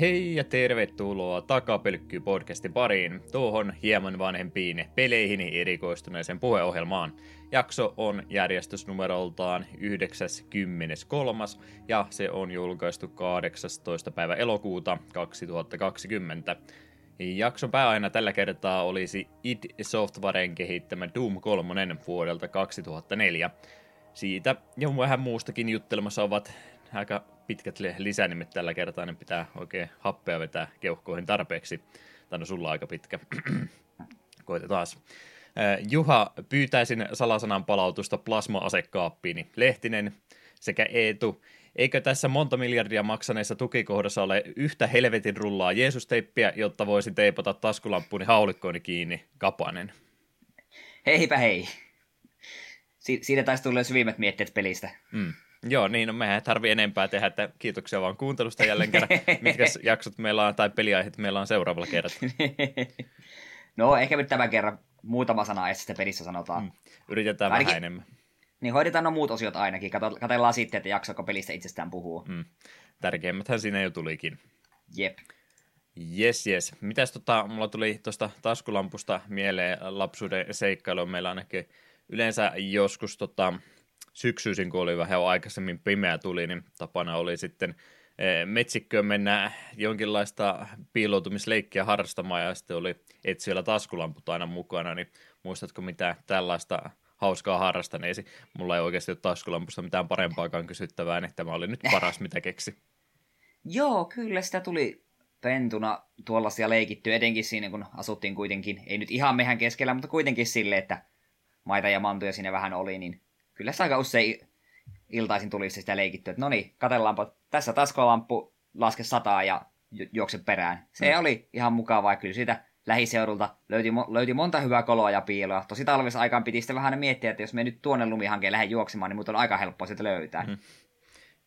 Hei ja tervetuloa Takapelkky-podcastin pariin, tuohon hieman vanhempiin peleihin erikoistuneeseen puheohjelmaan. Jakso on järjestysnumeroltaan 93. ja se on julkaistu 18. päivä elokuuta 2020. Jakson pääaiheena tällä kertaa olisi id Softwaren kehittämä Doom 3 vuodelta 2004. Siitä ja vähän muustakin juttelemassa ovat aika pitkät lisänimet tällä kertaa, niin pitää oikein happea vetää keuhkoihin tarpeeksi. Tai no sulla aika pitkä. Koita taas. Juha, pyytäisin salasanan palautusta plasma-asekaappiini. Lehtinen sekä Eetu. Eikö tässä monta miljardia maksaneessa tukikohdassa ole yhtä helvetin rullaa Jeesus-teippiä, jotta voisin teipata taskulamppuni haulikkooni kiinni? Kapanen. Heipä hei. Siitä taisi tulla syvimmät mietteet pelistä. Mm. Joo, niin no, mehän ei tarvitse enempää tehdä, että kiitoksia vaan kuuntelusta jälleen kerran. Mitkä jaksot meillä on, tai peliaiheet meillä on seuraavalla kerralla? No, ehkä nyt tämän kerran muutama sana edes sitä pelissä sanotaan. Mm. Yritetään ainakin, vähän enemmän. Niin, hoidetaan muut osiot ainakin. Katsellaan sitten, että jaksako pelistä itsestään puhua. Mm. Tärkeimmäthän siinä jo tulikin. Jep. Jes. Mitäs mulla tuli tuosta taskulampusta mieleen lapsuuden seikkailu. Meillä ainakin yleensä joskus syksyisin, kun oli vähän aikaisemmin pimeä tuli, niin tapana oli sitten metsikköön mennä jonkinlaista piiloutumisleikkiä harrastamaan, ja sitten oli etsijöillä taskulamput aina mukana, niin muistatko mitä tällaista hauskaa harrastaneesi? Mulla ei oikeasti ole taskulampusta mitään parempaakaan kysyttävää, niin tämä oli nyt paras, mitä keksi. Joo, kyllä sitä tuli pentuna tuollaisia leikittyä, etenkin siinä, kun asuttiin kuitenkin, ei nyt ihan mehän keskellä, mutta kuitenkin silleen, että maita ja mantuja siinä vähän oli, niin kyllä se aika usein iltaisin tuli sitä leikittyä, että no niin, katsellaanpa, tässä taskulamppu, laske 100 ja juokse perään. Se oli ihan mukavaa, kyllä siitä lähiseudulta löytyi monta hyvää koloa ja piiloa. Tosi talvessa aikaan piti sitten vähän miettiä, että jos me nyt tuonne lumihankeen lähden juoksemaan, niin mut on aika helppoa sieltä löytää.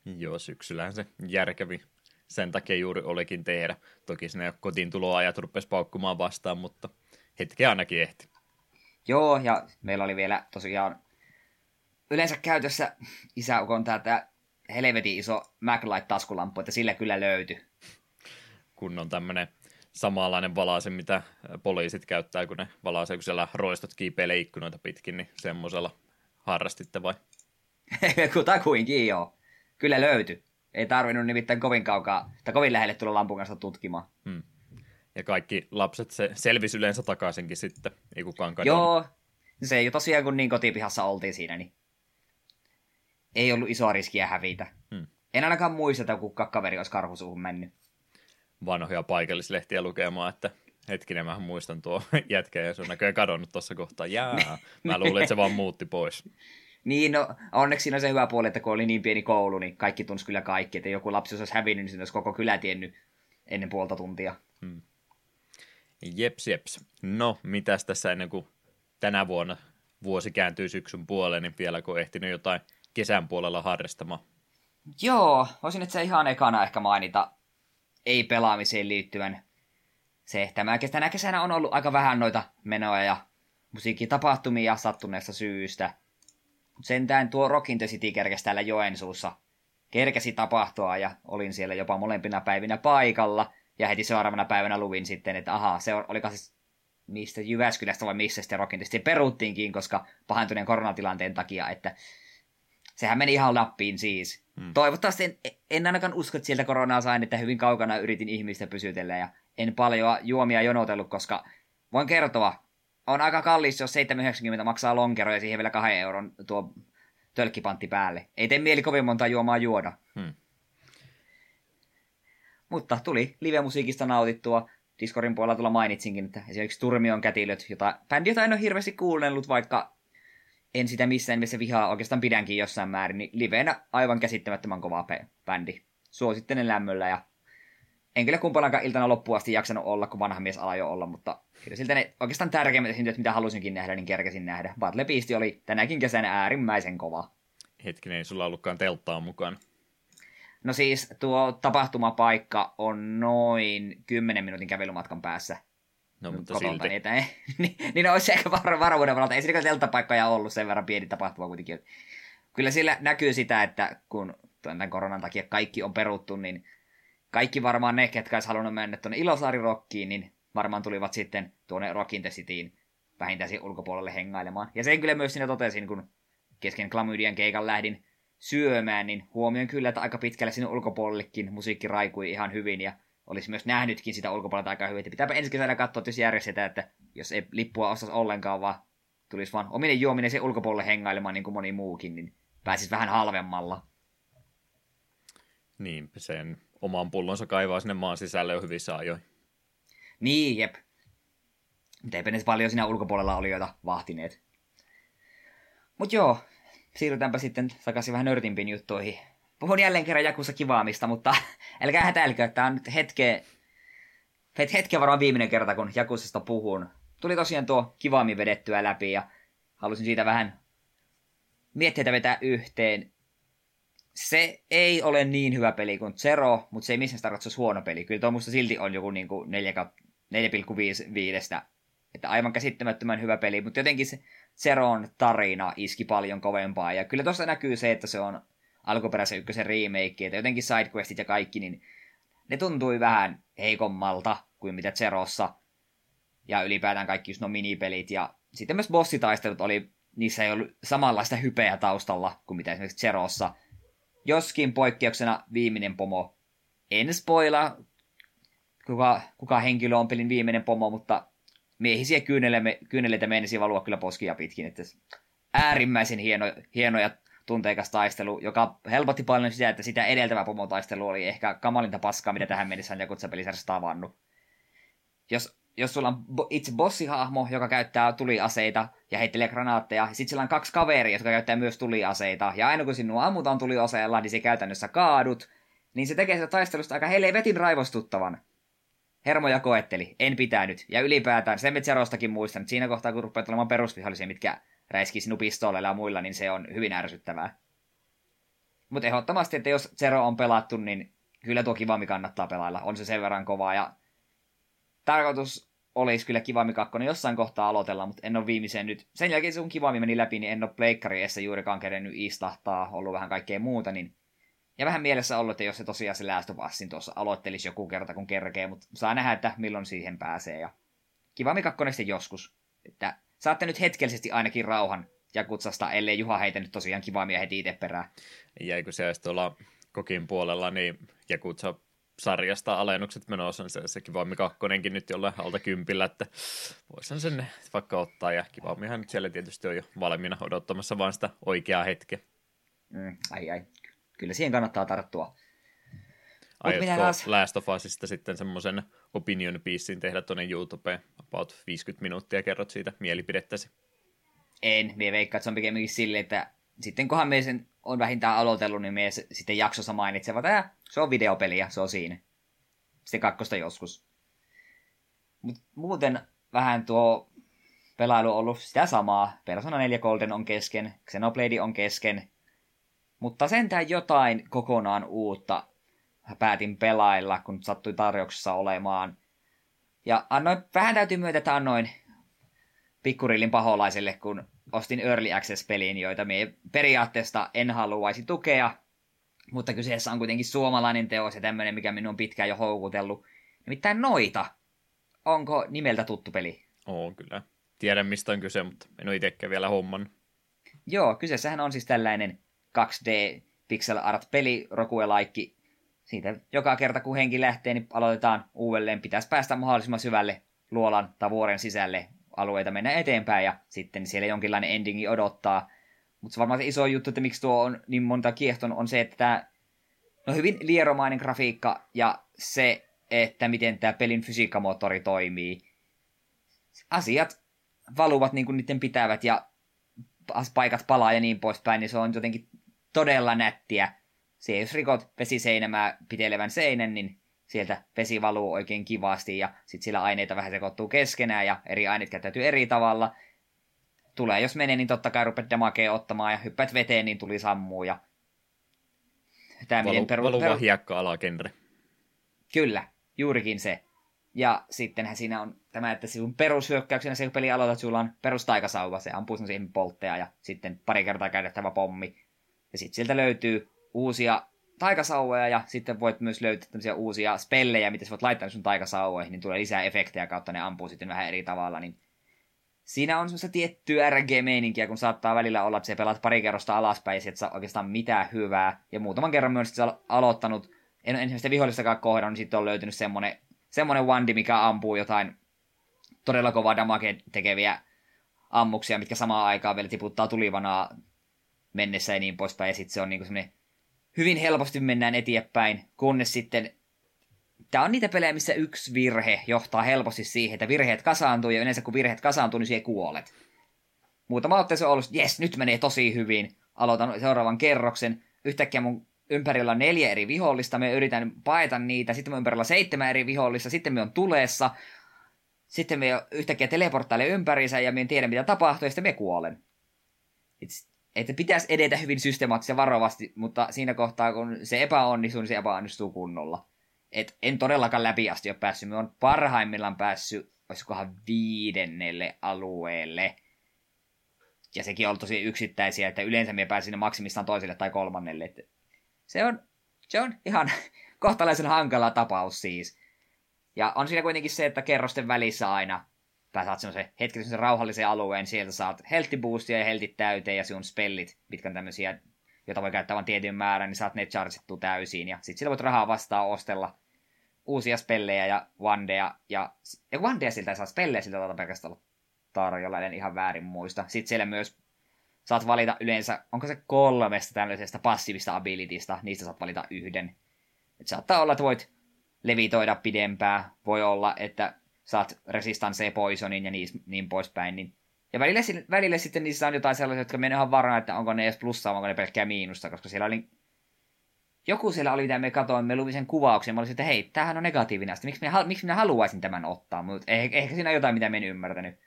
Joo, syksyllähän se järkevi. Sen takia juuri olikin tehdä. Toki sinne kotiin tuloajat rupesi paukkumaan vastaan, mutta hetkeä ainakin ehti. Joo, ja meillä oli vielä tosiaan yleensä käytössä isäukon tämä helvetin iso Maglite-taskulamppu, että sillä kyllä löytyi. Kun on tämmöinen samanlainen valaase, mitä poliisit käyttää, kun ne valaasee, kun siellä roistot kiipeilee ikkunoita pitkin, niin semmoisella harrastitte vai? Kutakuinkin joo. Kyllä löytyi. Ei tarvinnut nimittäin kovin kaukaa, tai kovin lähelle tulla lampun kanssa tutkimaan. Hmm. Ja kaikki lapset selvisi yleensä takaisinkin sitten, ei kukaan kadonnut. Joo. Se ei tosiaan, kun niin kotipihassa oltiin siinä, niin ei ollut isoa riskiä hävitä. En ainakaan muisteta, kun kaveri olisi karhusuuhun mennyt. Vanhoja paikallislehtiä lukemaan, että hetkinen, mä muistan tuo jätkä, ja se on näköjään kadonnut tuossa kohtaa. Jää, mä luulin, että se vaan muutti pois. Niin, no onneksi siinä on se hyvä puoli, että kun oli niin pieni koulu, niin kaikki tunsi kyllä kaikki. Että joku lapsi, jos olisi hävinnyt, niin se olisi koko kylä tiennyt ennen puolta tuntia. Jeps. No, mitäs tässä ennen kuin tänä vuonna vuosi kääntyy syksyn puoleen, niin vielä kun on ehtinyt jotain kesän puolella harrastamaan. Joo, voisin nyt se ihan ekana ehkä mainita ei-pelaamiseen liittyvän. Tänä kesänä on ollut aika vähän noita menoja ja musiikkitapahtumia sattuneesta syystä. Sentään tuo Rock in the City kerkesi täällä Joensuussa. Kerkesi tapahtua ja olin siellä jopa molempina päivinä paikalla. Ja heti seuraavana päivänä luin sitten, että olikaan siis mistä Jyväskylästä vai missä sitä Rock in the City peruttiinkin, koska pahentuneen koronatilanteen takia, että sehän meni ihan lappiin siis. Toivottavasti en ainakaan usko, että sieltä koronaa sain, että hyvin kaukana yritin ihmistä pysytellä ja en paljoa juomia jonotellut, koska voin kertoa, on aika kallis, jos 7,90 maksaa lonkero ja siihen vielä 2 euron tuo tölkkipantti päälle. Ei tee mieli kovin monta juomaa juoda. Mutta tuli live-musiikista nautittua. Discordin puolella tulla mainitsinkin, että esimerkiksi Turmion kätilöt, bändiä en ole hirveästi kuunnellut, vaikka en sitä missään nimessä vihaa oikeastaan pidänkin jossain määrin, niin liveenä aivan käsittämättömän kova bändi. Suosittelen lämmöllä ja en kyllä kumpanakaan iltana loppuun asti jaksanut olla, kun vanha mies ala jo olla, mutta kyllä siltä ne oikeastaan tärkeimmät esiintyjät, mitä halusinkin nähdä, niin kerkesin nähdä. Battle Beast oli tänäkin kesänä äärimmäisen kova. Hetkinen, ei sulla ollutkaan telttaa mukana. No siis tuo tapahtumapaikka on noin 10 minuutin kävelymatkan päässä. No mutta kotonta, silti. Niin olisi ehkä varmuuden varalta. Ei siinä telttapaikkoja ollut, sen verran pieni tapahtuma kuitenkin. Kyllä sillä näkyy sitä, että kun tämän koronan takia kaikki on peruttu, niin kaikki varmaan ne, ketkä olisi halunnut mennä tuonne Ilosaari-rockiin, niin varmaan tulivat sitten tuonne Rock in the Cityin vähintään siihen ulkopuolelle hengailemaan. Ja sen kyllä myös siinä totesin, kun kesken Klamydian keikan lähdin syömään, niin huomioin kyllä, että aika pitkälle sinun ulkopuolellekin musiikki raikui ihan hyvin ja olisi myös nähnytkin sitä ulkopuolelta aika hyvin. Että pitääpä ensi kesänä katsoa, jos järjestetään, että jos ei lippua ostaisi ollenkaan, vaan tulisi vaan ominen juominen sen ulkopuolelle hengailemaan niin kuin moni muukin, niin pääsisi vähän halvemmalla. Niinpä sen oman pullonsa kaivaa sinne maan sisälle jo hyvissä ajoin. Niin, jep. Mutta eipä ne paljon siinä ulkopuolella olijoita vahtineet. Mut joo, siirrytäänpä sitten takaisin vähän nörtimpiin juttuihin. Puhun jälleen kerran Jakussa kivaamista, mutta älkää hätäilkö, tää on nyt hetken varmaan viimeinen kerta, kun Jakusesta puhun. Tuli tosiaan tuo kivaammin vedettyä läpi ja halusin siitä vähän mietteitä vetää yhteen. Se ei ole niin hyvä peli kuin Zero, mutta se ei missään tarkoitus huono peli. Kyllä tuo musta silti on joku niin kuin 4,5. Että aivan käsittämättömän hyvä peli, mutta jotenkin se Zeron tarina iski paljon kovempaa. Ja kyllä tuosta näkyy se, että se on alkuperäisen ykkösen remake, että jotenkin sidequestit ja kaikki, niin ne tuntui vähän heikommalta kuin mitä Zerossa. Ja ylipäätään kaikki just no minipelit. Ja sitten myös bossitaistelut oli, niissä ei ollut samanlaista hypeä taustalla kuin mitä esimerkiksi Zerossa. Joskin poikkeuksena viimeinen pomo. En spoilaa, kuka henkilö on pelin viimeinen pomo, mutta miehisiä kyyneleitä meinasi valua kyllä poskia pitkin. Että äärimmäisen hieno ja tunteikas taistelu, joka helpotti paljon sitä, että sitä edeltävä pomotaistelu oli ehkä kamalinta paskaa, mitä tähän mennessä on Jakutsa-pelisarjassa tavannut. Jos sulla on itse bossihahmo, joka käyttää tuliaseita ja heittelee granaatteja, ja sitten sillä on kaksi kaveria, jotka käyttää myös tuliaseita, ja aina kun sinua ammutaan tuliaseella, niin se käytännössä kaadut, niin se tekee sitä taistelusta aika helvetin raivostuttavan. Hermoja koetteli, en pitänyt, ja ylipäätään, sen me Zerostakin muistan, että siinä kohtaa, kun rupeaa tulemaan perusvihollisia, mitkä räiskii sinun pistooleilla ja muilla, niin se on hyvin ärsyttävää. Mutta ehdottomasti, että jos Zero on pelattu, niin kyllä tuo Kivami kannattaa pelailla, on se sen verran kovaa, ja tarkoitus olisi kyllä Kivami 2 jossain kohtaa aloitella, mutta en ole viimeiseen nyt. Sen jälkeen kun Kivami meni läpi, niin en ole pleikkariessa juurikaan kerennyt istahtaa, ollut vähän kaikkea muuta. Niin. Ja vähän mielessä ollut, että jos se tosiaan se läästövassin tuossa aloittelisi joku kerta kun kerkee, mutta saa nähdä, että milloin siihen pääsee. Ja Kivami 2 sitten joskus. Että saatte nyt hetkellisesti ainakin rauhan Jakutsasta, ellei Juha heitä nyt tosiaan Kivamia heti itse perään. Ja kun se olisi tuolla kokin puolella, niin Jakutsa sarjasta alennukset menossa, niin se Kivami 2:kin nyt jollain alta kympillä, että voisin sen vaikka ottaa, ja Kivamihan nyt siellä tietysti on jo valmiina odottamassa vaan sitä oikeaa hetkeä. Ai. Kyllä siihen kannattaa tarttua. Aiotko Last of Usista sitten semmoisen opinion piecein tehdä tuonne YouTubeen? About 50 minuuttia kerrot siitä mielipidettäsi. En, minä veikkaan, että se on pikemminkin silleen, että sitten kunhan minä sen on vähintään aloitellut, niin minä sitten jaksossa mainitsevat, että se on videopeliä, se on siinä. Sitten kakkosta joskus. Mutta muuten vähän tuo pelailu on ollut sitä samaa. Persona 4 Golden on kesken, Xenoblade on kesken. Mutta sentään jotain kokonaan uutta päätin pelailla, kun sattui tarjouksessa olemaan. Ja annoin, vähän täytyy myötä, että annoin pikkurillin paholaiselle, kun ostin Early Access-peliin, joita minä periaatteessa en haluaisi tukea. Mutta kyseessä on kuitenkin suomalainen teos ja tämmöinen, mikä minun on pitkään jo houkutellut. Nimittäin Noita. Onko nimeltä tuttu peli? Oo, kyllä. Tiedän, mistä on kyse, mutta en ole itsekään vielä homman. Joo, kyseessähän on siis tällainen 2D pixel art peli, roguelike. Siitä joka kerta, kun henki lähtee, niin aloitetaan uudelleen. Pitäisi päästä mahdollisimman syvälle luolan tai vuoren sisälle, alueita mennä eteenpäin ja sitten siellä jonkinlainen endingi odottaa. Mutta se varmaan se iso juttu, että miksi tuo on niin monta kiehtonut, on se, että tämä on hyvin lieromainen grafiikka ja se, että miten tämä pelin fysiikkamoottori toimii. Asiat valuvat niin kuin niiden pitävät ja paikat palaa ja niin poispäin, niin se on jotenkin todella nättiä. Se, jos rikot vesiseinämää pitelevän seinän, niin sieltä vesi valuu oikein kivasti ja sitten sillä aineita vähän sekoittuu keskenään ja eri aineet käyttäytyy eri tavalla. Tulee, jos menee, niin totta kai rupeat damakea ottamaan ja hyppäät veteen, niin tuli sammuu ja valuva hiekka-alagenre. Kyllä, juurikin se. Ja sittenhän siinä on tämä, että sinun perushyökkäyksenä se peli aloitat, sulla on perustaikasauva, se ampuu semmoisen poltteja ja sitten pari kertaa käytettävä pommi. Ja sitten sieltä löytyy uusia taikasauvoja ja sitten voit myös löytää tämmöisiä uusia spellejä, mitä sä voit laittaa sun taikasauvoihin, niin tulee lisää efektejä kautta, ne ampuu sitten vähän eri tavalla. Niin siinä on semmoista tiettyä RNG-meininkiä, kun saattaa välillä olla, että sä pelaat pari kerrosta alaspäin ja sä et saa oikeastaan mitään hyvää. Ja muutaman kerran myös sä aloittanut, en ole ensimmäistä vihollistakaan kohdannut, niin sitten on löytynyt semmoinen wandi, mikä ampuu jotain todella kovaa damage tekeviä ammuksia, mitkä samaan aikaan vielä tiputtaa tulivanaa mennessä ja niin poispäin. Ja sitten se on niinku semmoinen, hyvin helposti mennään eteenpäin, kunnes sitten tämä on niitä pelejä, missä yksi virhe johtaa helposti siihen, että virheet kasaantuu, ja yleensä kun virheet kasaantuu, niin siihen kuolet. Muutama otteessa on ollut, jes, nyt menee tosi hyvin. Aloitan seuraavan kerroksen. Yhtäkkiä mun ympärillä on 4 eri vihollista, me yritän paeta niitä, sitten mun ympärillä on 7 eri vihollista, sitten me on tulessa, sitten me yhtäkkiä teleporttailen ympäriinsä, ja me en tiedä mitä tapahtuu, ja sitten me kuolen. Että pitäisi edetä hyvin systemaattisesti ja varovasti, mutta siinä kohtaa, kun se epäonnistuu, niin se epäonnistuu kunnolla. Et en todellakaan läpi asti ole päässyt. Me on parhaimmillaan päässyt, olisikohan 5. alueelle. Ja sekin on tosi yksittäisiä, että yleensä me pääsin maksimissaan 2. tai 3. Et se on ihan kohtalaisen hankala tapaus siis. Ja on siinä kuitenkin se, että kerrosten välissä aina saat semmoisen hetkellisen rauhallisen alueen, sieltä saat health-boostia ja healthit täyteen ja sun spellit, mitkä on tämmöisiä, jota voi käyttää vain tietyn määrän, niin saat ne chargittua täysiin. Ja sit sillä voit rahaa vastaan ostella uusia spellejä ja wandeja. Ja wandeja siltä ei saa, spellejä siltä taitaa pelkästään olla tarjolla, en ihan väärin muista. Sitten siellä myös saat valita yleensä, onko se 3 tämmöisestä passiivista abilitista, niistä saat valita 1. Et saattaa olla, että voit levitoida pidempään, voi olla, että saat resistansseja poisonin ja niin poispäin. Niin. Ja välillä sitten niissä on jotain sellaisia, jotka menee ihan varmaan, että onko ne edes plussaa, onko ne pelkkää miinusta, koska siellä oli joku siellä oli, mitä me katoimme, luin sen kuvauksen, ja mä olisin, että hei, tämähän on negatiivinen asti, miksi minä haluaisin tämän ottaa, mutta ehkä siinä on jotain, mitä mä en ymmärtänyt.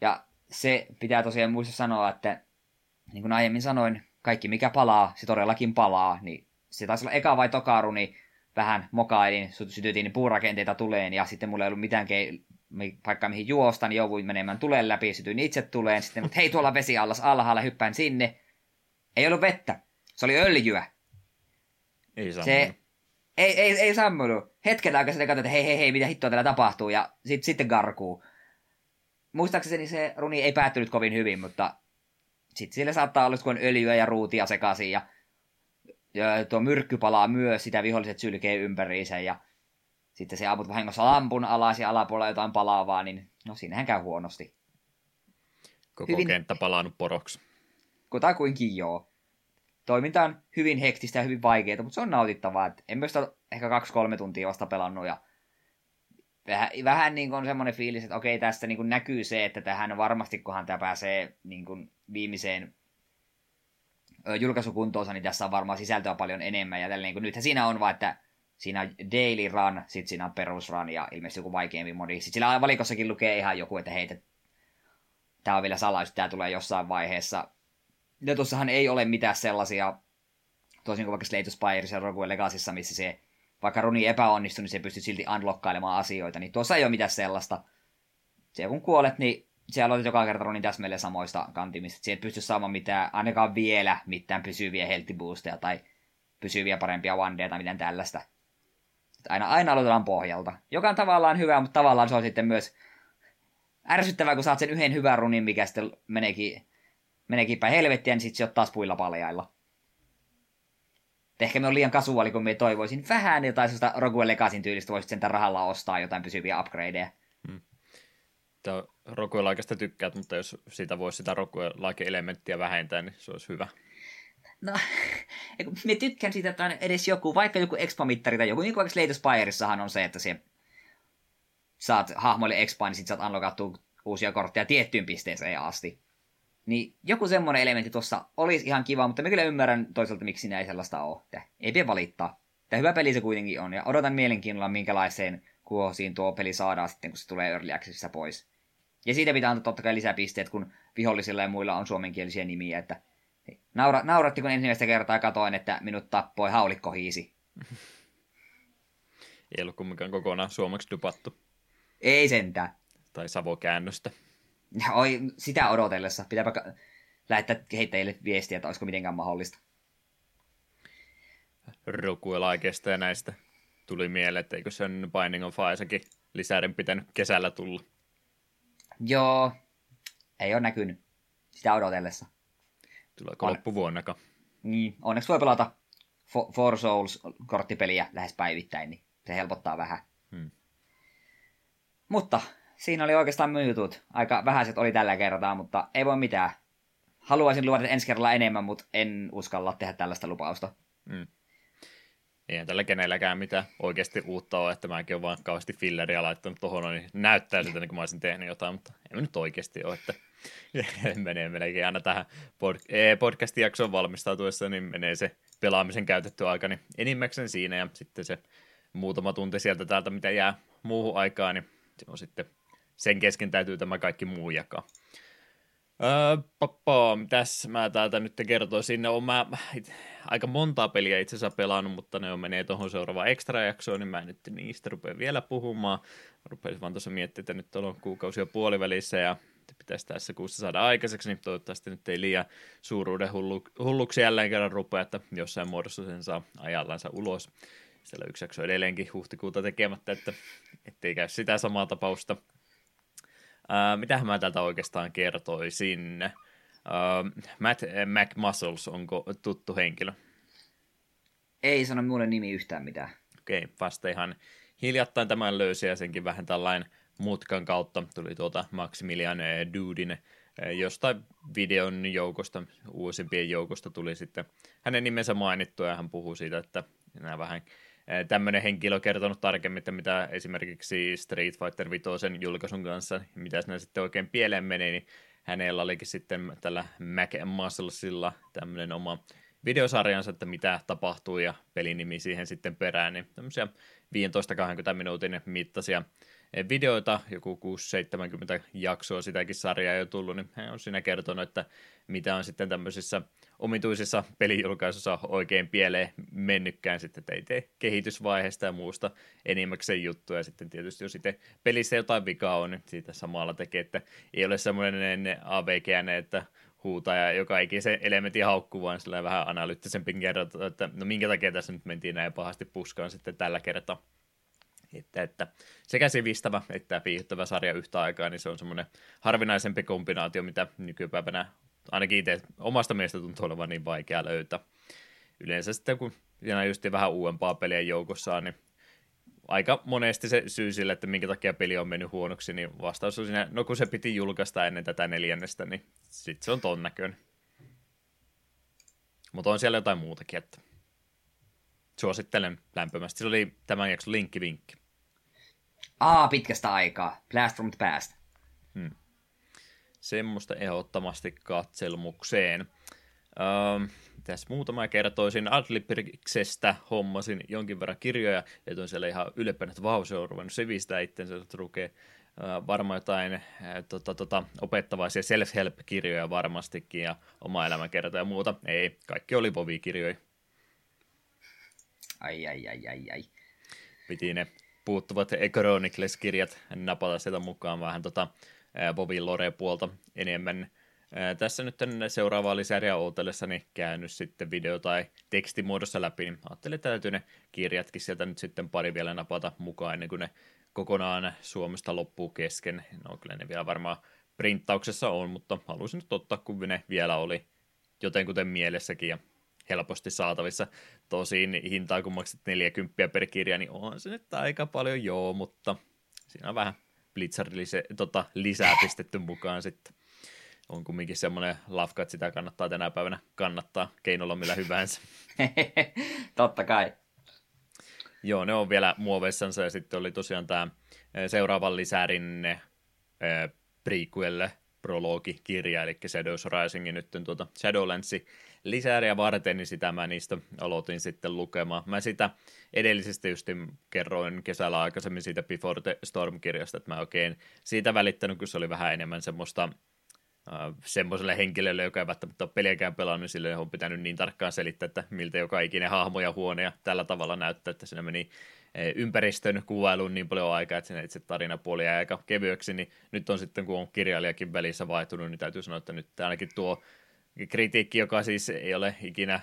Ja se pitää tosiaan muistaa sanoa, että niin kuin aiemmin sanoin, kaikki mikä palaa, se todellakin palaa, niin se taisi olla eka vai tokaru, niin vähän mokailin, sytytin puurakenteita tuleen, ja sitten mulla ei ollut mitään paikkaa mihin juosta, niin jouduin menemään tuleen läpi, sytyin itse tuleen, sitten, mutta hei, tuolla vesiallas alhaalla, hyppään sinne. Ei ollut vettä, se oli öljyä. Ei sammunut. Ei sammunut. Hetken aikaa sitten katsoin, että hei, mitä hittoa täällä tapahtuu, ja sitten karkuu. Muistaakseni se runi ei päättynyt kovin hyvin, mutta sitten siellä saattaa olla, kun on öljyä ja ruutia sekaisin, ja tuo myrkky palaa myös, sitä viholliset sylkee ympäriinsä ja sitten se amput vahingossa lampun alas ja alapuolella jotain palaavaa, niin no siinähän käy huonosti. Koko kenttä palaanut poroksi. Kutakuinkin joo. Toiminta on hyvin hektistä ja hyvin vaikeaa, mutta se on nautittavaa. En myös ole ehkä 2-3 tuntia vasta pelannut ja vähän niin kuin on semmoinen fiilis, että okei tässä niin kuin näkyy se, että tähän varmasti kunhan tämä pääsee niin kuin viimeiseen julkaisukuntoonsa, niin tässä on varmaan sisältöä paljon enemmän. Ja tälleen, kun nythän siinä on vaan, että siinä on daily run, sitten siinä on perusrun ja ilmeisesti joku vaikeampi modi. Sitten siellä valikossakin lukee ihan joku, että hei, tämä on vielä salaisuus, tämä tulee jossain vaiheessa. Ja tuossahan ei ole mitään sellaisia, toisin kuin vaikka Slate of Spires ja Rogue Legacyssa, missä se, vaikka runi epäonnistui, niin se pystyy silti unlockkailemaan asioita. Niin tuossa ei ole mitään sellaista. Se kun kuolet, niin se aloitat joka kerta runin täsmälleen samoista kantimista. Siihen et pysty saamaan mitään, ainakaan vielä mitään pysyviä health boosteja tai pysyviä parempia wandeja tai mitään tällaista. Aina aloitetaan pohjalta. Joka on tavallaan hyvä, mutta tavallaan se on sitten myös ärsyttävää, kun saat sen yhden hyvän runin, mikä sitten meneekin päin helvettiä, niin sitten se on taas puilla paljailla. Ehkä me on liian kasuaali, kun me toivoisin vähän jotain sellaista Rogue Legacyn tyylistä, voisit sen rahalla ostaa jotain pysyviä upgradeja. Roguelikeista tykkäät, mutta jos siitä voisi sitä roguelike-elementtiä vähentää, niin se olisi hyvä. No, me tykkään siitä, että on edes joku, vaikka joku expa-mittari tai joku, niin kuin vaikka Slate of Spiressahan on se, että se saat hahmoille expaa, niin sit saat unlockattua uusia kortteja tiettyyn pisteeseen asti. Niin joku semmoinen elementti tuossa olisi ihan kiva, mutta me kyllä ymmärrän toisaalta, miksi siinä ei sellaista ole. Ei pidä valittaa. Ja hyvä peli se kuitenkin on, ja odotan mielenkiinnolla, minkälaiseen kuosiin tuo peli saadaan sitten, kun se tulee Early Accessissa pois. Ja siitä pitää antaa totta kai lisäpisteet, kun vihollisilla ja muilla on suomenkielisiä nimiä, että nauratti, kun ensimmäistä kertaa katoin, että minut tappoi haulikkohiisi. Ei ollut kumminkaan kokonaan suomeksi dupattu. Ei sentään. Tai savokäännöstä. Oi, sitä odotellessa. Pitääpä lähettää kehittäjille viestiä, että olisiko mitenkään mahdollista. Roguelikeista ja näistä tuli mieleen, että eikö sen Binding of Isaac lisäiden pitänyt kesällä tulla. Joo, ei ole näkynyt. Sitä odotellessa. Tuleeko loppuvuonnakaan? Niin, onneksi voi pelata Four Souls-korttipeliä lähes päivittäin, niin se helpottaa vähän. Mutta siinä oli oikeastaan myytut. Aika vähäiset oli tällä kertaa, mutta ei voi mitään. Haluaisin luvata ensi kerralla enemmän, mutta en uskalla tehdä tällaista lupausta. Eihän tällä kenelläkään mitään oikeasti uutta ole, että mäkin olen vaan kauheasti filleria laittanut tuohon, niin näyttää siltä, niin kuin mä olisin tehnyt jotain, mutta ei nyt oikeasti ole, että menee aina tähän podcastin jaksoon valmistautuessa, niin menee se pelaamisen käytetty aika, niin enimmäkseen siinä, ja sitten se muutama tunti sieltä täältä, mitä jää muuhun aikaan, niin se on sitten, sen kesken täytyy tämä kaikki muu jakaa. Mitäs mä täältä nyt kertoisin, no mä aika montaa peliä itse asiassa pelannut, mutta ne on menee tuohon seuraavaan extra-jaksoon, niin mä en nyt niistä rupea vielä puhumaan. Rupesin vaan tuossa miettimään, että nyt on kuukausi jo puolivälissä ja pitäisi tässä kuussa saada aikaiseksi, niin toivottavasti nyt ei liian suuruuden hulluksi jälleen kerran rupea, että jossain muodossa sen saa ajallansa ulos. Siellä yksi jakso edelleenkin huhtikuuta tekemättä, että ettei käy sitä samaa tapausta. Mitähän mä täältä oikeastaan kertoisin? Matt McMuscles, onko tuttu henkilö? Ei sano mulle nimi yhtään mitään. Okei, vasta ihan hiljattain tämän löysin ja senkin vähän tällainen mutkan kautta tuli tuota Maximilian Dudin jostain videon joukosta, uusimpien joukosta tuli sitten hänen nimensä mainittu ja hän puhui siitä, että nämä vähän tämmöinen henkilö on kertonut tarkemmin, että mitä esimerkiksi Street Fighter 5:n julkaisun kanssa, mitä sinä sitten oikein pieleen meni, niin hänellä olikin sitten tällä McMusclesilla tämmöinen oma videosarjansa, että mitä tapahtuu ja pelinimi siihen sitten perään, niin tämmöisiä 15-20 minuutin mittaisia videoita, joku 6-70 jaksoa sitäkin sarjaa jo tullut, niin hän on siinä kertonut, että mitä on sitten tämmöisissä omituisissa pelijulkaisuissa oikein pieleen mennykkään sitten, että ei tee kehitysvaiheesta ja muusta enimmäkseen juttuja, ja sitten tietysti jos itse pelissä jotain vikaa on, niin siitä samalla tekee, että ei ole semmoinen AVG-ääne, että huutaja, joka ikisen elementin haukkuu, vaan sillä vähän analyyttisempin kerrota, että no minkä takia tässä nyt mentiin näin pahasti puskaan sitten tällä kertaa. Että sekä sivistävä että viihdyttävä sarja yhtä aikaa, niin se on semmoinen harvinaisempi kombinaatio, mitä nykypäivänä ainakin itse omasta mielestä tuntuu olevan niin vaikea löytää. Yleensä sitten kun siinä just vähän uudempaa peliä joukossa, niin aika monesti se syy sille, että minkä takia peli on mennyt huonoksi, niin vastaus on siinä, no kun se piti julkaista ennen tätä 4., niin sitten se on ton näköinen. Mutta on siellä jotain muutakin, että suosittelen lämpimästi. Se oli tämän jakson linkki-vinkki. Pitkästä aikaa. Blast from the past. Semmoista ehdottomasti katselmukseen. Tässä muutama kertoisin Adlibriksestä, hommasin jonkin verran kirjoja, että on siellä ihan ylpeänä, että vau, se on ruvennut sivistää itsensä, että lukee varmaan jotain opettavaisia self-help-kirjoja varmastikin ja oma elämänkerta ja muuta. Ei, kaikki oli Vovi-kirjoja. Ai. Piti ne puuttuvat Chronicles-kirjat napata sieltä mukaan vähän Bobby Lore-puolta enemmän. Tässä nyt seuraavaa lisäriä ootellessani käynyt sitten video- tai tekstimuodossa läpi, niin ajattelin, että täytyy ne kirjatkin sieltä nyt sitten pari vielä napata mukaan, ennen kuin ne kokonaan Suomesta loppuu kesken. No kyllä ne vielä varmaan printtauksessa on, mutta halusin nyt ottaa, kun ne vielä oli jotenkuten mielessäkin ja helposti saatavissa. Tosin hintaa, kun maksit 40 per kirja, niin on se nyt aika paljon, joo, mutta siinä on vähän Blizzardille lisää pistetty mukaan sitten. On kumminkin semmoinen lafka, että sitä kannattaa tänä päivänä kannattaa keinolla millä hyvänsä. Totta kai. Joo, ne on vielä muoveissansa ja sitten oli tosiaan tämä seuraavan lisärin prequelle prologikirja, eli Shadows Risingin nyt tuota Shadowlandsin lisääriä varten, niin sitä mä niistä aloitin sitten lukemaan. Mä sitä edellisestä just kerroin kesällä aikaisemmin siitä Before the Storm-kirjasta, että mä oikein siitä välittänyt, kun se oli vähän enemmän semmoista semmoiselle henkilölle, joka ei välttämättä ole peliäkään pelannut, sille on pitänyt niin tarkkaan selittää, että miltä joka ikinen hahmo ja huone ja tällä tavalla näyttää, että siinä meni ympäristön kuvailuun niin paljon aikaa, että sen itse tarinapuoli jäi aika kevyeksi, niin nyt on sitten, kun on kirjailijakin välissä vaihtunut, niin täytyy sanoa, että nyt ainakin tuo kritiikki, joka siis ei ole ikinä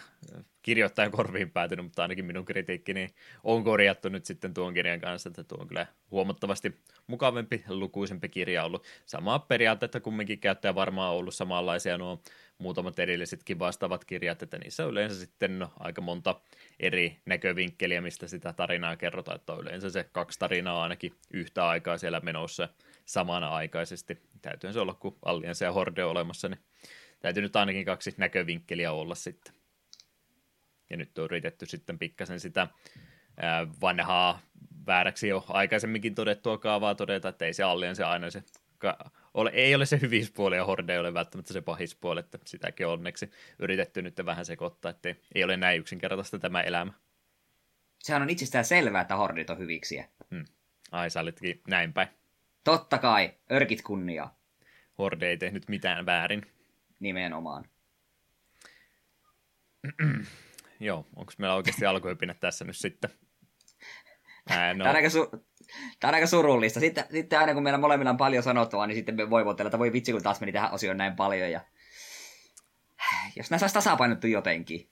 kirjoittajan korviin päätynyt, mutta ainakin minun kritiikkini on korjattu nyt sitten tuon kirjan kanssa, että tuo on kyllä huomattavasti mukavempi, lukuisempi kirja ollut. Samaa periaatetta kumminkin käyttäjä varmaan on ollut samanlaisia nuo muutamat erillisetkin vastaavat kirjat, että niissä on yleensä sitten aika monta eri näkövinkkeliä, mistä sitä tarinaa kerrotaan, että on yleensä se 2 tarinaa ainakin yhtä aikaa siellä menossa samanaikaisesti. Täytyy se olla, kun Alliance ja Horde on olemassa, niin täytyy nyt ainakin 2 näkövinkkeliä olla sitten. Ja nyt on yritetty sitten pikkasen sitä vanhaa, vääräksi jo aikaisemminkin todettua kaavaa todeta, että ei se Alliance aina se ei ole se hyvis puoli ja Horde ei ole välttämättä se pahis puoli, että sitäkin onneksi yritetty nyt vähän sekoittaa, että ei ole näin yksinkertaista tämä elämä. Sehän on itsestään selvää, että Hordit on hyviksiä. Ai, sä olitkin näin päin. Totta kai, örkit kunniaa. Horde ei tehnyt mitään väärin. Nimenomaan. Joo, onko meillä oikeasti alkuhypinät tässä nyt sitten? Tämä on aika surullista. Sitten aina kun meillä molemmilla on paljon sanottavaa, niin sitten me voivotella, että voi vitsi, kun taas meni tähän osioon näin paljon. Ja jos nämä saisi tasapainottua jotenkin.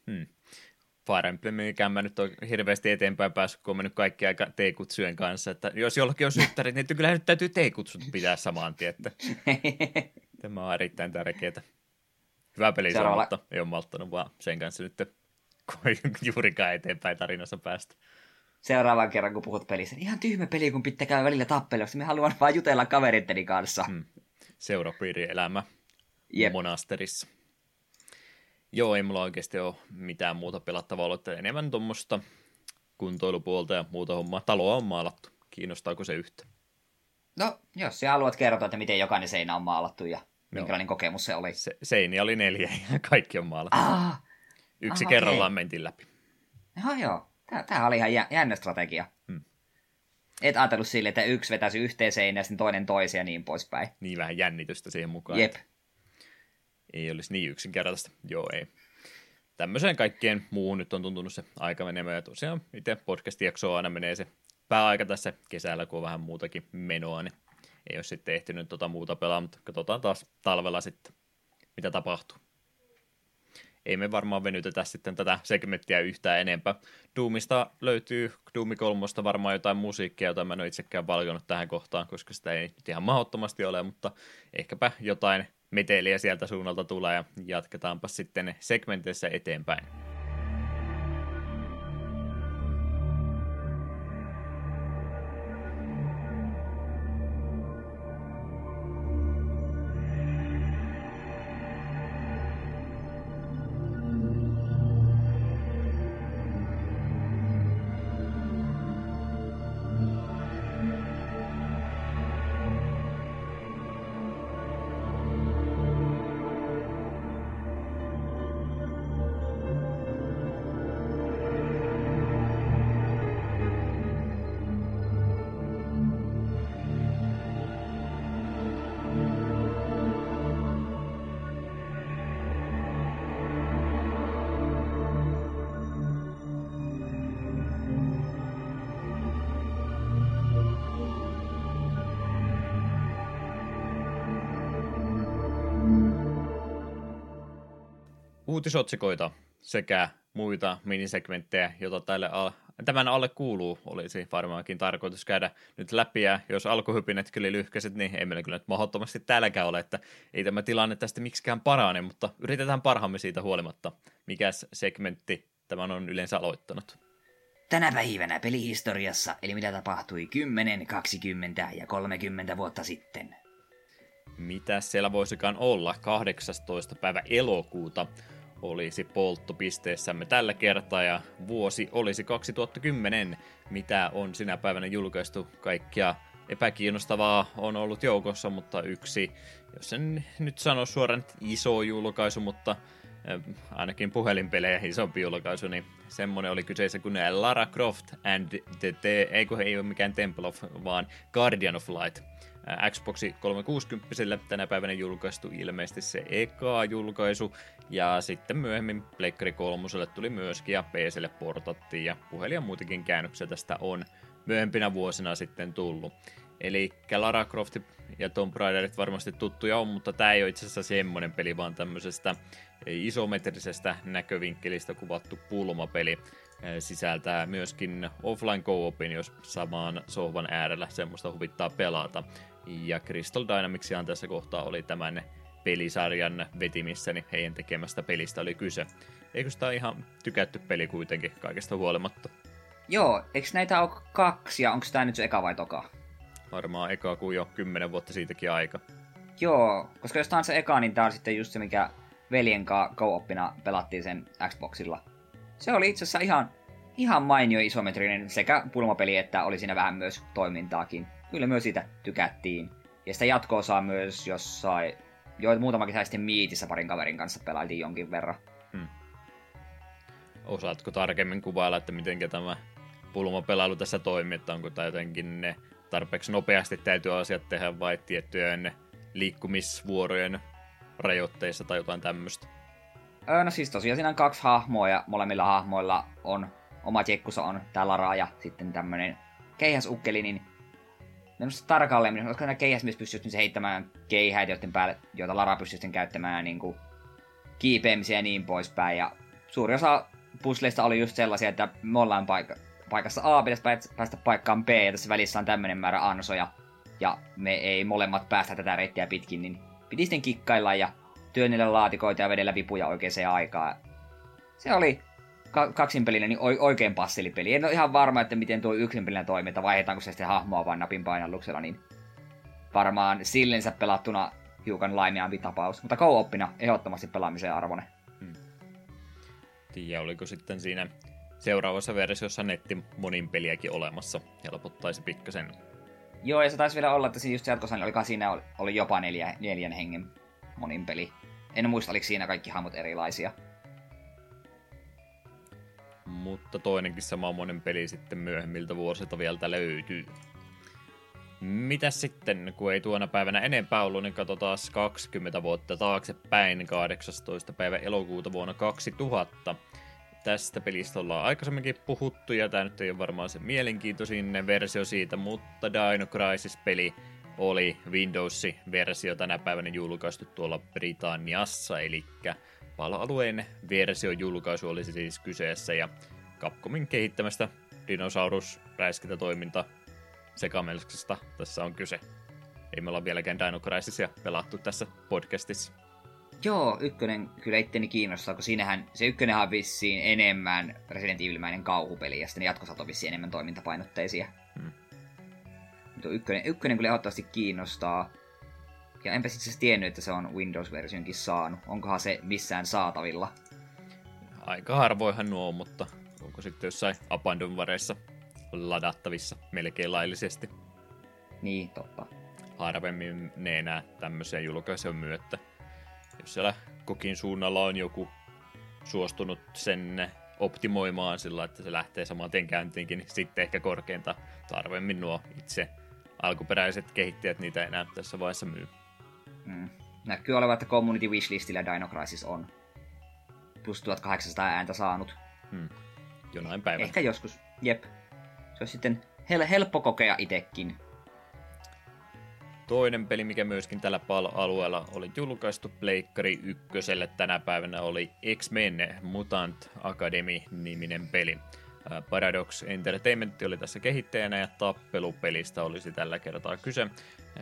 Parempi, mikään mä nyt on hirveästi eteenpäin päässyt, kun on mennyt kaikki aika teikutsujen kanssa. Että jos jollakin on syttärit, niin kyllähän nyt täytyy teikutsut pitää samaan tien. Tämä on erittäin tärkeää. Hyvä peli se on, mutta ei ole malttanut vaan sen kanssa nyt, kun juurikaan eteenpäin tarinassa päästä. Seuraavan kerran, kun puhut pelistä, niin ihan tyhmä peli, kun pitää käydä välillä tappeluksi. Me haluan vaan jutella kaveritteni kanssa. Seurapiirielämä monasterissa. Joo, ei mulla oikeasti ole mitään muuta pelattavaa ollut. Enemmän tuommoista kuntoilupuolta ja muuta hommaa. Taloa on maalattu. Kiinnostaako se yhtä? No, jos sä haluat kertoa, että miten jokainen seinä on maalattu ja minkälainen kokemus se oli. Seiniä oli 4 ja kaikki on maalattu. Yksi kerrallaan mentiin läpi. Joo. Tämä oli ihan jännä strategia. Et ajatellut sille, että yksi vetäisi yhteen seinään, sitten toinen toisia ja niin poispäin. Niin vähän jännitystä siihen mukaan. Jep. Ei olisi niin yksinkertaista. Joo, ei. Tämmöiseen kaikkeen muuhun nyt on tuntunut se aika menemään. Ja tosiaan itse podcast-jaksoa aina menee se pääaika tässä kesällä, kun on vähän muutakin menoa. Niin ei ole sitten ehtinyt muuta pelaa, mutta katsotaan taas talvella sitten, mitä tapahtuu. Ei me varmaan venytetä sitten tätä segmenttiä yhtään enempää. Doomista löytyy, Doomi 3:sta varmaan jotain musiikkia, jota mä en ole itsekään valkannut tähän kohtaan, koska sitä ei nyt ihan mahdottomasti ole, mutta ehkäpä jotain meteliä sieltä suunnalta tulee ja jatketaanpa sitten segmentissä eteenpäin. Uutisotsikoita sekä muita minisegmenttejä, joita tämän alle kuuluu, olisi varmaankin tarkoitus käydä nyt läpi, ja jos alkuhypinät kyllä lyhkäiset, niin ei meillä kyllä nyt mahdottomasti täälläkään ole, että ei tämä tilanne tästä miksikään parane, mutta yritetään parhaamme siitä huolimatta. Mikäs segmentti tämän on yleensä aloittanut? Tänä päivänä pelihistoriassa, eli mitä tapahtui 10, 20 ja 30 vuotta sitten. Mitä siellä voisikaan olla 18. päivä elokuuta? Olisi polttopisteessämme tällä kertaa ja vuosi olisi 2010. Mitä on sinä päivänä julkaistu kaikkia epäkiinnostavaa on ollut joukossa, mutta yksi, jos en nyt sano suoraan iso julkaisu, mutta ainakin puhelinpelejä isompi julkaisu, niin semmoinen oli kyseessä kuin Lara Croft and ei ole mikään Temple of, vaan Guardian of Light. Xbox 360 tänä päivänä julkaistu ilmeisesti se eka julkaisu, ja sitten myöhemmin Pleikkari 3 tuli myöskin, ja PClle portattiin, ja puhelin ja muutenkin käännöksiä tästä on myöhempinä vuosina sitten tullut. Eli Lara Croft ja Tomb Raiderit varmasti tuttuja on, mutta tämä ei ole itse asiassa semmoinen peli, vaan tämmöisestä isometrisestä näkövinkkelistä kuvattu pulmapeli. Sisältää myöskin offline co-opin, jos samaan sohvan äärellä semmoista huvittaa pelata. Ja Crystal Dynamicsihan tässä kohtaa oli tämän pelisarjan vetimissä, niin heidän tekemästä pelistä oli kyse. Eikö sitä ole ihan tykätty peli kuitenkin kaikesta huolimatta? Joo, eikö näitä ole kaksi, ja onko tämä nyt se eka vai toka? Varmaan eka, kun jo 10 vuotta siitäkin aika. Joo, koska jos tämä on se eka, niin tämä on sitten just se, mikä veljen kanssa co-opina pelattiin sen Xboxilla. Se oli itse asiassa ihan mainio isometrinen sekä pulmapeli, että oli siinä vähän myös toimintaakin. Kyllä myös siitä tykättiin. Ja sitä jatkoa saa myös jossain... Joo, muutama kesä sitten Miitissä parin kaverin kanssa pelailtiin jonkin verran. Osaatko tarkemmin kuvailla, että miten tämä pulmapelailu tässä toimii? Että onko tämä jotenkin ne tarpeeksi nopeasti täytyy asiat tehdä vai tiettyjen liikkumisvuorojen rajoitteissa tai jotain tämmöistä? No siis tosiaan siinä on 2 hahmoa ja molemmilla hahmoilla on oma jekkusa, on tää Lara ja sitten tämmönen keihäsukkeli, niin minusta tarkalleen, koska tämä keihäsmies pystyy heittämään keihäitä, joiden päälle, joita Lara pystyy sitten käyttämään niin kuin kiipeämiseen ja niin poispäin. Ja suuri osa pusleista oli just sellaisia, että me ollaan paikassa A, pitäisi päästä paikkaan B ja tässä välissä on tämmönen määrä ansoja ja me ei molemmat päästä tätä reittiä pitkin, niin piti sitten kikkailla ja työnnellä laatikoita ja vedellä vipuja oikeaan aikaan. Se oli kaksinpelinä niin oikein passilipeli. En ole ihan varma, että miten tuo yksinpelinä toimii, että vaihdetaanko se sitten hahmoa vaan napin painalluksella, niin varmaan sillensä pelattuna hiukan laimeampi tapaus. Mutta co-oppina ehdottomasti pelaamiseen arvoinen. Tiedä, oliko sitten siinä seuraavassa versiossa netti monin peliäkin olemassa. Helpottaisi pikkasen. Joo, ja se taisi vielä olla, että siinä just jatkossa oli jopa 4 hengen monin peli. En muista, oliko siinä kaikki hahmot erilaisia. Mutta toinenkin sama monen peli sitten myöhemmiltä vuosilta vielä löytyy. Mitäs sitten, kun ei tuona päivänä enempää ollut, niin katsotaan 20 vuotta taaksepäin, 18. päivä elokuuta vuonna 2000. Tästä pelistä ollaan aikaisemminkin puhuttu, ja tämä nyt ei ole varmaan se mielenkiintoisin versio siitä, mutta Dino Crisis-peli oli Windows-versio tänä päivänä julkaistu tuolla Britanniassa, eli pala-alueen versiojulkaisu olisi siis kyseessä, ja Capcomin kehittämästä dinosaurusräiskintätoiminta sekamelskasta tässä on kyse. Ei me olla vieläkään Dino Crisisia pelattu tässä podcastissa. Joo, ykkönen kyllä itteni kiinnostaa, kun siinähän se ykkönenhan on vissiin enemmän Resident Evilmäinen kauhupeli, ja sitten jatkosat on vissiin enemmän toimintapainotteisia. Ykkönen kyllä ehdottomasti kiinnostaa. Ja enpä itse asiassa tiennyt, että se on Windows-versionkin saanut. Onkohan se missään saatavilla? Aika harvoinhan nuo, mutta onko sitten jossain Abandonwareissa ladattavissa melkein laillisesti? Niin, totta. Harvemmin ne enää tämmöisiä julkaisuja myötä. Jos siellä kokin suunnalla on joku suostunut sen optimoimaan sillä, että se lähtee samaten käyntiinkin, niin sitten ehkä korkeinta tarvemmin nuo itse alkuperäiset kehittäjät niitä enää tässä vaiheessa myy. Näkyy olevan, että Community Wishlistillä Dino Crisis on plus 1800 ääntä saanut. Jonain päivänä. Ehkä joskus, jep. Se on sitten helppo kokea itekin. Toinen peli, mikä myöskin tällä alueella oli julkaistu Pleikkari 1:lle tänä päivänä, oli X-Men Mutant Academy-niminen peli. Paradox Entertainment oli tässä kehittäjänä ja tappelupelistä olisi tällä kertaa kyse.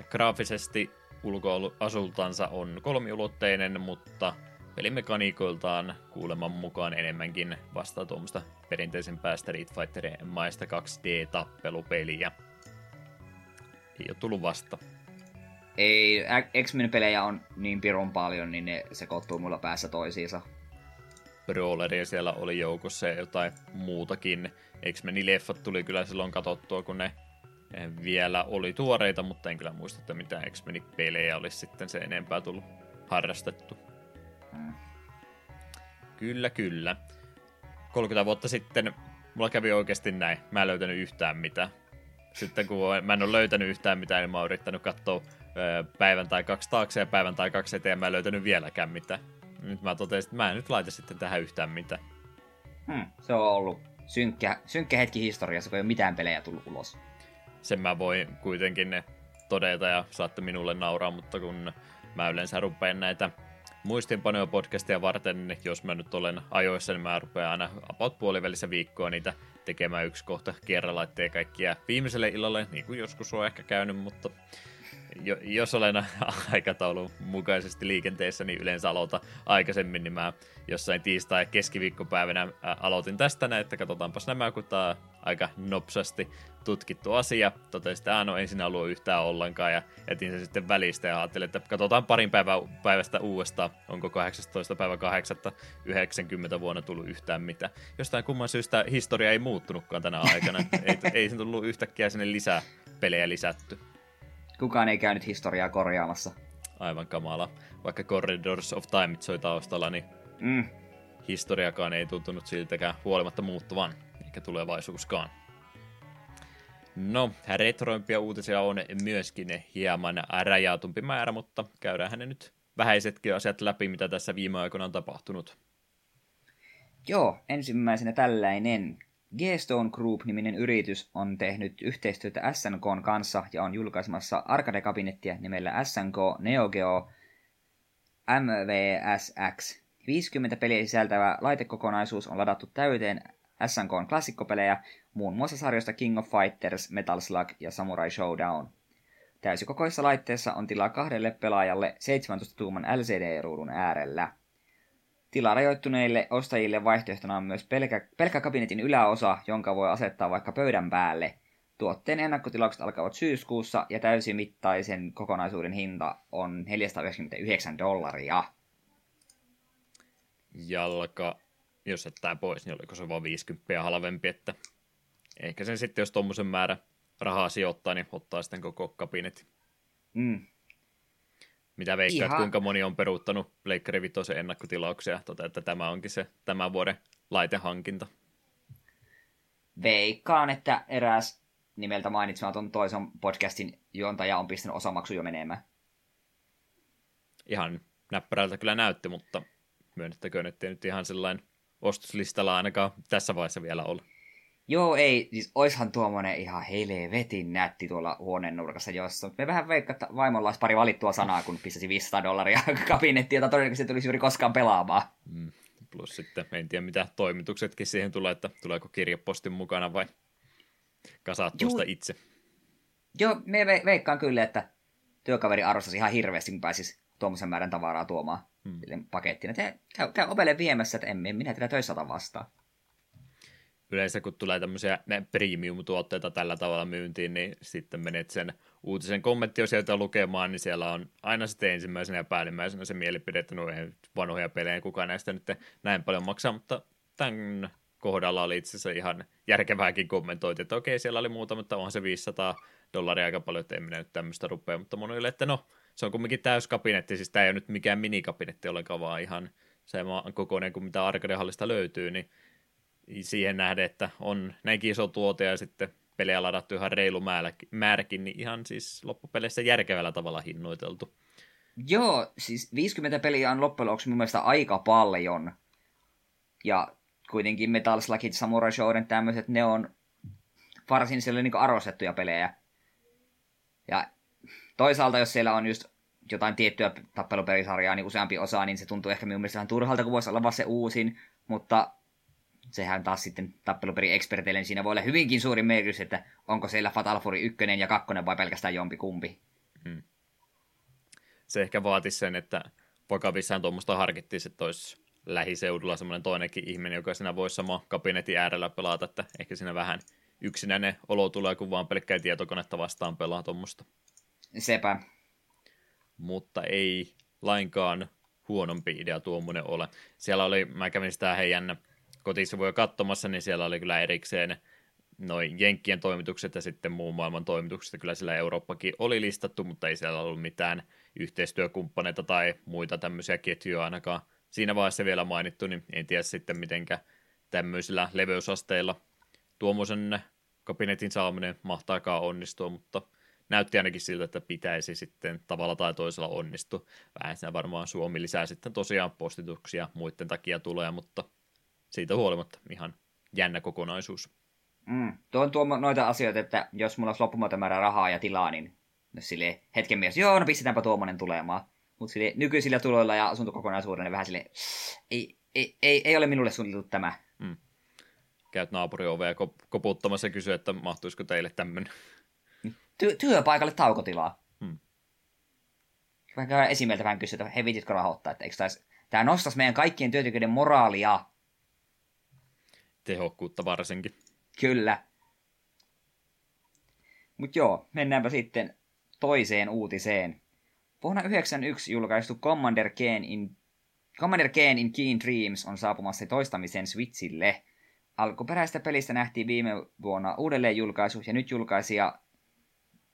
Graafisesti ulkoasultansa on 3-ulotteinen, mutta pelimekaniikoiltaan kuuleman mukaan enemmänkin vastaa tuommoista perinteisempää Street Fighterin maista 2D-tappelupeliä. Ei ole tullut vasta. Ei, X-Men-pelejä on niin pirun paljon, niin ne sekoittuu mulla päässä toisiinsa. Brawleria siellä oli joukossa ja jotain muutakin. X-Menin leffat tuli kyllä silloin katsottua, kun ne vielä oli tuoreita, mutta en kyllä muista, että mitään X-Men-pelejä olisi sitten se enempää tullut harrastettu. Kyllä, kyllä. 30 vuotta sitten mulla kävi oikeasti näin. Mä en löytänyt yhtään mitään. Sitten kun mä en ole löytänyt yhtään mitään, niin mä oon yrittänyt katsoa päivän tai kaksi taakse ja päivän tai kaksi eteen, ja mä en löytänyt vieläkään mitään. Nyt mä totesin, että mä en nyt laita sitten tähän yhtään mitään. Se on ollut synkkä hetki historiassa, kun ei ole mitään pelejä tullut ulos. Sen mä voin kuitenkin todeta, ja saatte minulle nauraa, mutta kun mä yleensä rupean näitä muistinpanoja podcastia varten, niin jos mä nyt olen ajoissa, niin mä rupean aina about puolivälissä viikkoa niitä tekemään yksi kohta kierrälaitteja kaikkia viimeiselle illalle, niin kuin joskus on ehkä käynyt, mutta jos olen aikataulun mukaisesti liikenteessä, niin yleensä aloitan aikaisemmin, niin mä jossain tiistai- ja keskiviikkopäivänä aloitin tästä näin, että katsotaanpas nämä, kun tää on aika nopsasti tutkittu asia. Totesin, että no, en sinä ollut yhtään ollenkaan, ja etin sen sitten välistä ja ajattelin, että katsotaan parin päivästä uudestaan, onko 18.8.90 vuonna tullut yhtään mitään. Jostain kumman syystä historia ei muuttunutkaan tänä aikana, ei sen tullut yhtäkkiä sinne lisää pelejä lisätty. Kukaan ei käynyt historiaa korjaamassa. Aivan kamala. Vaikka Corridors of Time soi taustalla, niin historiakaan ei tuntunut siltäkään huolimatta muuttuvan, eikä tulevaisuuskaan. No, retroimpia uutisia on myöskin hieman rajautumpi määrä, mutta käydään ne nyt vähäisetkin asiat läpi, mitä tässä viime aikoina on tapahtunut. Joo, ensimmäisenä tällainen. G-Stone Group-niminen yritys on tehnyt yhteistyötä SNK:n kanssa ja on julkaisemassa arcade-kabinettia nimellä SNK Neo Geo MVSX. 50 peliä sisältävä laitekokonaisuus on ladattu täyteen SNK:n klassikkopelejä, muun muassa sarjoista King of Fighters, Metal Slug ja Samurai Showdown. Täysikokoisessa laitteessa on tilaa 2 pelaajalle 17-tuuman LCD-ruudun äärellä. Tilaa rajoittuneille ostajille vaihtoehtona on myös pelkkä kabinetin yläosa, jonka voi asettaa vaikka pöydän päälle. Tuotteen ennakkotilaukset alkavat syyskuussa ja täysimittaisen kokonaisuuden hinta on $499. Jalka, jos jättää pois, niin oliko se vaan 50 halvempi, että ehkä sen sitten, jos tommosen määrä rahaa sijoittaa, niin ottaa sitten koko kabinetin. Mitä veikkaat, kuinka moni on peruuttanut Pleikkari Vitosen ennakkotilauksia, että tämä onkin se tämän vuoden laitehankinta? Veikkaan, että eräs nimeltä mainitsematon toisen podcastin juontaja on pistänyt osamaksu jo menemään. Ihan näppärältä kyllä näytti, mutta myönnettäköön, ettei nyt ihan sellainen ostoslistalla ainakaan tässä vaiheessa vielä ole. Joo, ei, siis oishan tuommoinen ihan helvetin nätti tuolla huoneen nurkassa, jossa me vähän veikkaa, että vaimolla olisi pari valittua sanaa, kun pistäisi $500 kabinettiin, jota todennäköisesti tulisi juuri koskaan pelaamaan. Plus sitten, en tiedä mitä toimituksetkin siihen tulee, että tuleeko kirjepostin mukana vai kasaat tuosta itse. Joo, me veikkaan kyllä, että työkaveri arvostaisi ihan hirveästi, kun pääsisi tuommoisen määrän tavaraa tuomaan pakettina. Käy opelle viemässä, että en minä tätä töissä ota vastaan. Yleensä kun tulee tämmöisiä premium-tuotteita tällä tavalla myyntiin, niin sitten menet sen uutisen kommenttiosioita lukemaan, niin siellä on aina sitten ensimmäisenä ja päällimmäisenä se mielipide, että no ei vanhoja pelejä, kukaan näistä nyt näin paljon maksaa, mutta tämän kohdalla oli itse asiassa ihan järkevääkin kommentointi, että okei, siellä oli muuta, mutta onhan se $500 aika paljon, että ei minä nyt tämmöistä rupea, mutta monille, että no, se on kumminkin täyskabinetti, siis tämä ei ole nyt mikään minikabinetti ollenkaan, vaan ihan sama kokoinen kuin mitä arcade-hallista löytyy, niin siihen nähden, että on näinkin iso tuote ja sitten pelejä ladattu ihan reilu määräkin, niin ihan siis loppupeleissä järkevällä tavalla hinnoiteltu. Joo, siis 50 peliä on loppujen lopuksi mun mielestä aika paljon. Ja kuitenkin Metal Slugit, Samurai Shodown, tämmöiset, ne on varsin siellä niin kuin arvostettuja pelejä. Ja toisaalta, jos siellä on just jotain tiettyä tappelupelisarjaa, niin useampi osa, niin se tuntuu ehkä mun mielestä ihan turhalta, kun voisi olla vaan se uusin, mutta sehän taas sitten tappeluperi-eksperteille, niin siinä voi olla hyvinkin suuri merkitys, että onko siellä Fatal Fury 1 ja 2 vai pelkästään jompikumpi. Se ehkä vaatisi sen, että vakavissaan tuommoista harkittiin, että olisi lähiseudulla semmoinen toinenkin ihminen, joka siinä voisi sama kabinetin äärellä pelata, että ehkä siinä vähän yksinäinen olo tulee, kun vaan pelkkää tietokonetta vastaan pelaa tuommoista. Sepä. Mutta ei lainkaan huonompi idea tuommoinen ole. Siellä oli, mä kävin sitä heidän kotisivuja katsomassa, niin siellä oli kyllä erikseen noin Jenkkien toimitukset ja sitten muun maailman toimitukset, kyllä sillä Eurooppakin oli listattu, mutta ei siellä ollut mitään yhteistyökumppaneita tai muita tämmöisiä ketjuja ainakaan siinä vaiheessa vielä mainittu, niin en tiedä sitten mitenkä tämmöisillä leveysasteilla tuommoisen kabinetin saaminen mahtaakaan onnistua, mutta näytti ainakin siltä, että pitäisi sitten tavalla tai toisella onnistua. Vähän siinä varmaan Suomi lisää sitten tosiaan postituksia muiden takia tulee, mutta siitä huolimatta ihan jännä kokonaisuus. Tuo noita asioita, että jos mulla olisi loppumaton määrä rahaa ja tilaa, niin sille hetken mielessä, no pistetäänpä tuommoinen tulemaan. Mutta nykyisillä tuloilla ja asuntokokonaisuudella niin vähän silleen, ei ole minulle suunniteltu tämä. Käyt naapuriovea koputtamassa ja kysyä, että mahtuisiko teille tämmöinen. Työpaikalle taukotilaa. Käydään esimerkiksi vähän kysyä, että he viititkö rahoittaa, että tämä nostaisi meidän kaikkien työntekijöiden moraalia. Tehokkuutta varsinkin. Kyllä. Mutta joo, mennäänpä sitten toiseen uutiseen. Vuonna 1991 julkaistu Commander Keen in Keen Dreams on saapumassa toistamisen Switchille. Alkuperäistä pelistä nähtiin viime vuonna uudelleen julkaisu, ja nyt julkaisija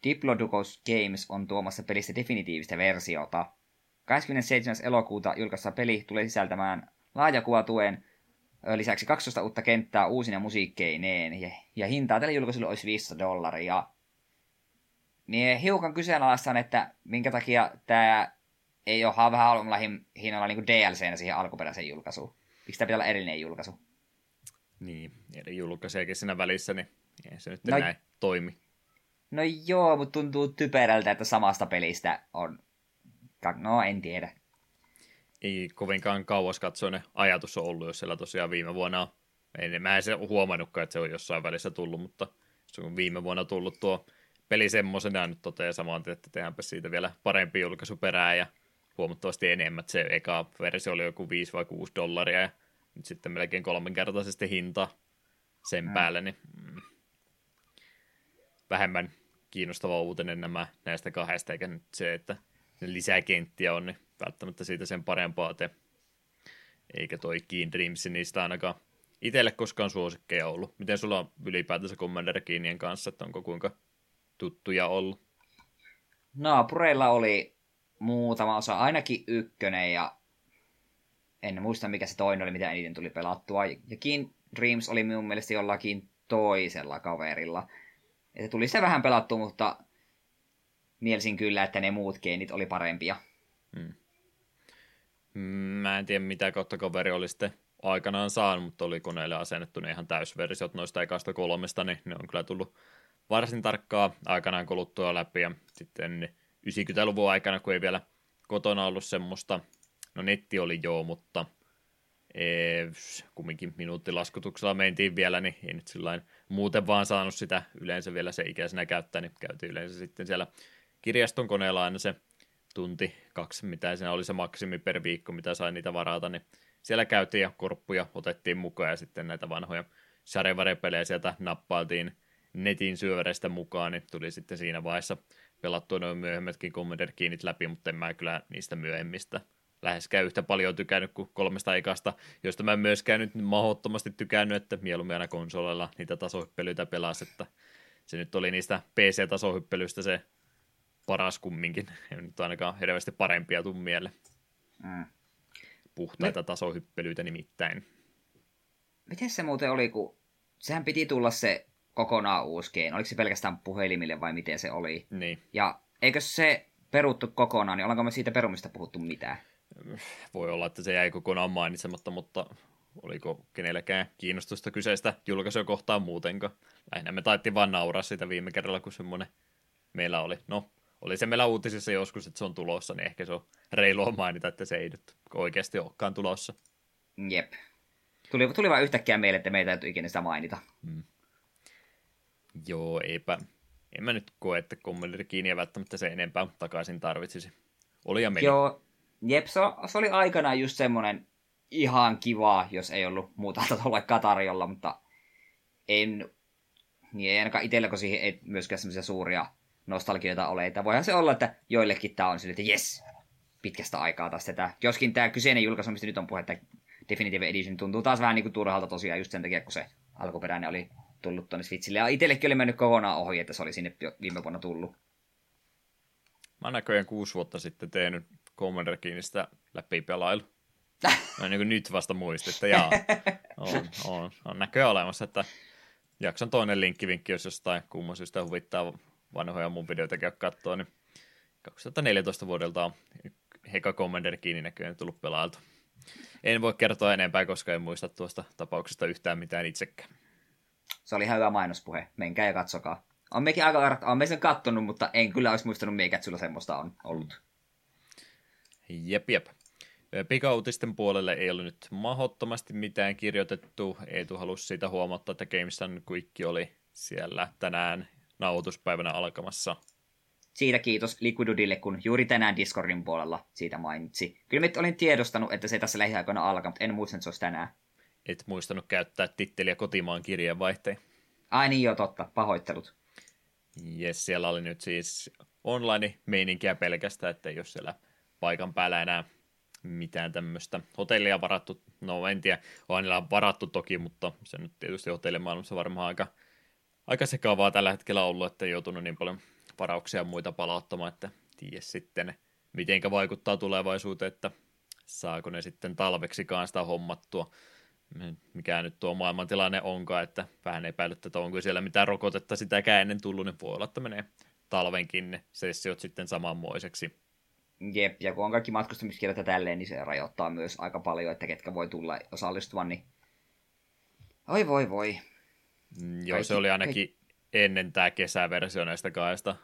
Diplodocus Games on tuomassa pelistä definitiivistä versiota. 27. elokuuta julkaista peli tulee sisältämään laajakuvatuen, lisäksi 12 uutta kenttää uusina musiikkeineen, ja hintaa tälle julkaisulle olisi $5. Niin hiukan kyseenalaista on, että minkä takia tämä ei ole vähän halvemmalla hinnalla niin kuin DLCnä siihen alkuperäiseen julkaisuun. Miksi tämä pitää olla erillinen julkaisu? Niin, eri julkaisijakin siinä välissä, niin ei se nyt enää toimi. No joo, mutta tuntuu typerältä, että samasta pelistä on... No, en tiedä. Ei kovinkaan kauas katsoinen ajatus on ollut, jos siellä tosiaan viime vuonna... Mä en sen huomannutkaan, että se on jossain välissä tullut, mutta se on viime vuonna tullut tuo peli semmoisenaan nyt toteaa samaan, että tehdäänpä siitä vielä parempi julkaisu perään ja huomattavasti enemmän. Se eka versio oli joku $5 vai $6 ja nyt sitten melkein 3-kertaisesti hinta sen päälle, niin... Vähemmän kiinnostava uutinen näistä kahdesta, eikä nyt se, että lisää kenttiä on, niin välttämättä siitä sen parempaa tee. Eikä toi Keen Dreams niistä ainakaan itselle koskaan suosikkeja ollut. Miten sulla on ylipäätänsä Commander Keenien kanssa, että onko kuinka tuttuja ollut? Naapureilla oli muutama osa, ainakin ykkönen, ja en muista mikä se toinen oli, mitä eniten tuli pelattua. Ja Keen Dreams oli minun mielestä jollakin toisella kaverilla. Että tuli se vähän pelattua, mutta mielisin kyllä, että ne muut geenit oli parempia. Mä en tiedä, mitä kautta kaveri oli sitten aikanaan saanut, mutta oli koneelle asennettu ne ihan täysversiot noista ekasta kolmesta, niin ne on kyllä tullut varsin tarkkaa aikanaan kuluttua läpi. Ja sitten 90-luvun aikana, kun ei vielä kotona ollut semmoista, no netti oli joo, mutta kumminkin minuuttilaskutuksella mentiin vielä, niin ei nyt sillain muuten vaan saanut sitä yleensä vielä se ikäisenä käyttää, niin käytiin yleensä sitten siellä kirjaston koneella aina se 1-2 tuntia, mitä siinä oli se maksimi per viikko, mitä sai niitä varata, niin siellä käytiin ja korppuja otettiin mukaan ja sitten näitä vanhoja sarjavaripelejä sieltä nappailtiin netin syövereistä mukaan, niin tuli sitten siinä vaiheessa pelattua noin myöhemmätkin Commander Keenit läpi, mutta en mä kyllä niistä myöhemmistä läheskään yhtä paljon tykännyt kuin 3 ekasta, josta mä en myöskään nyt mahdottomasti tykännyt, että mieluummin aina konsoleilla niitä tasohyppelyitä pelasi, että se nyt oli niistä PC-tasohyppelyistä se paras kumminkin. Ei nyt ainakaan hirveästi parempia tuu mieleen. Puhtaita tasohyppelyitä nimittäin. Miten se muuten oli, kun sehän piti tulla se kokonaan uusi game. Oliko se pelkästään puhelimille vai miten se oli? Niin. Ja eikö se peruttu kokonaan, niin ollaanko me siitä perumista puhuttu mitään? Voi olla, että se jäi kokonaan mainitsematta, mutta oliko kenelläkään kiinnostusta kyseistä julkaisua kohtaan muutenkaan. Lähinnä me taittiin vaan nauraa sitä viime kerralla, kun semmoinen meillä oli. No, oli se meillä uutisissa joskus, että se on tulossa, niin ehkä se on reilua mainita, että se ei nyt oikeasti olekaan tulossa. Jep. Tuli vaan yhtäkkiä meille, että meitä ei täytyy ikinä sitä mainita. Joo, eipä. En mä nyt koe, että Commander Keenia välttämättä se enempää takaisin tarvitsisi. Oli ja meni. Joo. Jep, se oli aikanaan just semmoinen ihan kivaa, jos ei ollut muuta vaikka tarjolla, mutta ei ainakaan itsellä, kun siihen ei myöskään semmoisia suuria nostalgioita ole. Että voihan se olla, että joillekin tämä on sille, että jes, pitkästä aikaa taas tätä. Joskin tämä kyseinen julkaisu, mistä nyt on puhetta, Definitive Edition, tuntuu taas vähän niin kuin turhalta tosiaan just sen takia, kun se alkuperäinen oli tullut tuonne Switchille. Ja itsellekin oli mennyt kokonaan ohi, että se oli sinne viime vuonna tullut. Mä näköjään 6 vuotta sitten tehnyt Commander Keenistä läpi pelailu. Mä niin nyt vasta muistin, että jaa, on näköjään olemassa, että jakson toinen linkkivinkki, jos jostain kumman syystä huvittaa vanhoja mun videoita käy katsoa, niin 2014 vuodelta on eka Commander Keeni näköjään tullut pelailtu. En voi kertoa enempää, koska en muista tuosta tapauksesta yhtään mitään itsekään. Se oli ihan hyvä mainospuhe, menkää ja katsokaa. On mekin aika varmaan, on me sen kattonut, mutta en kyllä olisi muistanut meikä, että sulla semmoista on ollut. Jep. Pikautisten puolelle ei ole nyt mahdottomasti mitään kirjoitettu. Eetu halusi siitä huomauttaa, että Games & Quick oli siellä tänään nauhoituspäivänä alkamassa. Siitä kiitos Liquidudille, kun juuri tänään Discordin puolella siitä mainitsi. Kyllä mä olin tiedostanut, että se tässä lähiaikoina alkaa, mutta en muista, että se olisi tänään. Et muistanut käyttää titteliä kotimaan kirjeenvaihteen. Ai niin joo, totta. Pahoittelut. Jes, siellä oli nyt siis online-meininkiä pelkästään, että jos siellä paikan päällä enää mitään tämmöistä hotellia varattu, no en tiedä, on varattu toki, mutta se nyt tietysti hotellimaailmassa varmaan aika sekaavaa tällä hetkellä ollut, että ei joutunut niin paljon varauksia ja muita palauttamaan, että tiedä sitten, mitenkä vaikuttaa tulevaisuuteen, että saako ne sitten talveksikaan sitä hommattua, mikä nyt tuo maailmantilanne onkaan, että vähän epäilyt, että onko siellä mitään rokotetta sitäkään ennen tullut, niin voi olla, että menee talvenkin ne sessiot sitten samanmoiseksi. Jep, ja kun on kaikki matkustamiskielot tälleen, niin se rajoittaa myös aika paljon, että ketkä voi tulla osallistumaan, niin oi voi. Joo, se oli ainakin ennen tämä kesäversio näistä kahdesta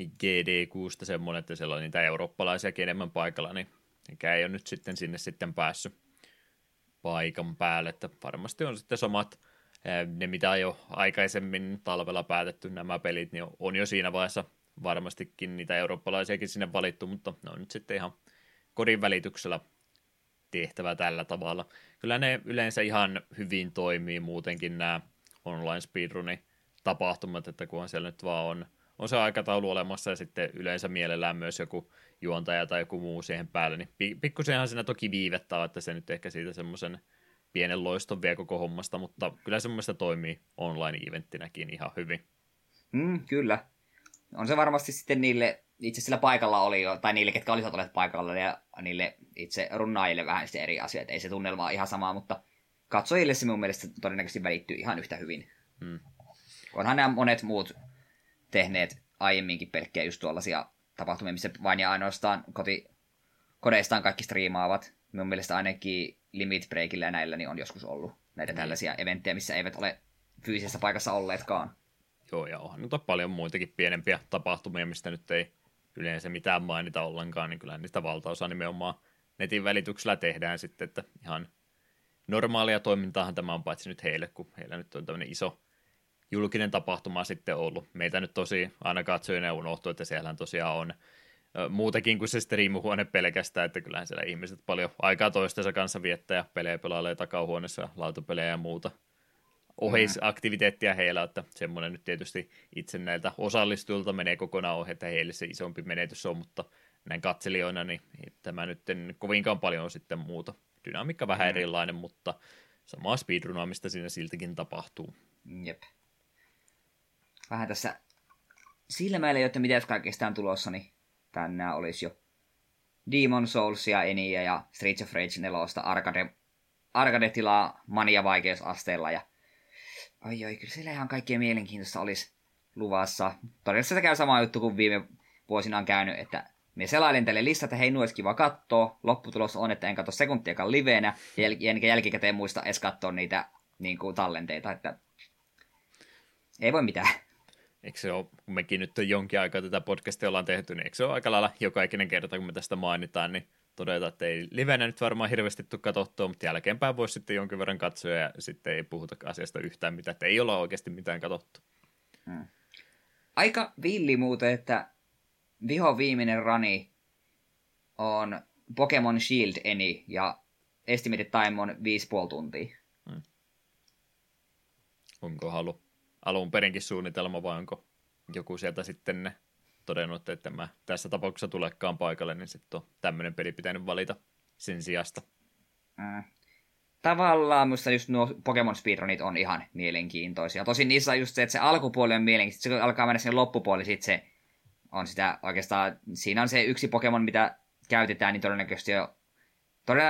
GD6 semmoinen, että siellä on niitä eurooppalaisiakin enemmän paikalla, niin mikä ei ole nyt sitten sinne sitten päässyt paikan päälle, että varmasti on sitten samat, ne mitä jo aikaisemmin talvella päätetty nämä pelit, niin on jo siinä vaiheessa varmastikin niitä eurooppalaisiakin sinne valittu, mutta ne on nyt sitten ihan kodin välityksellä tehtävä tällä tavalla. Kyllä ne yleensä ihan hyvin toimii muutenkin nämä online speedrunin tapahtumat, että kunhan siellä nyt vaan on se aikataulu olemassa ja sitten yleensä mielellään myös joku juontaja tai joku muu siihen päälle, niin pikkusenhan siinä toki viivettaa, että se nyt ehkä siitä semmoisen pienen loiston vie koko hommasta, mutta kyllä semmoista toimii online-eventtinäkin ihan hyvin. Kyllä. On se varmasti sitten niille, itse sillä paikalla oli jo, tai niille, ketkä olisivat olleet paikalla, ja niille itse runnaajille vähän sitten eri asioita. Ei se tunnelma ole ihan samaa, mutta katsojille se mun mielestä todennäköisesti välittyy ihan yhtä hyvin. Onhan nämä monet muut tehneet aiemminkin pelkkiä just tuollaisia tapahtumia, missä vain ja ainoastaan kodeistaan kaikki striimaavat. Mun mielestä ainakin Limit Breakillä ja näillä niin on joskus ollut näitä tällaisia eventtejä, missä eivät ole fyysisessä paikassa olleetkaan. Joo, ja onhan nyt on paljon muitakin pienempiä tapahtumia, mistä nyt ei yleensä mitään mainita ollenkaan, niin kyllä niistä valtaosa nimenomaan netin välityksellä tehdään sitten, että ihan normaalia toimintaahan tämä on paitsi nyt heille, kun heillä nyt on tämmöinen iso julkinen tapahtuma sitten ollut. Meitä nyt tosi aina katsojina unohtuu, että siellähän tosiaan on muutakin kuin se striimuhuone pelkästään, että kyllähän siellä ihmiset paljon aikaa toistensa kanssa viettää ja pelejä pelailee takahuoneessa, lautapelejä ja muuta. Oheisaktiviteettia heillä, että semmoinen nyt tietysti itse näiltä osallistujilta menee kokonaan ohi, että heille se isompi menetys on, mutta näin katselijoina, niin tämä nyt en kovinkaan paljon on sitten muuta. Dynamiikka vähän erilainen, mutta samaa speedrunaamista siinä siltikin tapahtuu. Jep. Vähän tässä silmäillä, jotta mitä kaikista on tulossa, niin tänään olisi jo Demon Soulsia, Eniä ja Streets of Rage 4:sta arcade-tilaa mania-vaikeusasteella ja Ai, kyllä siellä ihan kaikkea mielenkiintoista olisi luvassa. Todennäköisesti se käy sama juttu kuin viime vuosina on käynyt, että me selailen tälle listat, että hei, nuo olisi kiva katsoa. Lopputulos on, että en katso sekuntiakaan liveenä, ja jälkikäteen muista edes katsoa niitä niin kuin, tallenteita, että ei voi mitään. Eikö se ole, kun mekin nyt jonkin aikaa tätä podcastia ollaan tehty, niin eikö se ole aika lailla joka ikinen kerta, kun me tästä mainitaan, niin todetaan, että ei livenä nyt varmaan hirveästi tule katsottua, mutta jälkeenpäin voisi sitten jonkin verran katsoa ja sitten ei puhuta asiasta yhtään mitään, että ei olla oikeasti mitään katsottu. Aika villi muuten, että vihoviimeinen rani on Pokemon Shield Eni ja estimated time on 5,5 tuntia. Onko alun perinkin suunnitelma vai onko joku sieltä sitten todennut, että mä tässä tapauksessa tulekaan paikalle, niin sitten on tämmöinen peli pitänyt valita sen sijasta. tavallaan minusta just nuo Pokemon speedrunit on ihan mielenkiintoisia. Tosin niissä on just se, että se alkupuoli on mielenkiintoista, kun alkaa mennä sen loppupuoli, sitten se on sitä oikeastaan, siinä on se yksi Pokemon, mitä käytetään, niin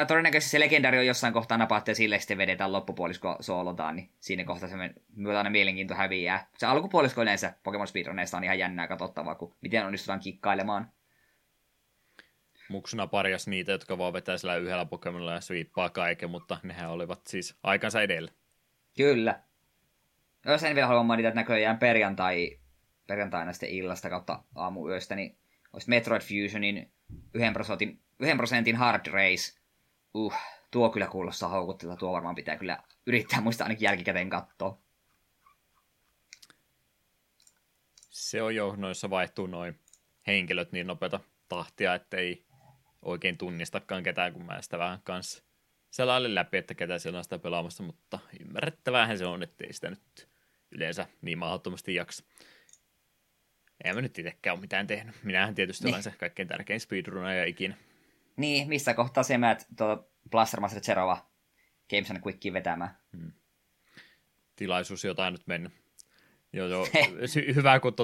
todennäköisesti se legendaari on jossain kohtaa napattu ja sille sitten vedetään loppupuolisko soolotaan, niin siinä kohtaa se myötä aina mielenkiinto häviää. Se alkupuolisko yleensä Pokemon speedruneista on ihan jännää katsottavaa, kun miten onnistutaan kikkailemaan. Muksuna parjas niitä, jotka vaan vetää sillä yhdellä Pokemonilla ja sweepaa kaiken, mutta nehän olivat siis aikansa edellä. Kyllä. Jos en vielä halua mainita, että näköjään perjantaina sitten illasta kautta aamuyöstä, niin olisi Metroid Fusionin 1% Hard Race. Tuo kyllä kuulostaa houkuttelta. Tuo varmaan pitää kyllä yrittää muistaa ainakin jälkikäteen katsoa. Se on jo, noissa vaihtuu noin henkilöt niin nopeata tahtia, ettei oikein tunnistakaan ketään, kun mä sitä vähän kanssa selailin läpi, että ketä siellä on sitä pelaamassa, mutta ymmärrettävähän se on, ettei sitä nyt yleensä niin mahdottomasti jaksa. En mä nyt itsekään ole mitään tehnyt. Minähän tietysti olen se kaikkein tärkein speedrunaja ikinä. Niin, missä kohtaa se mä Blaster Master Zerova Games and Quickiin vetämään. Tilaisuus jotain nyt mennyt. Joo. Hyvä, kun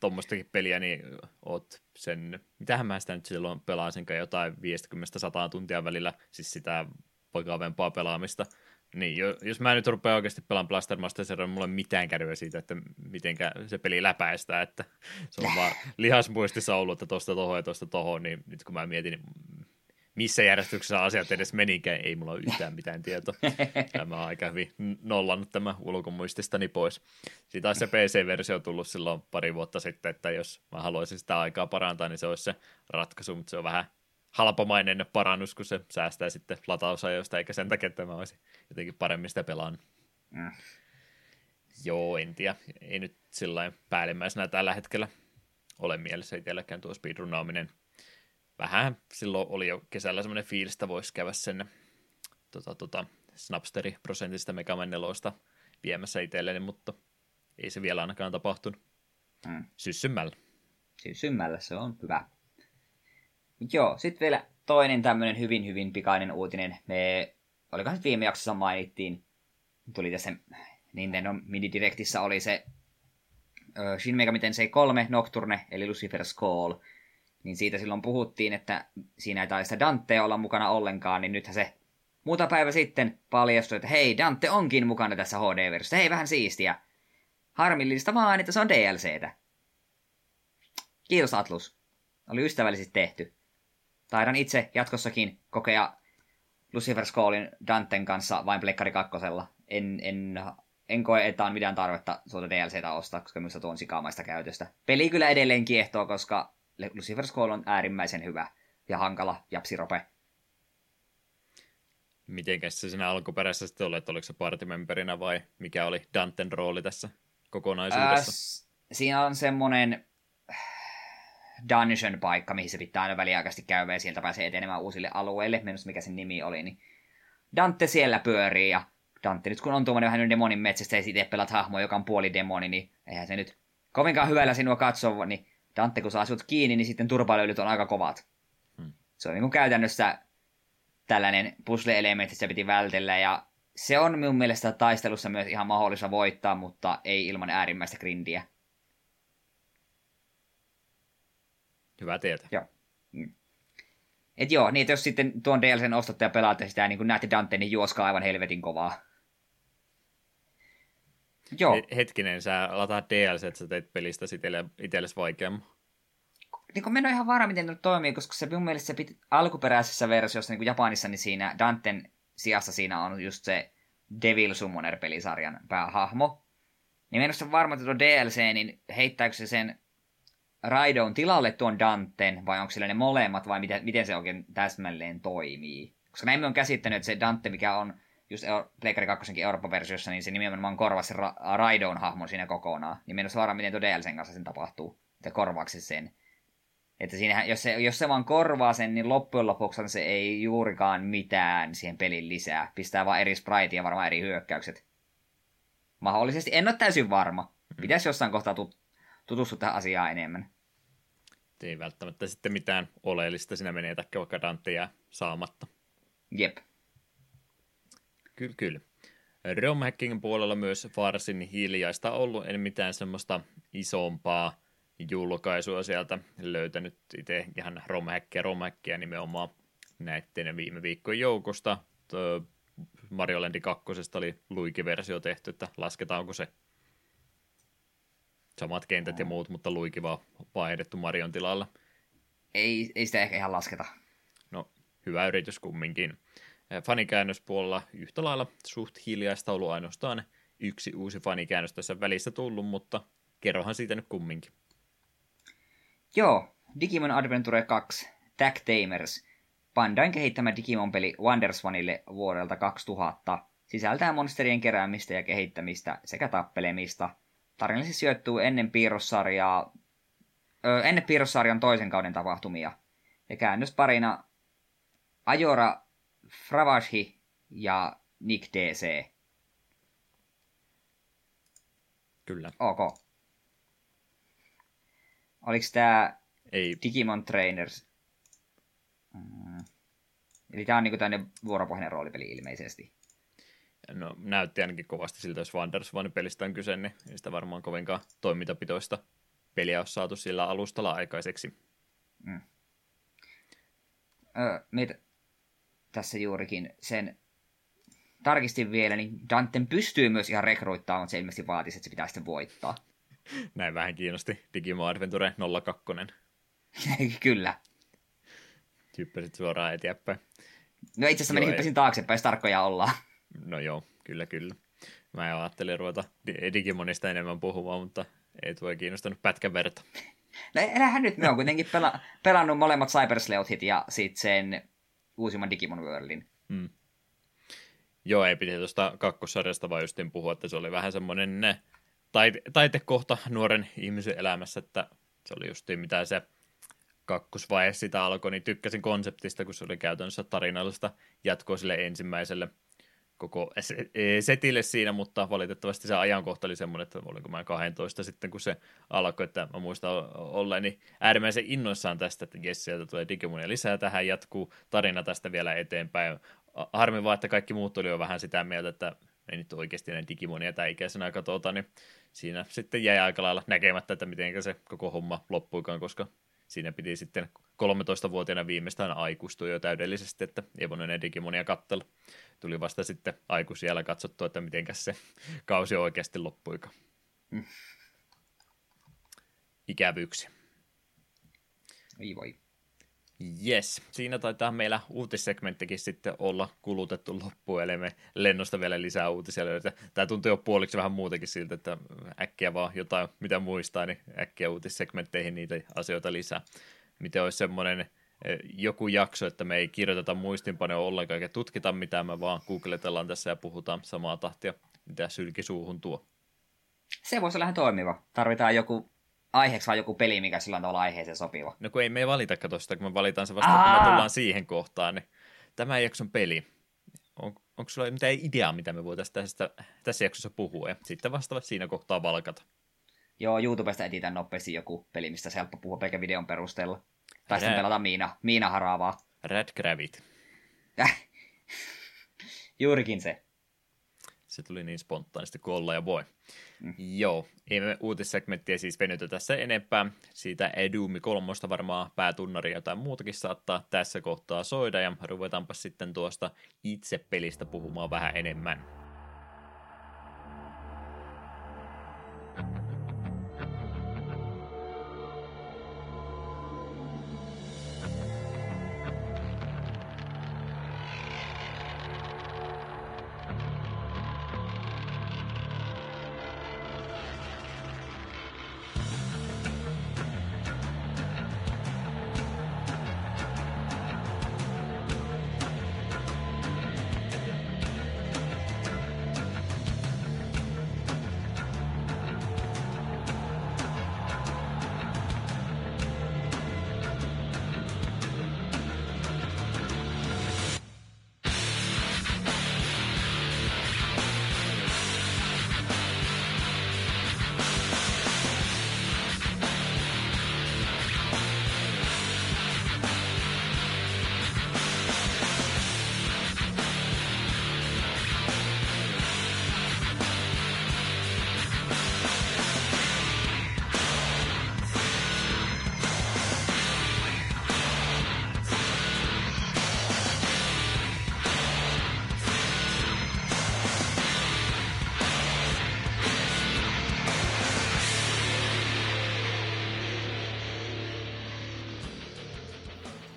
tuommoistakin peliä, niin oot sen, mitähän mä sitä nyt silloin pelaasinkaan, jotain 50-100 tuntia välillä, siis sitä vakavempaa pelaamista. Niin, jos mä nyt rupean oikeasti pelaamaan Blaster Master Zero, mulla ei ole mitään kärryä siitä, että miten se peli läpäistää, että se on vaan lihasmuistissa ollut, että tosta tohon ja tosta tohon, niin nyt kun mä mietin, niin missä järjestyksessä asiat edes menikään, ei mulla ole yhtään mitään tietoa. Mä oon aika hyvin nollannut tämä ulkomuististani pois. Siitä on se PC-versio tullut silloin pari vuotta sitten, että jos mä haluaisin sitä aikaa parantaa, niin se olisi se ratkaisu, mutta se on vähän halpamainen parannus, kun se säästää sitten latausajoista, eikä sen takia, että mä olisin jotenkin paremmin sitä pelaan. Joo, en tiedä. Ei nyt sillain päällimmäisenä tällä hetkellä ole mielessä itselläkään tuo speedrunaaminen. Vähän silloin oli jo kesällä semmoinen fiilis, että voisi käydä sen Snapsteri prosentista Megaman 4:sta viemässä itselleni, mutta ei se vielä ainakaan tapahtunut. Syssymmällä se on hyvä. Joo, sitten vielä toinen tämmöinen hyvin pikainen uutinen. Olikohan nyt viime jaksossa mainittiin, tuli tässä Nintendo Mini Directissä oli se Shin Megami Tensei 3 Nocturne, eli Lucifer's Call. Niin siitä silloin puhuttiin, että siinä ei taisi sitä Dantea olla mukana ollenkaan, niin nythän se muuta päivä sitten paljastui, että hei, Dante onkin mukana tässä HD-versiossa. Hei, vähän siistiä. Harmillista vaan, että se on DLCtä. Kiitos Atlus. Oli ystävällisesti tehty. Taidan itse jatkossakin kokea Lucifer's Callin Danten kanssa vain Plekkari 2:lla. En koe, että on mitään tarvetta tuota DLCtä ostaa, koska minusta tuon sikamaista käytöstä. Peli kyllä edelleen kiehtoo, koska Lucifer's Call on äärimmäisen hyvä ja hankala japsirope. Mitenkäs se sinä alkuperässä sitten oli, että oliko se partimemberinä vai mikä oli Danten rooli tässä kokonaisuudessa? Siinä on semmoinen dungeon-paikka, mihin se pitää aina väliaikaisesti käydä ja sieltä pääsee etenemään uusille alueille. Minusta mikä sen nimi oli, niin Dante siellä pyörii ja Dante nyt kun on tuommoinen vähän demonin metsästä ja itse pelat hahmoa, joka on puoli demoni, niin eihän se nyt kovinkaan hyvällä sinua katsoa, niin Dante, kun saa sut kiinni, niin sitten turpalöylyt on aika kovat. Se on niin kuin käytännössä tällainen puzzle-elementti, sitä piti vältellä, ja se on minun mielestä taistelussa myös ihan mahdollista voittaa, mutta ei ilman äärimmäistä grindiä. Hyvä tietää. Joo. Niin jos sitten tuon DLCn ostatte ja pelaatte sitä, niin kun näette Dante, niin juoskaa aivan helvetin kovaa. Joo. Hetkinen, sä lataat DLC, että sä teit pelistä itsellesi vaikeamman. Niin kun mä en ole ihan varma, miten ne toimii, koska se mun mielestä se piti alkuperäisessä versiossa, niin kuin Japanissa, niin siinä Danten sijassa siinä on just se Devil Summoner-pelisarjan päähahmo. Niin mä en ole varma, että tuo DLC, niin heittääkö se sen Raidon tilalle tuon Danten, vai onko sillä ne molemmat, vai miten se oikein täsmälleen toimii? Koska näin mä oon käsittänyt, että se Dante, mikä on just Pleikari 2:nkin Eurooppa-versiossa, niin se nimenomaan korvasi sen Raidon hahmon siinä kokonaan. Niin mennä suoraan, miten tuo DLCn kanssa sen tapahtuu, että korvaaksi sen. Että siinähän, jos se vaan korvaa sen, niin loppujen lopuksi se ei juurikaan mitään siihen pelin lisää. Pistää vaan eri spriteja ja varmaan eri hyökkäykset. Mahdollisesti, en ole täysin varma. Pitäisi jossain kohtaa tutustua tähän asiaan enemmän. Ei välttämättä sitten mitään oleellista siinä menetäkään, vaikka Dante jää saamatta. Jep. Kyllä. Realm-hackingin puolella myös varsin hiljaista ollut, en mitään semmoista isompaa julkaisua sieltä löytänyt itse ihan ROM-hackia nimenomaan näiden viime viikkojen joukosta. Mario Landi 2. oli Luigi-versio tehty, että lasketaanko se samat kentät ja muut, mutta Luigi vaan vaihdettu Marion tilalla. Ei sitä ehkä ihan lasketa. No, hyvä yritys kumminkin. Fanikäännöspuolella yhtä lailla suht hiljaista ollut, ainoastaan yksi uusi fanikäännös tässä välissä tullut, mutta kerrohan siitä nyt kumminkin. Joo, Digimon Adventure 2 Tag Tamers, Pandain kehittämä Digimon-peli WonderSwanille vuodelta 2000, sisältää monsterien keräämistä ja kehittämistä sekä tappelemista. Tarina siis sijoittuu ennen piirrossarjan toisen kauden tapahtumia. Ja käännösparina Ajora Fravashi ja Nick DC. Kyllä. Ok. Oliks tää ei. Digimon Trainers? Eli tää on niinku tämmönen vuoropohjainen roolipeli ilmeisesti. No, näytti ainakin kovasti siltä, jos WonderSwan pelistä on kyse, niin ei sitä varmaan kovinkaan toimintapitoista peliä on saatu sillä alustalla aikaiseksi. Meitä tässä juurikin sen tarkistin vielä, niin Danten pystyy myös ihan rekruittamaan, mutta se ilmeisesti vaatisi, että se pitää sitten voittaa. Näin vähän kiinnosti Digimon Adventure 02. Kyllä. Hyppäsit suoraan eteenpäin. No itse asiassa meni hyppäsin taaksepäin, jos tarkkoja ollaan. No joo, kyllä. Mä jo ajattelin ruveta Digimonista enemmän puhumaan, mutta ei tuo kiinnostanut pätkän verta. No elähän nyt, me on kuitenkin pelannut molemmat Cyber Sleuthit ja sitten sen uusimman Digimon Worldin. Joo, ei piti tuosta kakkossarjasta vaan justiin puhua, että se oli vähän semmoinen taitekohta nuoren ihmisen elämässä, että se oli justiin mitä se kakkosvaihe sitä alkoi, niin tykkäsin konseptista, kun se oli käytännössä tarinallista jatkoa sille ensimmäiselle koko setille siinä, mutta valitettavasti se ajankohta oli semmoinen, että olinko mä 12 sitten, kun se alkoi, että mä muistan olleeni äärimmäisen innoissaan tästä, että jes, sieltä tulee Digimonia lisää, tähän jatkuu tarina tästä vielä eteenpäin. Harmi vaan, että kaikki muut oli jo vähän sitä mieltä, että ei nyt oikeasti enää Digimonia tai ikäisenä katsota, niin siinä sitten jäi aika lailla näkemättä, että miten se koko homma loppuikaan, koska siinä piti sitten 13-vuotiaana viimeistään aikuistua jo täydellisesti, että ei voinut enää Digimonia katsella. Tuli vasta sitten aikuisiällä katsottua, että mitenkäs se kausi oikeasti loppuikaan. Ikävyyksi. Ei voi. Jes, siinä taitaa meillä uutissegmenttikin sitten olla kulutettu loppuun, eli me lennosta vielä lisää uutisia löydetään. Tämä tuntuu jo puoliksi vähän muutenkin siltä, että äkkiä vaan jotain, mitä muistaa, niin äkkiä uutissegmentteihin niitä asioita lisää. Miten olisi semmoinen joku jakso, että me ei kirjoiteta muistinpanoja ollenkaan ja tutkita mitään, me vaan googletellaan tässä ja puhutaan samaa tahtia, mitä sylki suuhun tuo. Se voisi olla ihan toimiva. Tarvitaan joku aiheeksi vaan joku peli, mikä sillä on tavalla aiheeseen sopiva. No kun ei me valita sitä, kun me valitaan se vasta, kun me tullaan siihen kohtaan, niin tämä jakson peli. Onko sulla mitään ideaa, mitä me voitaisiin tässä jaksossa puhua ja sitten vasta siinä kohtaa valkata? Joo, YouTubesta etsitään nopeasti joku peli, mistä se helppo puhua pelkän videon perusteella. Tai sitten pelata Miina Haravaa. Radgravit. Juurikin se. Se tuli niin spontaanisti kuin olla ja voi. Joo, ei me uutissegmenttiä siis venytä tässä enempää. Siitä Doom 3:sta varmaan päätunnaria jotain muutakin saattaa tässä kohtaa soida, ja ruvetaanpa sitten tuosta itse pelistä puhumaan vähän enemmän.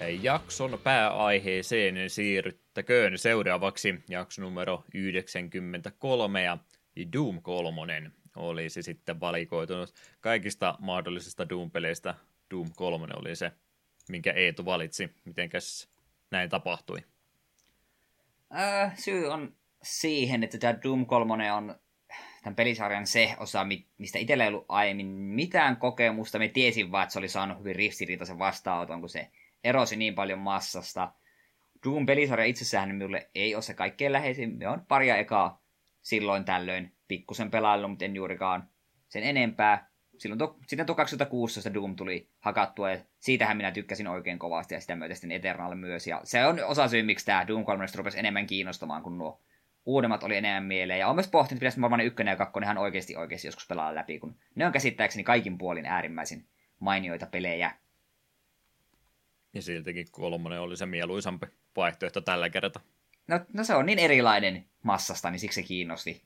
jakson pääaiheeseen siirryttäköön seuraavaksi jakso numero 93 ja Doom 3 olisi sitten valikoitunut. Kaikista mahdollisista Doom-peleistä Doom 3 oli se, minkä Eetu valitsi. Mitenkäs näin tapahtui? Syy on siihen, että tämä Doom 3 on tämän pelisarjan se osa, mistä itsellä ei ollut aiemmin mitään kokemusta. Me tiesin vaan, että se oli saanut hyvin ristiriitaisen vastaanoton, kun se erosi niin paljon massasta. Doom-pelisarja itsessään minulle ei ole se kaikkein läheisin. Me on paria ekaa silloin tällöin pikkusen pelaillut, mutta en juurikaan sen enempää. Sitten tuo 2016 Doom tuli hakattua, ja siitähän minä tykkäsin oikein kovasti, ja sitä myötä sitten Eternal myös. Ja se on osa syy, miksi tämä Doom 3 rupesi enemmän kiinnostamaan, kun nuo uudemmat oli enemmän mieleen. Ja olen myös pohtinut, että pitäisi varmaan 1 ja 2 ihan oikeasti joskus pelaa läpi, kun ne on käsittääkseni kaikin puolin äärimmäisen mainioita pelejä. Ja siltikin 3 oli se mieluisampi vaihtoehto tällä kertaa. No se on niin erilainen massasta, niin siksi se kiinnosti.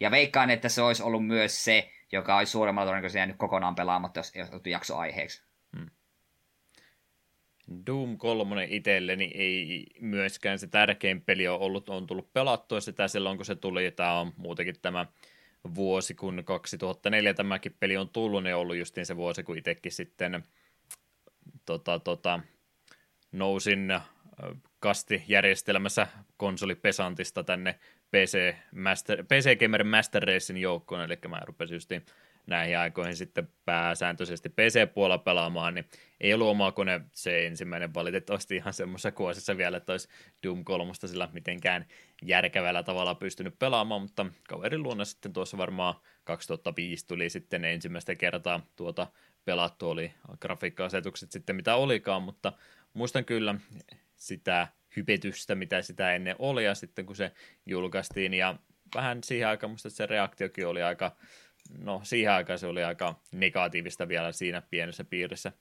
Ja veikkaan, että se olisi ollut myös se, joka olisi suuremmalla todennäköisesti jäänyt kokonaan pelaamatta, jos ei olisi otettu jakso aiheeksi. Doom 3 itselleni ei myöskään se tärkein peli ole ollut, on tullut pelattua sitä silloin, kun se tuli. Tämä on muutenkin tämä vuosi, kun 2004 tämäkin peli on tullut, niin on ollut justiin se vuosi, kun itsekin sitten nousin kastijärjestelmässä konsolipesantista tänne PC Gamer Master Racing joukkoon, eli mä rupesin justiin näihin aikoihin sitten pääsääntöisesti PC-puolella pelaamaan, niin ei ollut oma kone se ensimmäinen valitettavasti ihan semmoisessa kuosissa vielä, että olisi Doom 3 sillä mitenkään järkevällä tavalla pystynyt pelaamaan, mutta kaverin luona sitten tuossa varmaan 2005 tuli sitten ensimmäistä kertaa pelattu, oli grafiikka-asetukset sitten mitä olikaan, mutta muistan kyllä sitä hypetystä, mitä sitä ennen oli, ja sitten kun se julkaistiin, ja vähän siihen aikaan musta se reaktiokin oli aika, siihen aikaan se oli aika negatiivista vielä siinä pienessä piirissä,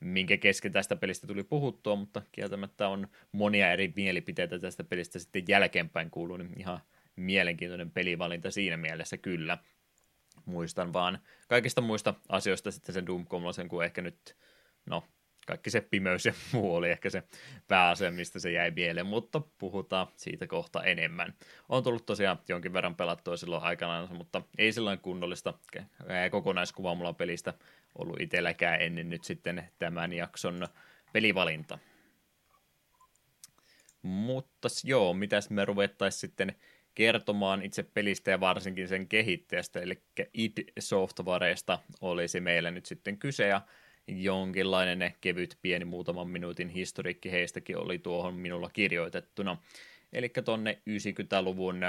minkä kesken tästä pelistä tuli puhuttua, mutta kieltämättä on monia eri mielipiteitä tästä pelistä sitten jälkeenpäin kuuluu, niin ihan mielenkiintoinen pelivalinta siinä mielessä kyllä. Muistan vaan kaikista muista asioista sitten sen Doom 3, kun ehkä nyt, kaikki se pimeys ja muu oli ehkä se pääasia, mistä se jäi mieleen, mutta puhutaan siitä kohta enemmän. On tullut tosiaan jonkin verran pelattua silloin aikanaan, mutta ei silloin kunnollista kokonaiskuvaa mulla pelistä ollut itselläkään ennen nyt sitten tämän jakson pelivalinta. Mutta mitäs me ruvettaisiin sitten kertomaan itse pelistä ja varsinkin sen kehittäjästä, eli id Softwaresta olisi meillä nyt sitten kyse, ja jonkinlainen kevyt pieni muutaman minuutin historiikki heistäkin oli tuohon minulla kirjoitettuna. Eli tuonne 90-luvun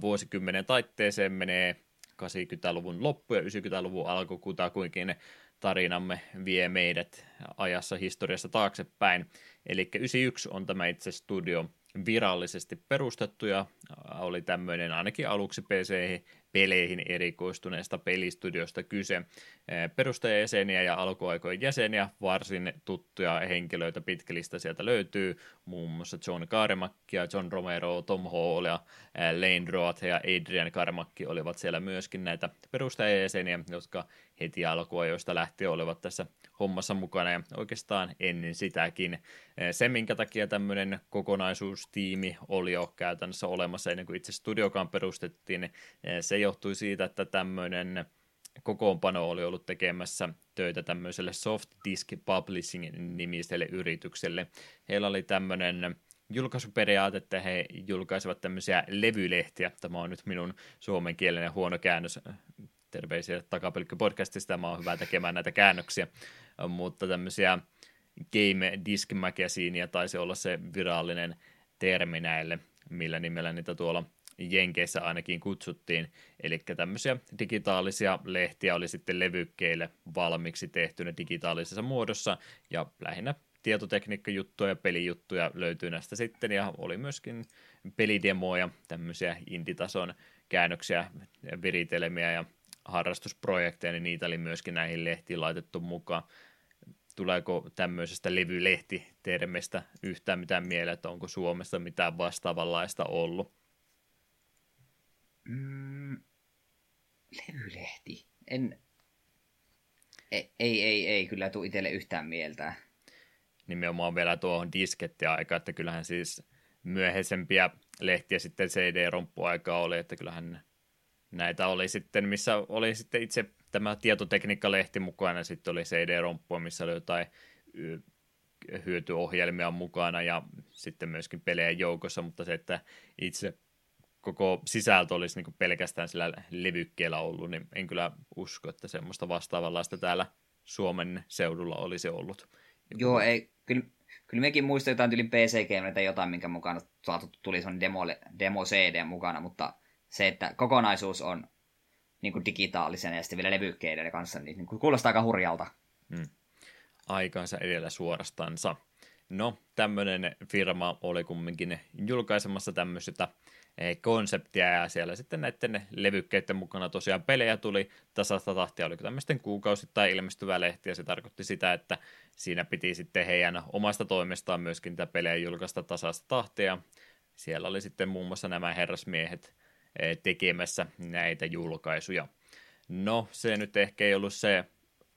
vuosikymmenen taitteeseen menee 80-luvun loppu ja 90-luvun alku kutakuinkin tarinamme vie meidät ajassa historiassa taaksepäin. Eli 91 on tämä itse studio virallisesti perustettu ja oli tämmöinen ainakin aluksi PC-peleihin erikoistuneesta pelistudiosta kyse. Perustajajäseniä ja alkuaikojen jäseniä, varsin tuttuja henkilöitä pitkälistä sieltä löytyy, muun muassa John Carmackia, John Romero, Tom Hall ja Lane Roth ja Adrian Carmacki olivat siellä myöskin näitä perustajajäseniä, jotka heti alkuajoista lähtien olivat tässä hommassa mukana ja oikeastaan ennen sitäkin. Se, minkä takia tämmöinen kokonaisuustiimi oli jo käytännössä olemassa ennen kuin itse studiokaan perustettiin, se johtui siitä, että tämmöinen kokoonpano oli ollut tekemässä töitä tämmöiselle Soft Disk Publishing-nimiselle yritykselle. Heillä oli tämmöinen julkaisuperiaate, että he julkaisivat tämmöisiä levylehtiä. Tämä on nyt minun suomenkielinen huono käännös. Terveisiä Takapelkky-podcastista, mä oon hyvä tekemään näitä käännöksiä, mutta tämmöisiä Game Disk Magazineja taisi olla se virallinen termi näille, millä nimellä niitä tuolla Jenkeissä ainakin kutsuttiin, eli tämmöisiä digitaalisia lehtiä oli sitten levykkeille valmiiksi tehtynä digitaalisessa muodossa, ja lähinnä tietotekniikkajuttuja ja pelijuttuja löytyy näistä sitten, ja oli myöskin pelidemoja, tämmöisiä inditason käännöksiä, viritelmiä ja harrastusprojekteja, niin niitä oli myöskin näihin lehtiin laitettu mukaan. Tuleeko tämmöisestä levylehtitermestä yhtään mitään mieleen, että onko Suomessa mitään vastaavanlaista ollut? Levylehti? Ei kyllä tule itselle yhtään mieltä. nimenomaan vielä tuohon diskettiaikaan, että kyllähän siis myöhäisempiä lehtiä sitten CD-romppuaikaa oli, että kyllähän näitä oli sitten, missä oli sitten itse tämä tietotekniikkalehti mukana, sitten oli CD-romppua, missä oli jotain hyötyohjelmia mukana ja sitten myöskin pelejä joukossa, mutta se, että itse koko sisältö olisi niin kuin pelkästään sillä levykkeellä ollut, niin en kyllä usko, että semmoista vastaavanlaista täällä Suomen seudulla olisi ollut. Joo, ei, kyllä mekin muistan jotain tyylin PC-gameä tai jotain, minkä mukana tuli semmoinen demo-CD mukana, mutta se, että kokonaisuus on niin kuin digitaalisen ja sitten vielä levykkeiden kanssa, niin kuulostaa aika hurjalta. Aikansa edellä suorastansa. No, tämmöinen firma oli kumminkin julkaisemassa tämmöistä konseptia, ja siellä sitten näiden levykkeiden mukana tosiaan pelejä tuli tasasta tahtia, oliko tämmöisten kuukausittain ilmestyvä lehti, ja se tarkoitti sitä, että siinä piti sitten heidän omasta toimestaan myöskin tätä pelejä julkaista tasasta tahtia. Siellä oli sitten muun muassa nämä herrasmiehet tekemässä näitä julkaisuja. No, se nyt ehkä ei ollut se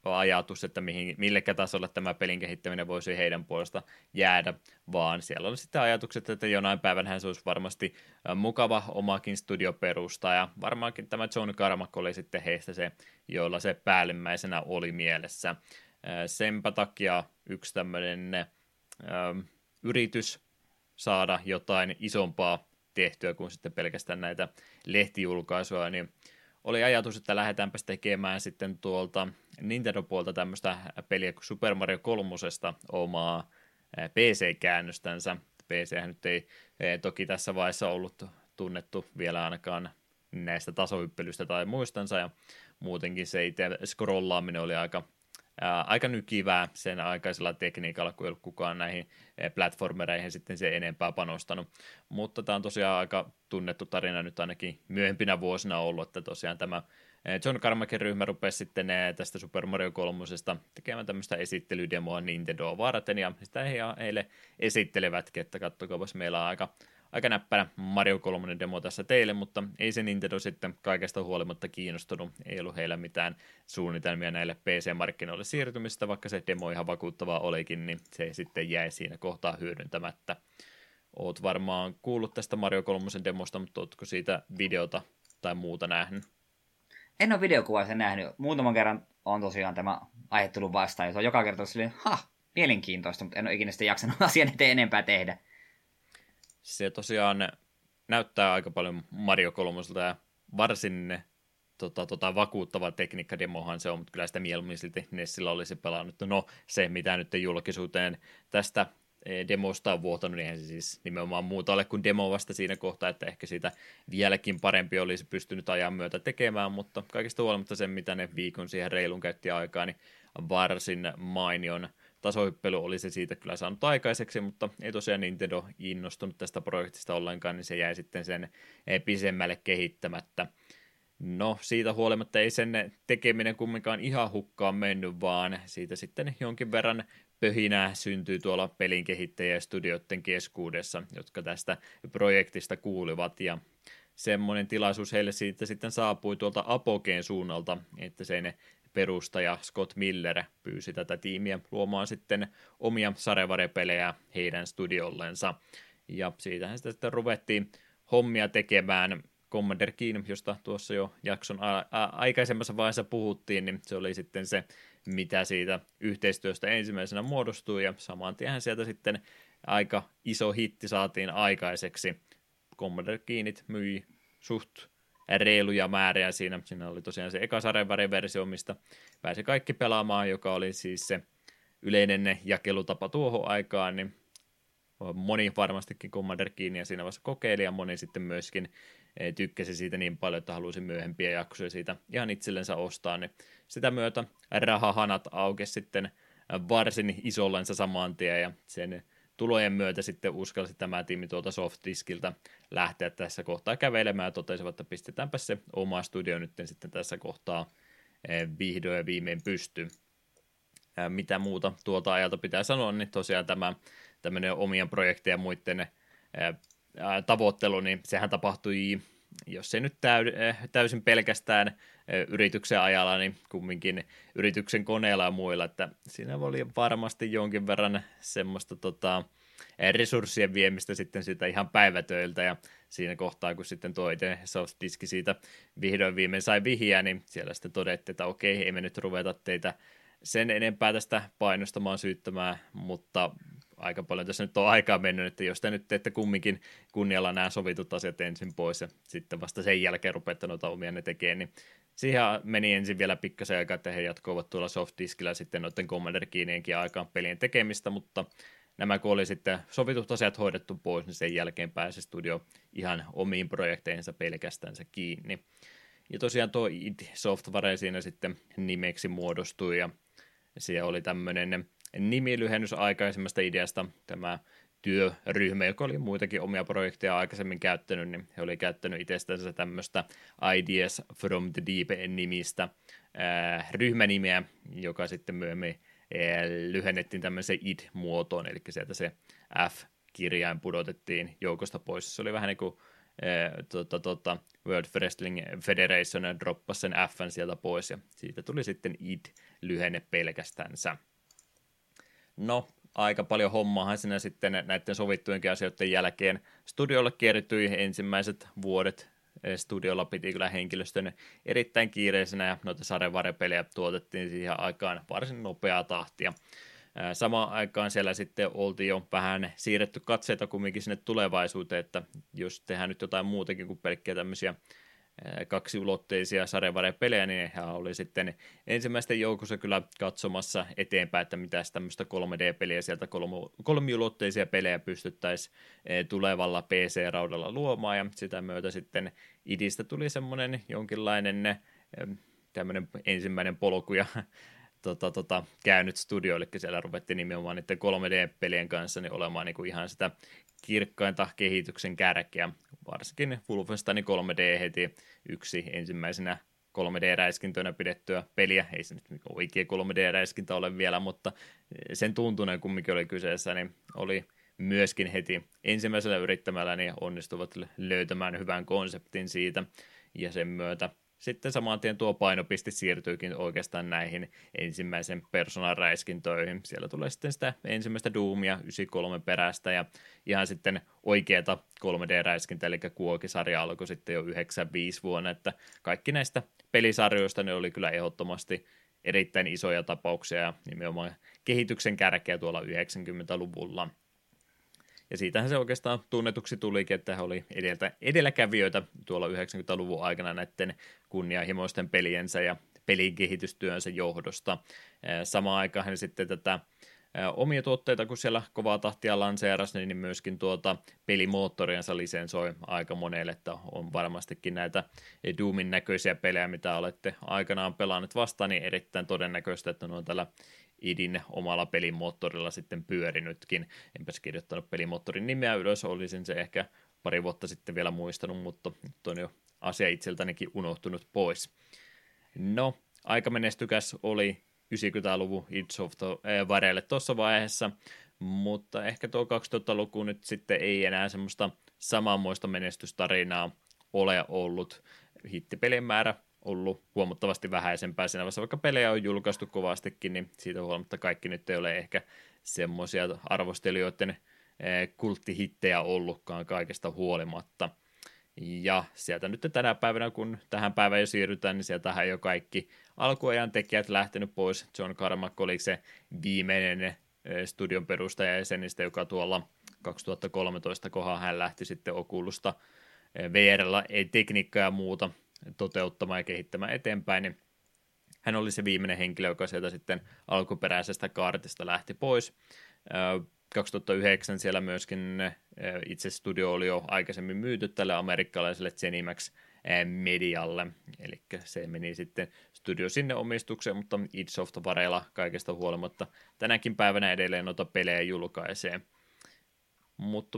ajatus, että millekä tasolle tämä pelin kehittäminen voisi heidän puolesta jäädä, vaan siellä oli sitten ajatukset, että jonain päivänhän se olisi varmasti mukava omakin studio perustaa, ja varmaankin tämä John Carmack oli sitten heistä se, jolla se päällimmäisenä oli mielessä. Senpä takia yksi tämmöinen yritys saada jotain isompaa tehtyä kuin sitten pelkästään näitä lehtijulkaisuja, niin oli ajatus, että lähdetäänpä tekemään sitten tuolta Nintendo-puolta tämmöistä peliä kuin Super Mario 3 omaa PC-käännöstänsä. PChän nyt ei toki tässä vaiheessa ollut tunnettu vielä ainakaan näistä tasohyppelyistä tai muistansa, ja muutenkin se itse scrollaaminen oli aika nykivää sen aikaisella tekniikalla, kun ei ollut kukaan näihin platformereihin sitten se enempää panostanut. Mutta tämä on tosiaan aika tunnettu tarina nyt ainakin myöhempinä vuosina ollut, että tosiaan tämä John Carmackin ryhmä rupesi sitten tästä Super Mario 3 tekemään tämmöistä esittelydemoa Nintendoa varten, ja sitä he heille esittelevätkin, että katsokaapas, meillä on aika näppärä Mario 3 demo tässä teille, mutta ei se Nintendo sitten kaikesta huolimatta kiinnostunut. Ei ollut heillä mitään suunnitelmia näille PC-markkinoille siirtymistä, vaikka se demo ihan vakuuttavaa olikin, niin se sitten jäi siinä kohtaa hyödyntämättä. Oot varmaan kuullut tästä Mario 3 demosta, mutta ootko siitä videota tai muuta nähnyt? En ole videokuvaa sen nähnyt. Muutaman kerran on tosiaan tämä aihe tullut vastaan, ja se on joka kerta silleen, mielenkiintoista, mutta en ole ikinä sitä jaksanut asian eteen enempää tehdä. Se tosiaan näyttää aika paljon Mario 3:lta ja varsin vakuuttava tekniikkademohan se on, mutta kyllä sitä mieluummin silti Nessillä olisi pelannut. No se, mitä nyt julkisuuteen tästä demosta on vuotanut, niin se siis nimenomaan muuta ole kuin demo vasta siinä kohtaa, että ehkä siitä vieläkin parempi olisi pystynyt ajan myötä tekemään, mutta kaikista huolimatta sen, mitä ne viikon siihen reilun käytti aikaa, niin varsin mainion tasohyppely oli se siitä kyllä saanut aikaiseksi, mutta ei tosiaan Nintendo innostunut tästä projektista ollenkaan, niin se jäi sitten sen pisemmälle kehittämättä. No, siitä huolimatta ei sen tekeminen kumminkaan ihan hukkaan mennyt, vaan siitä sitten jonkin verran pöhinää syntyy tuolla pelin kehittäjä- ja studioiden keskuudessa, jotka tästä projektista kuulivat, ja semmoinen tilaisuus heille siitä sitten saapui tuolta Apogeen suunnalta, että sen perustaja Scott Miller pyysi tätä tiimiä luomaan sitten omia sarjavarjopelejä heidän studiollensa. Ja siitähän sitä sitten ruvettiin hommia tekemään. Commander Keen, josta tuossa jo jakson aikaisemmassa vaiheessa puhuttiin, niin se oli sitten se, mitä siitä yhteistyöstä ensimmäisenä muodostui, ja saman tienhän sieltä sitten aika iso hitti saatiin aikaiseksi. Commander Keenit myi suht reiluja määriä siinä. Siinä oli tosiaan se eka sarjanväriversio, mistä pääsi kaikki pelaamaan, joka oli siis se yleinen jakelutapa tuohon aikaan, niin moni varmastikin Commander Keenia siinä vaiheessa kokeili, ja moni sitten myöskin tykkäsi siitä niin paljon, että halusi myöhempiä jaksoja siitä ihan itsellensä ostaa, niin sitä myötä rahahanat aukesi sitten varsin isollensa saman tien, ja sen tulojen myötä sitten uskalsi tämä tiimi tuolta softdiskiltä lähteä tässä kohtaa kävelemään ja totesivat, että pistetäänpä se oma studio nyt sitten tässä kohtaa vihdoin ja viimein pystyyn. Mitä muuta tuolta ajalta pitää sanoa, niin tosiaan tämä tämmöinen omien projekteja ja muiden tavoittelu, niin sehän tapahtui jos ei nyt täysin pelkästään yrityksen ajalla, niin kumminkin yrityksen koneella ja muilla, että siinä oli varmasti jonkin verran semmoista resurssien viemistä sitten sitä ihan päivätöiltä, ja siinä kohtaa, kun sitten tuo itse softdiski siitä vihdoin viimein sai vihiä, niin siellä sitten todettiin, että okei, ei me nyt ruveta teitä sen enempää tästä painostamaan, syyttämään, mutta aika paljon tässä nyt on aikaa mennyt, että jos te nyt teette kumminkin kunnialla nämä sovitut asiat ensin pois ja sitten vasta sen jälkeen rupeatte noita omia ne tekemään, niin siihen meni ensin vielä pikkasen aikaa, että he jatkoivat tuolla softdiskillä sitten noiden Commander Keenienkin aikaan pelien tekemistä, mutta nämä kun oli sitten sovitut asiat hoidettu pois, niin sen jälkeen pääsi studio ihan omiin projekteihinsa pelkästänsä kiinni. Ja tosiaan tuo id Software siinä sitten nimeksi muodostui, ja siellä oli tämmöinen nimilyhennys aikaisemmasta ideasta. Tämä työryhmä, joka oli muitakin omia projekteja aikaisemmin käyttänyt, niin he oli käyttänyt itsestänsä tämmöistä Ideas from the Deep-nimistä ryhmänimeä, joka sitten myöhemmin lyhennettiin tämmöiseen id-muotoon, eli sieltä se F-kirjain pudotettiin joukosta pois. Se oli vähän niin kuin World Wrestling Federation droppasi sen F:n sieltä pois, ja siitä tuli sitten id-lyhenne pelkästänsä. No, aika paljon hommaahan siinä sitten näiden sovittujenkin asioiden jälkeen studiolla kiertyi. Ensimmäiset vuodet studiolla piti kyllä henkilöstön erittäin kiireisenä, ja noita sarjavarjopelejä tuotettiin siihen aikaan varsin nopeaa tahtia. Samaan aikaan siellä sitten oltiin jo vähän siirretty katseita kumminkin sinne tulevaisuuteen, että jos tehdään nyt jotain muutakin kuin pelkkiä tämmöisiä kaksiulotteisia sarjavarjopelejä, niin hän oli sitten ensimmäisten joukossa kyllä katsomassa eteenpäin, että mitäs tämmöistä 3D-peliä sieltä kolmiulotteisia pelejä pystyttäisiin tulevalla PC-raudalla luomaan, ja sitä myötä sitten idistä tuli semmoinen jonkinlainen tämmöinen ensimmäinen polku ja käynyt studio, eli siellä ruvettiin nimenomaan niiden 3D-pelien kanssa niin olemaan niin kuin ihan sitä kirkkainta kehityksen kärkeä, varsinkin Wolfensteinin 3D heti yksi ensimmäisenä 3D-räiskintöinä pidettyä peliä, ei se nyt oikea 3D-räiskintä ole vielä, mutta sen tuntuneen kumminkin oli kyseessä, niin oli myöskin heti ensimmäisellä yrittämällä niin onnistuvat löytämään hyvän konseptin siitä, ja sen myötä sitten saman tien tuo painopiste siirtyykin oikeastaan näihin ensimmäisen persoonan räiskintöihin. Siellä tulee sitten sitä ensimmäistä Doomia 93 perästä, ja ihan sitten oikeata 3D-räiskintä, eli Kuoki-sarja alkoi sitten jo 95 vuonna, että kaikki näistä pelisarjoista ne oli kyllä ehdottomasti erittäin isoja tapauksia ja nimenomaan kehityksen kärkeä tuolla 90-luvulla. Ja siitähän se oikeastaan tunnetuksi tulikin, että hän oli edelläkävijöitä tuolla 90-luvun aikana näiden kunnianhimoisten peliensä ja pelin kehitystyönsä johdosta. Samaan aikaan hän sitten tätä omia tuotteita, kun siellä kovaa tahtia lanseerasi, niin myöskin pelimoottoriansa lisensoi aika monelle, että on varmastikin näitä Doomin näköisiä pelejä, mitä olette aikanaan pelannut vastaan, niin erittäin todennäköistä, että ne on tällä idin omalla pelimoottorilla sitten pyörinytkin. Enpäs kirjoittanut pelimoottorin nimeä ylös, olisin se ehkä pari vuotta sitten vielä muistanut, mutta nyt on jo asia itseltänikin unohtunut pois. No, aika menestykäs oli 90-luvun id Softwarelle tuossa vaiheessa, mutta ehkä tuo 2000-luku nyt sitten ei enää semmoista samanmoista menestystarinaa ole ollut. Hittipelien määrä ollut huomattavasti vähäisempää siinä vaiheessa, vaikka pelejä on julkaistu kovastikin, niin siitä huolimatta kaikki nyt ei ole ehkä semmoisia arvostelijoiden kulttihittejä ollutkaan kaikesta huolimatta. Ja sieltä nyt tänä päivänä, kun tähän päivään jo siirrytään, niin sieltähän jo kaikki alkuajan tekijät lähtenyt pois. John Carmack oli se viimeinen studion perustaja jäsenistä, joka tuolla 2013 kohdalla hän lähti sitten Oculusta VR:llä tekniikkaa ja muuta toteuttamaan ja kehittämään eteenpäin, niin hän oli se viimeinen henkilö, joka sieltä sitten alkuperäisestä kaartista lähti pois. 2009 siellä myöskin itse studio oli jo aikaisemmin myyty tälle amerikkalaiselle ZeniMax Medialle, eli se meni sitten studio sinne omistukseen, mutta id Softwarella kaikesta huolimatta tänäkin päivänä edelleen noita pelejä julkaisee. Mutta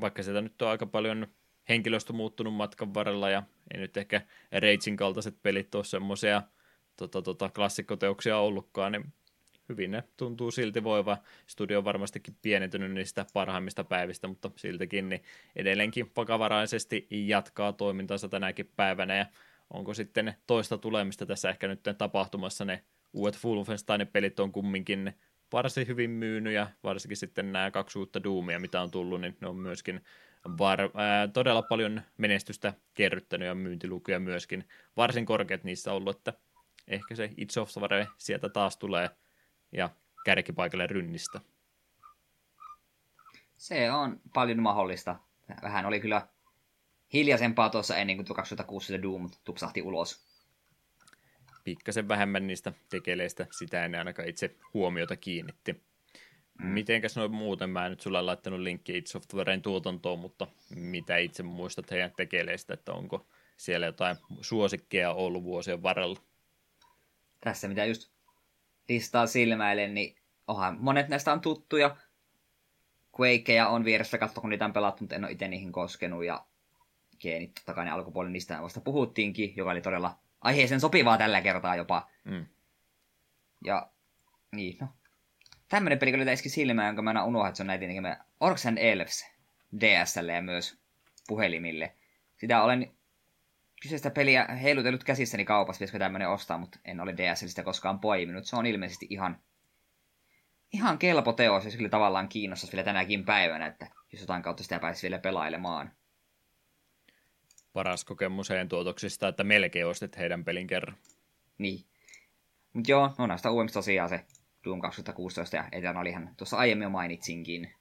vaikka sieltä nyt on aika paljon henkilöstö muuttunut matkan varrella, ja ei nyt ehkä Ragein kaltaiset pelit ole semmoisia klassikkoteoksia ollutkaan, niin hyvin ne tuntuu silti voiva. Studio on varmastikin pienentynyt niistä parhaimmista päivistä, mutta siltikin niin edelleenkin vakavaraisesti jatkaa toimintansa tänäkin päivänä. Ja onko sitten toista tulemista tässä ehkä nyt tapahtumassa? Ne uudet Wolfensteinin pelit on kumminkin varsin hyvin myynyt, ja varsinkin sitten nämä kaksi uutta Doomia, mitä on tullut, niin ne on myöskin todella paljon menestystä kerryttänyt ja myyntilukuja myöskin. Varsin korkeat niissä on ollut, että ehkä se id Software sieltä taas tulee ja kärkipaikalle rynnistä. Se on paljon mahdollista. Vähän oli kyllä hiljaisempaa tuossa ennen kuin 2006 Doom tupsahti ulos. Pikkasen vähemmän niistä tekeleistä, sitä en ainakaan itse huomiota kiinnitti. Mitenkäs noin muuten? Mä en nyt sulle laittanut linkkiä id Softwaren tuotantoon, mutta mitä itse muistat heidän tekeleistä, että onko siellä jotain suosikkeja ollut vuosien varrella? Tässä mitä just listaa silmäilen, niin onhan monet näistä on tuttuja. Quakeja on vieressä katso, kun niitä on pelattu, mutta en ole itse niihin koskenut. Ja Geenit, totta kai ne alkupuolella niistä vasta puhuttiinkin, joka oli todella aiheeseen sopivaa tällä kertaa jopa. Ja niin, no. Tämmöinen peli kyllä iski silmään, jonka mä aina unohan, että se on näitä tietenkin Orcs and Elves DS:lle ja myös puhelimille. Sitä olen kyseistä peliä heilutellut käsissäni kaupassa, pitäisikö tämmöinen ostaa, mutta en ole DS:stä koskaan poiminut. Se on ilmeisesti ihan kelpo teos, ja se kyllä tavallaan kiinnostaisi vielä tänäkin päivänä, että jos jotain kautta sitä pääsisi vielä pelailemaan. Paras kokemus heidän tuotoksista, että melkein ostit heidän pelin kerran. Niin. Mutta joo, no näistä uudemmista tosiaan se Doom 2016, ja etänä olihan tuossa aiemmin jo mainitsinkin.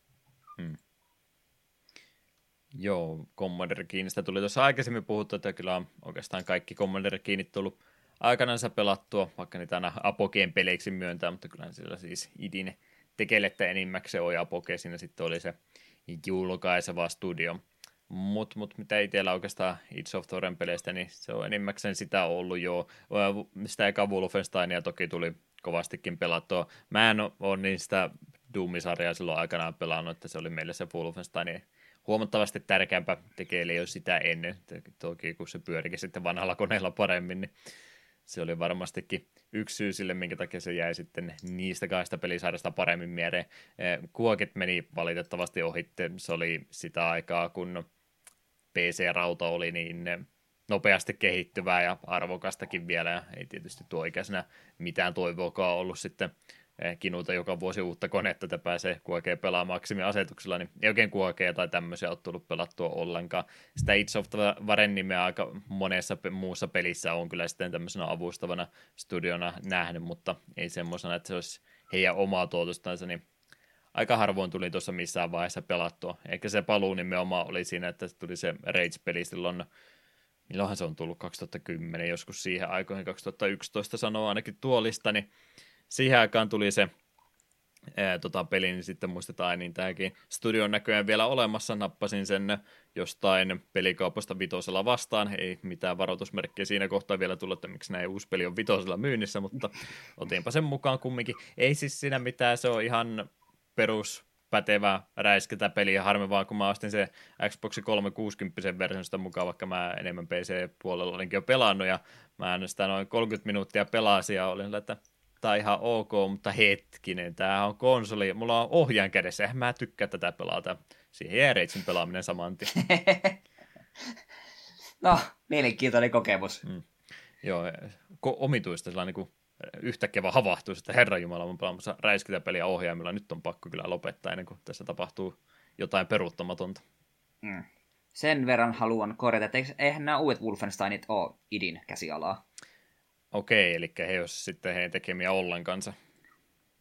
Joo, Commander Keenistä tuli tuossa aikaisemmin puhuttu, että kyllä on oikeastaan kaikki Commander Keenit tullut aikanaansa pelattua, vaikka niitä aina Apokeen peleiksi myöntää, mutta kyllähän siellä siis idin tekelettä enimmäkseen on Apoke, siinä sitten oli se julkaiseva studio. Mutta mitä itsellä oikeastaan id Softwaren peleistä, niin se on enimmäkseen sitä ollut jo. Sitä eka Wolfensteinia toki tuli kovastikin pelattua. Mä en ole niin sitä Doom-sarjaa silloin aikanaan pelannut, että se oli meille se Wolfensteinin huomattavasti tärkeämpää tekele jo sitä ennen. Toki kun se pyörikin sitten vanhalla koneella paremmin, niin se oli varmastikin yksi syy sille, minkä takia se jäi sitten niistä kahdesta pelisarjasta paremmin mieleen. Kuoket meni valitettavasti ohitte. Se oli sitä aikaa, kun PC-rauta oli niin nopeasti kehittyvää ja arvokastakin vielä. Ja ei tietysti tuo ikäisenä mitään toivoakaan ollut sitten kinuta joka vuosi uutta konetta, että pääsee Quakea pelaamaan maksimiasetuksella, niin ei oikein Quakea tai tämmöisiä ole tullut pelattua ollenkaan. Sitä id Softwaren nimeä aika monessa muussa pelissä on kyllä sitten tämmöisenä avustavana studiona nähnyt, mutta ei semmoisena, että se olisi heidän omaa tuotostansa, niin aika harvoin tuli tuossa missään vaiheessa pelattua. Ehkä se paluu nimenomaan oli siinä, että tuli se Rage-peli silloin, milloinhan se on tullut, 2010, joskus siihen aikoihin, 2011 sanoo ainakin tuolista, niin siihen aikaan tuli se peli, niin sitten muistetaan, niin tämäkin studio on näköjään vielä olemassa. Nappasin sen jostain pelikaupasta vitosella vastaan. Ei mitään varoitusmerkkiä siinä kohtaa vielä tullut, että miksi näin uusi peli on vitosella myynnissä, mutta otinpa sen mukaan kumminkin. Ei siis siinä mitään, se on ihan peruspätevä räisketä peli. Ja harmi vaan, kun mä ostin se Xbox 360 versiosta mukaan, vaikka mä enemmän PC-puolella olinkin jo pelannut, ja mä en sitä noin 30 minuuttia pelasin, ja olin sillä, että tämä on ihan ok, mutta hetkinen, tämä on konsoli, mulla on ohjaan kädessä, eihän mä tykkää tätä pelata. Siihen jää Ragein pelaaminen saman tien. No, mielenkiintoinen kokemus. Joo, omituista sellainen kuin yhtäkkiä vaan havahtuisi, että herranjumala, mä oon pelaamassa räiskintäpeliä ohjaimilla, nyt on pakko kyllä lopettaa ennen kuin tässä tapahtuu jotain peruuttamatonta. Sen verran haluan korjata, että eihän nämä uudet Wolfensteinit ole idin käsialaa. Okei, eli he eivät sitten heidän tekemiä ollenkansa.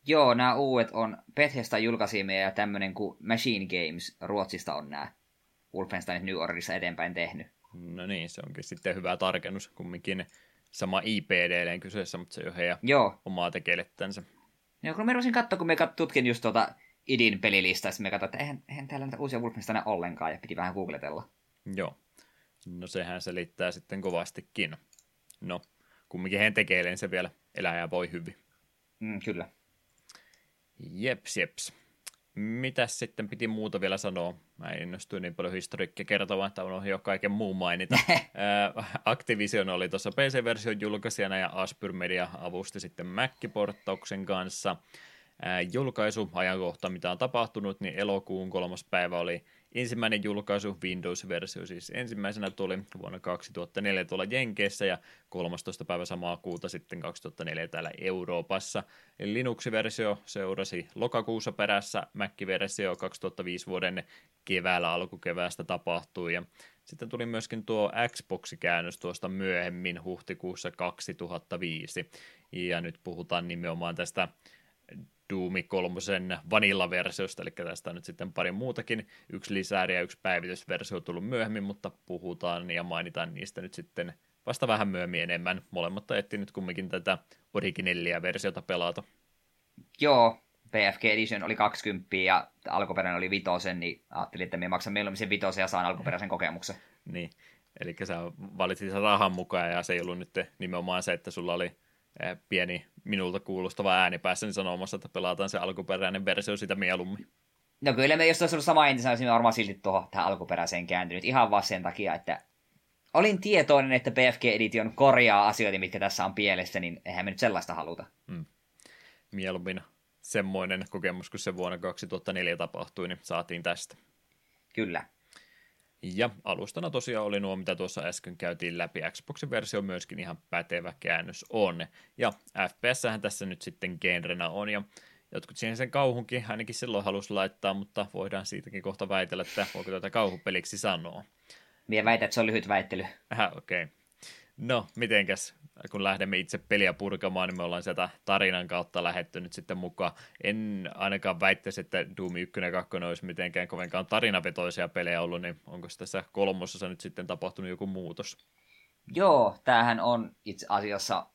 Joo, nämä uudet on Bethesda julkaisimia ja tämmöinen kuin Machine Games Ruotsista on nämä Wolfenstein New Orderissa eteenpäin tehnyt. No niin, se onkin sitten hyvä tarkennus. Kumminkin sama IP edelleen kyseessä, mutta se ei ole heidän omaa tekelettänsä. Joo, kun mä ruvasin katsoa, kun me tutkin just tuota idin pelilistaa, ja me katsoin, että eihän täällä näitä uusia Wolfensteina ollenkaan, ja piti vähän googletella. Joo, no sehän selittää sitten kovastikin. No. Kumminkin hän tekee se vielä elää ja voi hyvin. Kyllä. Jeps. Mitäs sitten piti muuta vielä sanoa? Mä innostuin niin paljon historiikkia kertomaan, että on jo kaiken muun mainita. Activision oli tuossa PC-version julkaisijana ja Aspyr Media avusti sitten Mac-porttauksen kanssa. Julkaisu, ajankohta mitä on tapahtunut, niin elokuun 3. päivä oli ensimmäinen julkaisu, Windows-versio siis ensimmäisenä tuli vuonna 2004 tuolla Jenkeissä ja 13. päivä samaa kuuta sitten 2004 täällä Euroopassa. Linux-versio seurasi lokakuussa perässä, Mac-versio 2005 vuoden keväällä, alkukeväästä tapahtui ja sitten tuli myöskin tuo Xbox-käännös tuosta myöhemmin huhtikuussa 2005 ja nyt puhutaan nimenomaan tästä Doomi 3 vanilla-versiosta, eli tästä on nyt sitten pari muutakin, yksi lisääri ja yksi päivitysversio on tullut myöhemmin, mutta puhutaan ja mainitaan niistä nyt sitten vasta vähän myöhemmin enemmän. Molemmat ajettiin nyt kumminkin tätä originellia-versiota pelata. Joo, BFG Edition oli 20 ja alkuperäinen oli 5, niin ajattelin, että me maksan mieluummin sen 5 ja saan alkuperäisen kokemuksen. Niin, eli sä valitsit sen rahan mukaan ja se ei ollut nyt nimenomaan se, että sulla oli pieni minulta kuulostava ääni päässäni sanomassa, että pelataan se alkuperäinen versio sitä mieluummin. No kyllä me, jos olisi ollut sama entisä, olisin varmaan silti tuohon tähän alkuperäiseen kääntynyt. Ihan vaan sen takia, että olin tietoinen, että BFG Edition korjaa asioita, mitkä tässä on pielessä, niin eihän me nyt sellaista haluta. Mm. Mieluummin semmoinen kokemus, kun se vuonna 2004 tapahtui, niin saatiin tästä. Kyllä. Ja alustana tosiaan oli nuo, mitä tuossa äsken käytiin läpi. Xboxin versio myöskin ihan pätevä käännös on. Ja FPS-sähän tässä nyt sitten genrenä on. Ja jotkut siihen sen kauhunkin ainakin silloin halusi laittaa, mutta voidaan siitäkin kohta väitellä, että voiko tätä kauhupeliksi sanoa. Mie väitän, että se on lyhyt väittely. Okei. Okay. No, mitenkäs, kun lähdemme itse peliä purkamaan, niin me ollaan sieltä tarinan kautta lähdetty nyt sitten mukaan. En ainakaan väittäisi, että Doom 1 ja 2 olisi mitenkään kovinkaan tarinapetoisia pelejä ollut, niin onko tässä 3:ssa nyt sitten tapahtunut joku muutos? Joo, tämähän on itse asiassa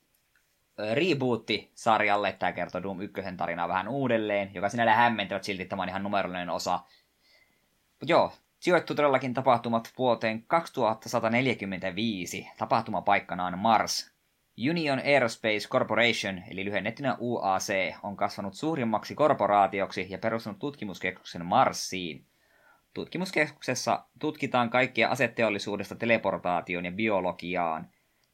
rebootti sarjalle, tämä kertoo Doom 1 tarinaa vähän uudelleen, joka sinällään hämmentävät silti, tämä on ihan numerollinen osa. Mut joo. Sijoittuu todellakin tapahtumat vuoteen 2145. Tapahtumapaikkanaan Mars. Union Aerospace Corporation, eli lyhennettynä UAC, on kasvanut suurimmaksi korporaatioksi ja perustanut tutkimuskeskuksen Marsiin. Tutkimuskeskuksessa tutkitaan kaikkia aseteollisuudesta teleportaatioon ja biologiaan.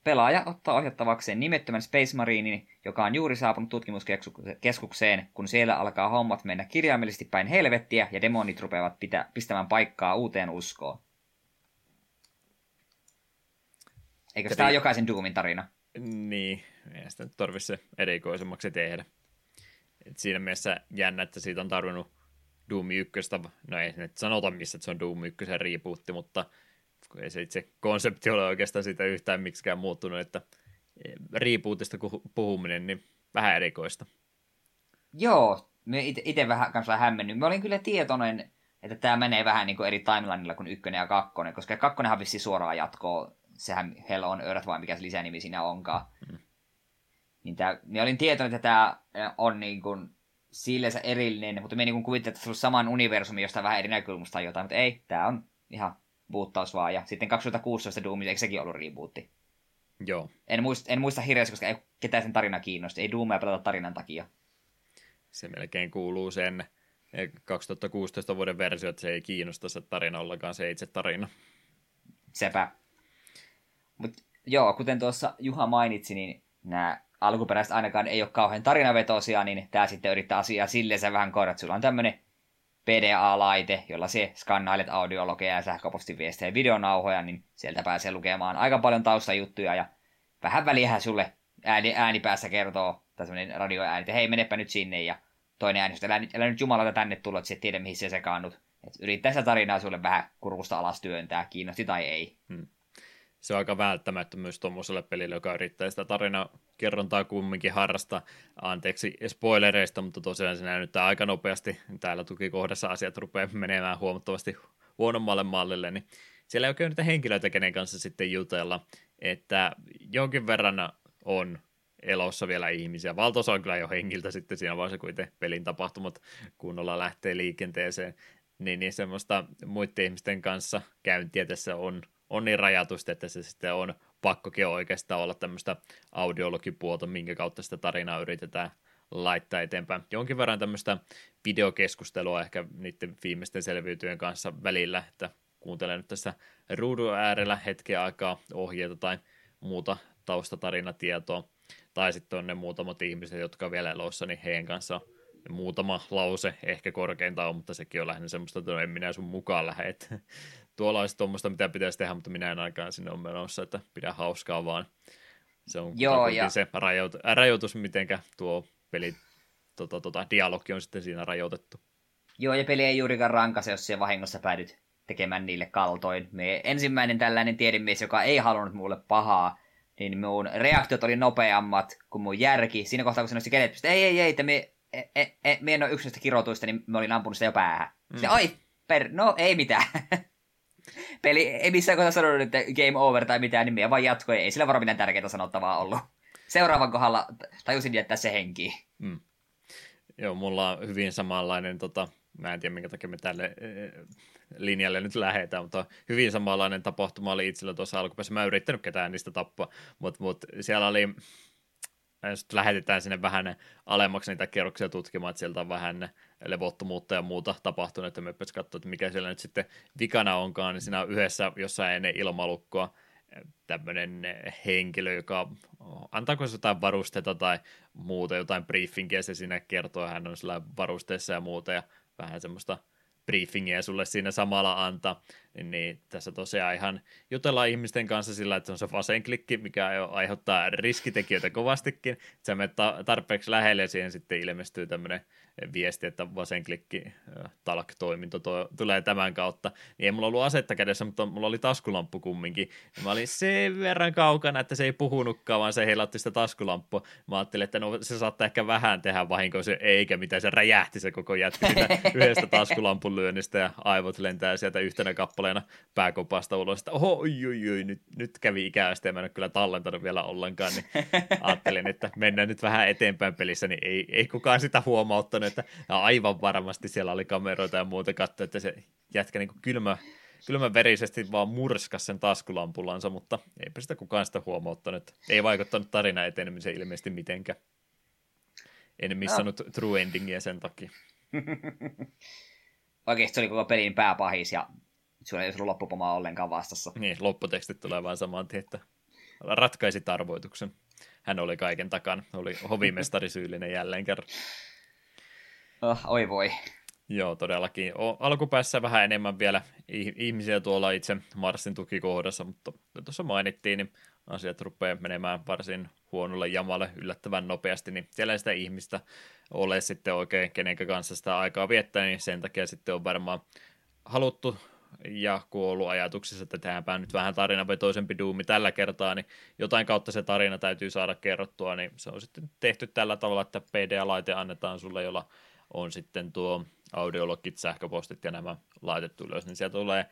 Pelaaja ottaa ohjattavakseen nimettömän Space Marinin, joka on juuri saapunut tutkimuskeskukseen, kun siellä alkaa hommat mennä kirjaimellisesti päin helvettiä ja demonit rupeavat pistämään paikkaa uuteen uskoon. Eikö tämä ole jokaisen Doomin tarina? Niin, ei sitä nyt tarvitse erikoisemmaksi tehdä. Et siinä mielessä jännä, että siitä on tarvinnut Doom 1, no ei nyt sanota missä, että se on Doom 1 rebootti, mutta kun ei se itse konsepti ole oikeastaan siitä yhtään miksikään muuttunut, että rebootista puhuminen, niin vähän erikoista. Joo, me itse vähän kanssa hämmennyt. Mä olin kyllä tietoinen, että tämä menee vähän niin kuin eri timelineilla kuin 1 ja 2, koska 2 vissiin suoraan jatkoo, sehän Hell on Earth, vai mikä se lisänimi siinä onkaan. Mm. Niin mä olin tietoinen, että tämä on niin kuin sillänsä erillinen, mutta me niin kuvittelin, että se on saman universumi, josta vähän eri näkökulmasta tai jotain, mutta ei, tämä on ihan boottaus vaan, ja sitten 2016 Doom, eikö sekin ollut rebootti? Joo. En muista hirveästi, koska ei ketään sen tarina kiinnosti. Ei Doomia pelata tarinan takia. Se melkein kuuluu sen 2016 vuoden versio, että se ei kiinnosta se tarina ollenkaan, se itse tarina. Sepä. Mut joo, kuten tuossa Juha mainitsi, niin nämä alkuperäiset ainakaan ei ole kauhean tarinavetoisia, niin tämä sitten yrittää asiaa silleen se vähän korjata. Sulla on tämmöinen PDA-laite, jolla se skannailet audiologeja ja sähköpostiviestejä ja videonauhoja, niin sieltä pääsee lukemaan aika paljon taustajuttuja ja vähän väliähän sulle ääni päässä kertoo, tai semmoinen radioääni, että hei, menepä nyt sinne, ja toinen ääni, että älä nyt jumalata tänne tulla, että sä et tiedä, mihin sä sekaannut. Yrittää sitä tarinaa sulle vähän kurkusta alas työntää, kiinnosti tai ei. Hmm. Se on aika välttämättä myös tuommoiselle pelille, joka yrittää sitä tarinakerrontaa kumminkin harrastaa. Anteeksi spoilereista, mutta tosiaan se näyttää aika nopeasti. Täällä tukikohdassa asiat rupeaa menemään huomattavasti huonommalle mallille, niin siellä ei oikein niitä henkilöitä, kenen kanssa sitten jutella, että jonkin verran on elossa vielä ihmisiä. Valtaosa on kyllä jo hengiltä sitten siinä vaiheessa, kun itse pelin tapahtumat kunnolla lähtee liikenteeseen, niin semmoista muiden ihmisten kanssa käyntiä tässä on niin rajatusti, että se sitten on pakkokin oikeastaan olla tämmöistä audiologipuolta, minkä kautta sitä tarinaa yritetään laittaa eteenpäin. Jonkin verran tämmöistä videokeskustelua ehkä niiden viimeisten selviytyjen kanssa välillä, että kuuntelen nyt tässä ruudun äärellä hetken aikaa ohjeita tai muuta taustatarinatietoa, tai sitten on ne muutamat ihmiset, jotka vielä elossa, niin heidän kanssa muutama lause ehkä korkeintaan on, mutta sekin on lähinnä semmoista, että en minä sun mukaan lähde, että tuolla olisi tuommoista, mitä pitäisi tehdä, mutta minä en aikaan sinne ole menossa, että pidä hauskaa vaan. Se on se rajoitus, mitenkä tuo peli, dialogi on sitten siinä rajoitettu. Joo, ja peli ei juurikaan rankase, jos siellä vahingossa päädyt tekemään niille kaltoin. Me ensimmäinen tällainen tiedemies, joka ei halunnut mulle pahaa, niin mun reaktiot oli nopeammat kuin mun järki. Siinä kohtaa, kun se nosti kädet, ei, että me en ole yksi näistä kirotuista, niin me olin ampunut sitä jo päähän. Sitten, ei mitään. Peli ei missään kohtaa sanonut, että game over tai mitään, niin me vaan jatkoi. Ei sillä varmaan mitään tärkeää sanottavaa ollut. Seuraavan kohdalla tajusin jättää se henkiin. Mm. Joo, mulla on hyvin samanlainen, mä en tiedä minkä takia me tälle linjalle nyt lähdetään, mutta hyvin samanlainen tapahtuma oli itsellä tuossa alkupäässä. Mä en yrittänyt ketään niistä tappaa, mutta siellä oli, sitten lähetetään sinne vähän alemmaksi niitä kerroksia tutkimaan, että sieltä on vähän levottomuutta ja muuta tapahtunut, että me pitäisi katsoa, että mikä siellä nyt sitten vikana onkaan, niin siinä on yhdessä jossain ennen ilmalukkoa tämmöinen henkilö, joka antaako se jotain varusteita tai muuta, jotain briefingiä se siinä kertoo, hän on sillä varusteessa ja muuta, ja vähän semmoista briefingiä sulle siinä samalla antaa, niin tässä tosiaan ihan jutellaan ihmisten kanssa sillä, että se on se vasenklikki, mikä aiheuttaa riskitekijöitä kovastikin. Sä menet tarpeeksi lähelle ja siihen sitten ilmestyy tämmöinen viesti, että vasenklikki talk-toiminto tulee tämän kautta. Niin ei mulla ollut asetta kädessä, mutta mulla oli taskulamppu kumminkin. Ja mä olin sen verran kaukana, että se ei puhunutkaan, vaan se heilautti sitä taskulamppua. Mä ajattelin, että se saattaa ehkä vähän tehdä vahinkoa, eikä mitään, se räjähti se koko jätti sitä yhdestä taskulampun lyönnistä ja aivot lentää sieltä yhtenä kappaleena pääkopasta ulos, että nyt kävi ikävästi ja mä en ole kyllä tallentanut vielä ollenkaan, niin ajattelin, että mennään nyt vähän eteenpäin pelissä, niin ei kukaan sitä huomauttanut, että aivan varmasti siellä oli kameroita ja muuta katsoa, että se jätkä niin kylmäverisesti vaan murskasi sen taskulampulansa, mutta eipä sitä kukaan sitä huomauttanut, ei vaikuttanut tarina etenemiseen ilmeisesti mitenkään. En missannut true endingiä sen takia. Oikeasti se oli koko pelin pääpahis ja sulla ei ole loppupomaa ollenkaan vastassa. Niin, lopputekstit tulee vaan samaan tien, että ratkaisi tarvoituksen. Hän oli kaiken takana, oli hovimestari syyllinen jälleen kerran. Oi voi. Joo, todellakin. Alkupäässä vähän enemmän vielä ihmisiä tuolla itse Marsin tukikohdassa, mutta tuossa mainittiin, niin asiat rupeaa menemään varsin huonolle jamalle yllättävän nopeasti, niin siellä sitä ihmistä ole sitten oikein kenenkä kanssa sitä aikaa viettää, niin sen takia sitten on varmaan haluttu ja kun on ollut ajatuksessa, että tehdäänpä nyt vähän tarinavetoisempi duumi tällä kertaa, niin jotain kautta se tarina täytyy saada kerrottua, niin se on sitten tehty tällä tavalla, että PDA-laite annetaan sulle, jolla on sitten tuo audiologit, sähköpostit ja nämä laitettu ylös, niin sieltä tulee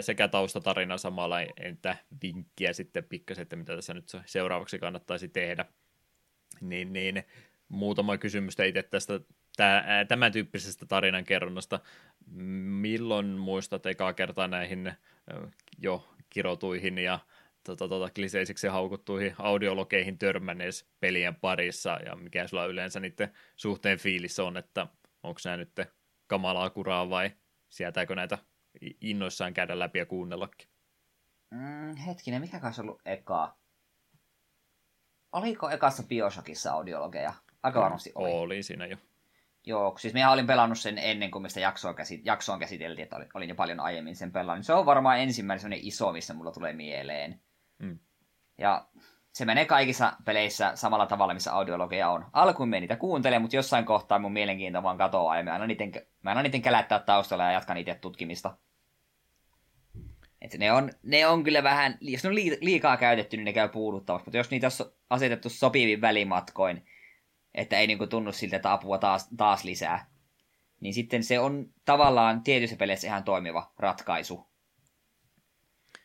sekä taustatarina samalla, entä vinkkiä sitten pikkasen, että mitä tässä nyt seuraavaksi kannattaisi tehdä, niin muutama kysymystä itse tästä tämän tyyppisestä tarinankerronnasta. Milloin muistat ekaa kertaa näihin jo kirotuihin ja kliseisiksi haukuttuihin audiologeihin törmänneesi pelien parissa, ja mikä sulla yleensä niiden suhteen fiilis on, että onko nämä nyt kamalaa kuraa vai sietääkö näitä innoissaan käydä läpi ja kuunnellakin? Hetkinen, mikä olisi ollut eka? Oliko ekassa Bioshockissa audiologeja? Aika varmasti oli. Oli siinä jo. Joo, siis minä olin pelannut sen ennen kuin mistä jaksoon käsiteltiin, että olin jo paljon aiemmin sen pelannut. Se on varmaan ensimmäinen sellainen iso, missä mulla tulee mieleen. Mm. Ja se menee kaikissa peleissä samalla tavalla, missä audiologeja on. Alkuun minä niitä kuuntelen, mutta jossain kohtaa mun mielenkiinto vaan katoaa ja mä annan niiden kälättää taustalla ja jatkan itse tutkimista. Että ne on kyllä vähän, jos ne on liikaa käytetty, niin ne käy puuduttavasti, mutta jos niitä on asetettu sopivin välimatkoin, että ei niinku tunnu siltä, että apua taas lisää, niin sitten se on tavallaan tietyissä peleissä ihan toimiva ratkaisu.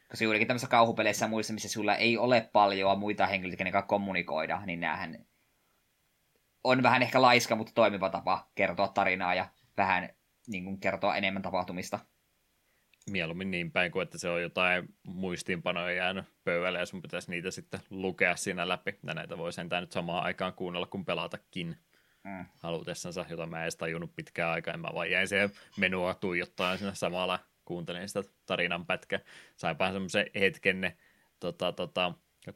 Koska juurikin tämmöisissä kauhupeleissä ja muissa, missä sulla ei ole paljon muita henkilöitä, kenen kanssa kommunikoida, niin näähän on vähän ehkä laiska, mutta toimiva tapa kertoa tarinaa ja vähän niin kertoa enemmän tapahtumista. Mieluummin niin päin kuin, että se on jotain muistiinpanoja jäänyt pöydälle ja sun pitäisi niitä sitten lukea siinä läpi. Ja näitä voi sentään nyt samaan aikaan kuunnella, kun pelatakin. halutessansa, jota mä en edes tajunnut pitkään aikaan. Mä vaan jäin siihen menua tuijottaa siinä samalla, kuuntelin sitä tarinan pätkää. Sainpahan semmoisen hetken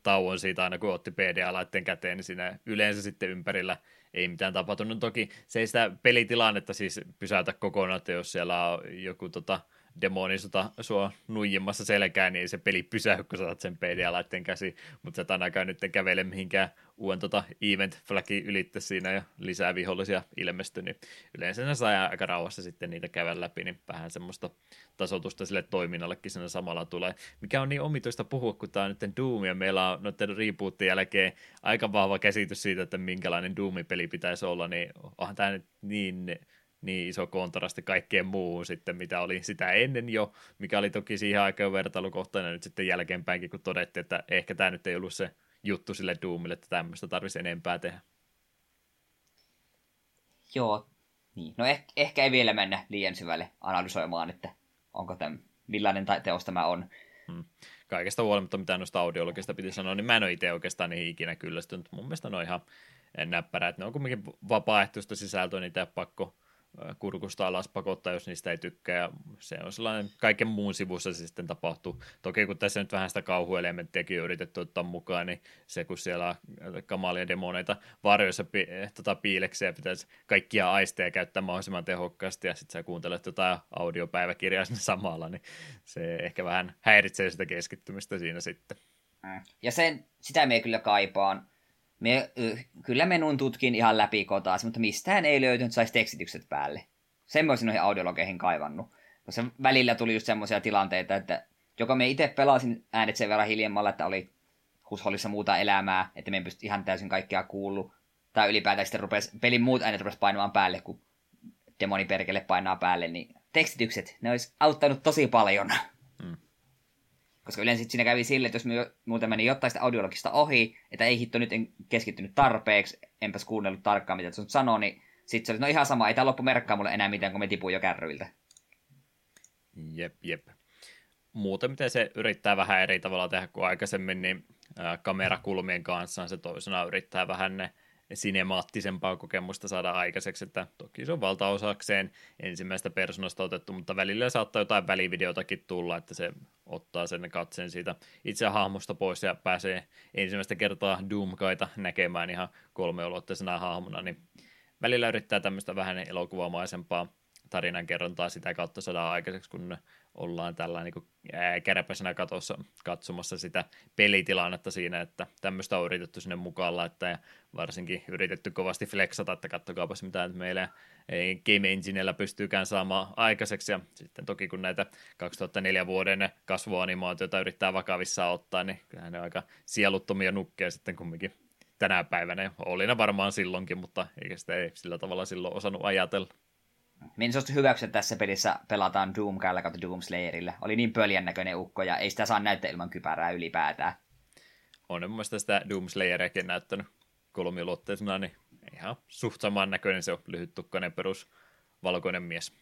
tauon siitä aina, kun otti PDA-laitteen käteen, niin siinä yleensä sitten ympärillä ei mitään tapahtunut. Toki se ei sitä pelitilannetta siis pysäytä kokonaan, että jos siellä on joku demonisota sua nuijimassa selkään, niin ei se peli pysähy, kun saatat sen PDA-laitteen käsiin, mutta sä et ainakaan nyt kävele mihinkään uuden event flagin ylitte siinä ja lisää vihollisia ilmestyi, niin yleensä ne saa aika rauhassa sitten niitä käydä läpi, niin vähän semmoista tasoitusta sille toiminnallekin siinä samalla tulee, mikä on niin omituista puhua, kun tää on nyt Doom, ja meillä on noiden rebootin jälkeen aika vahva käsitys siitä, että minkälainen Doom-peli pitäisi olla, niin onhan tää nyt niin iso kontrasti kaikkeen muuhun sitten, mitä oli sitä ennen jo, mikä oli toki siihen aikaan vertailukohtana nyt sitten jälkeenpäinkin, kun todettiin, että ehkä tämä nyt ei ollut se juttu sille Doomille, että tämmöistä tarvitsisi enempää tehdä. Joo, niin. No ehkä ei vielä mennä liian syvälle analysoimaan, että onko tämän, millainen teos tämä on. Kaikesta huolimatta, mitä noista audiologista piti sanoa, niin mä en ole itse oikeastaan niihin ikinä kyllästynyt. Mun mielestä ne on ihan näppärät. Ne on kuitenkin vapaaehtoista sisältöä, niitä ei ole pakko kurkusta alas pakottaa, jos niistä ei tykkää, ja se on sellainen kaiken muun sivussa se sitten tapahtuu. Toki kun tässä nyt vähän sitä kauhuelementtiäkin on yritetty ottaa mukaan, niin se kun siellä kamalia demoneita varjoissa piilekseen pitäisi kaikkia aisteja käyttää mahdollisimman tehokkaasti, ja sitten sä kuuntelet jotain audiopäiväkirjaa sinne samalla, niin se ehkä vähän häiritsee sitä keskittymistä siinä sitten. Ja sitä me kyllä kaipaan. Kyllä menun tutkin ihan läpi kotaas, mutta mistään ei löytynyt, saisi tekstitykset päälle. Sen mä olisin noihin audiologeihin kaivannut. Koska välillä tuli just semmoisia tilanteita, että joko me itse pelasin äänet sen verran hiljemmalla, että oli huushollissa muuta elämää, että me en pysty ihan täysin kaikkea kuullut. Tai ylipäätään sitten pelin muut äänet rupesi painamaan päälle, kun demoni perkele painaa päälle. Niin tekstitykset, ne olisi auttanut tosi paljon. Koska yleensä siinä kävi sille, että jos muuta meni jotain sitä audiologista ohi, että ei hitto, nyt en keskittynyt tarpeeksi, enpäs kuunnellut tarkkaan, mitä sun sanoi, niin sitten se oli, no ihan sama, ei tää loppu merkkaa mulle enää mitään, kun me tipuin jo kärryiltä. Jep. Muuten miten se yrittää vähän eri tavalla tehdä kuin aikaisemmin, niin kamerakulmien kanssa se toisena yrittää vähän ne sinemaattisempaa kokemusta saada aikaiseksi, että toki se on valtaosakseen ensimmäistä persoonasta otettu, mutta välillä saattaa jotain välivideotakin tulla, että se ottaa sen katseen siitä itse hahmosta pois ja pääsee ensimmäistä kertaa Doomkaita näkemään ihan kolmeulotteisena hahmona, niin välillä yrittää tämmöistä vähän elokuvamaisempaa tarinankerrontaa sitä kautta saadaan aikaiseksi, kun ollaan tällä niin kärpäisenä katossa katsomassa sitä pelitilannetta siinä, että tämmöistä on yritetty sinne mukaan laittaa ja varsinkin yritetty kovasti flexata, että katsokaapas mitä nyt meillä Game Enginellä pystyykään saamaan aikaiseksi ja sitten toki kun näitä 2004 vuoden kasvuanimaatioita yrittää vakavissaan ottaa, niin kyllähän ne on aika sieluttomia nukkeja sitten kumminkin tänä päivänä. Olina varmaan silloinkin, mutta eikä sitä ei sillä tavalla silloin osannut ajatella. Minä suostu hyväksi, että tässä pelissä pelataan Doomkalla kautta Doomslayerillä. Oli niin pöljän näköinen ukko, ja ei sitä saa näyttää ilman kypärää ylipäätään. On mun mielestä sitä Doomslayeriäkin näyttänyt kolmiulotteisena, niin ihan suht saman näköinen se on, lyhyttukkainen perus valkoinen mies.